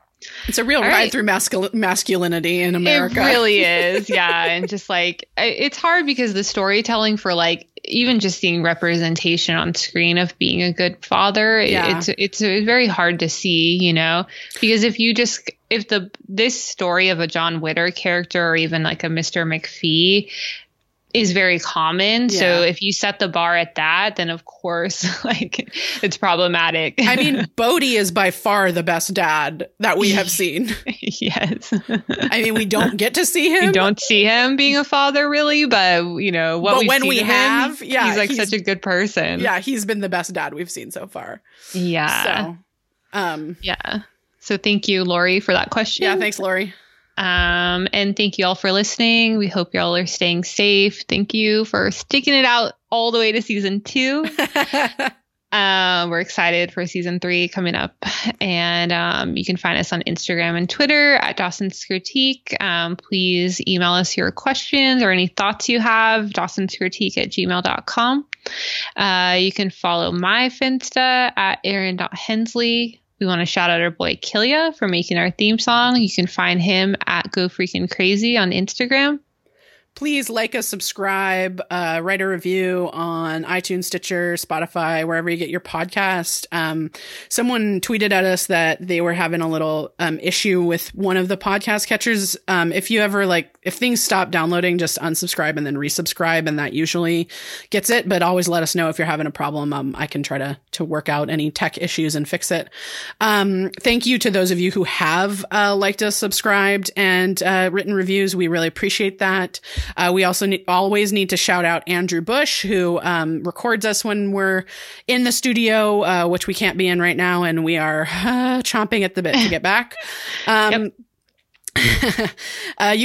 It's a real ride through masculinity in America. It really is. Yeah. And just like, it's hard because the storytelling for, like, even just seeing representation on screen of being a good father, it's very hard to see, you know, because if this story of a John Witter character or even like a Mr. McPhee is very common. Yeah. So if you set the bar at that, then of course, like, it's problematic. I mean, Bodie is by far the best dad that we have seen. Yes. I mean, we don't get to see him. We don't see him being a father really, but you know, he's such a good person. Yeah. He's been the best dad we've seen so far. Yeah. So, So thank you, Lori, for that question. Yeah. Thanks, Lori. And thank you all for listening. We hope y'all are staying safe. Thank you for sticking it out all the way to season 2. We're excited for season 3 coming up. And you can find us on Instagram and Twitter at Dawson's Critique. Please email us your questions or any thoughts you have, dawsonscritique@gmail.com. You can follow my Finsta at erin.hensley. We want to shout out our boy Kilia for making our theme song. You can find him at Go Freaking Crazy on Instagram. Please like us, subscribe, write a review on iTunes, Stitcher, Spotify, wherever you get your podcast. Someone tweeted at us that they were having a little issue with one of the podcast catchers. If things stop downloading, just unsubscribe and then resubscribe, and that usually gets it. But always let us know if you're having a problem. I can try to work out any tech issues and fix it. Thank you to those of you who have liked us, subscribed, and written reviews. We really appreciate that. We also always need to shout out Andrew Bush, who records us when we're in the studio, which we can't be in right now, and we are chomping at the bit to get back. You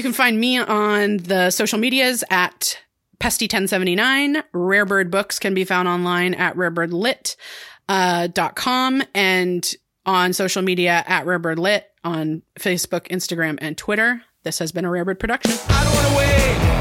can find me on the social medias at Pesty1079. Rarebird Books can be found online at rarebirdlit.com and on social media at rarebirdlit on Facebook, Instagram, and Twitter. This has been a Rarebird production. I don't want to wait.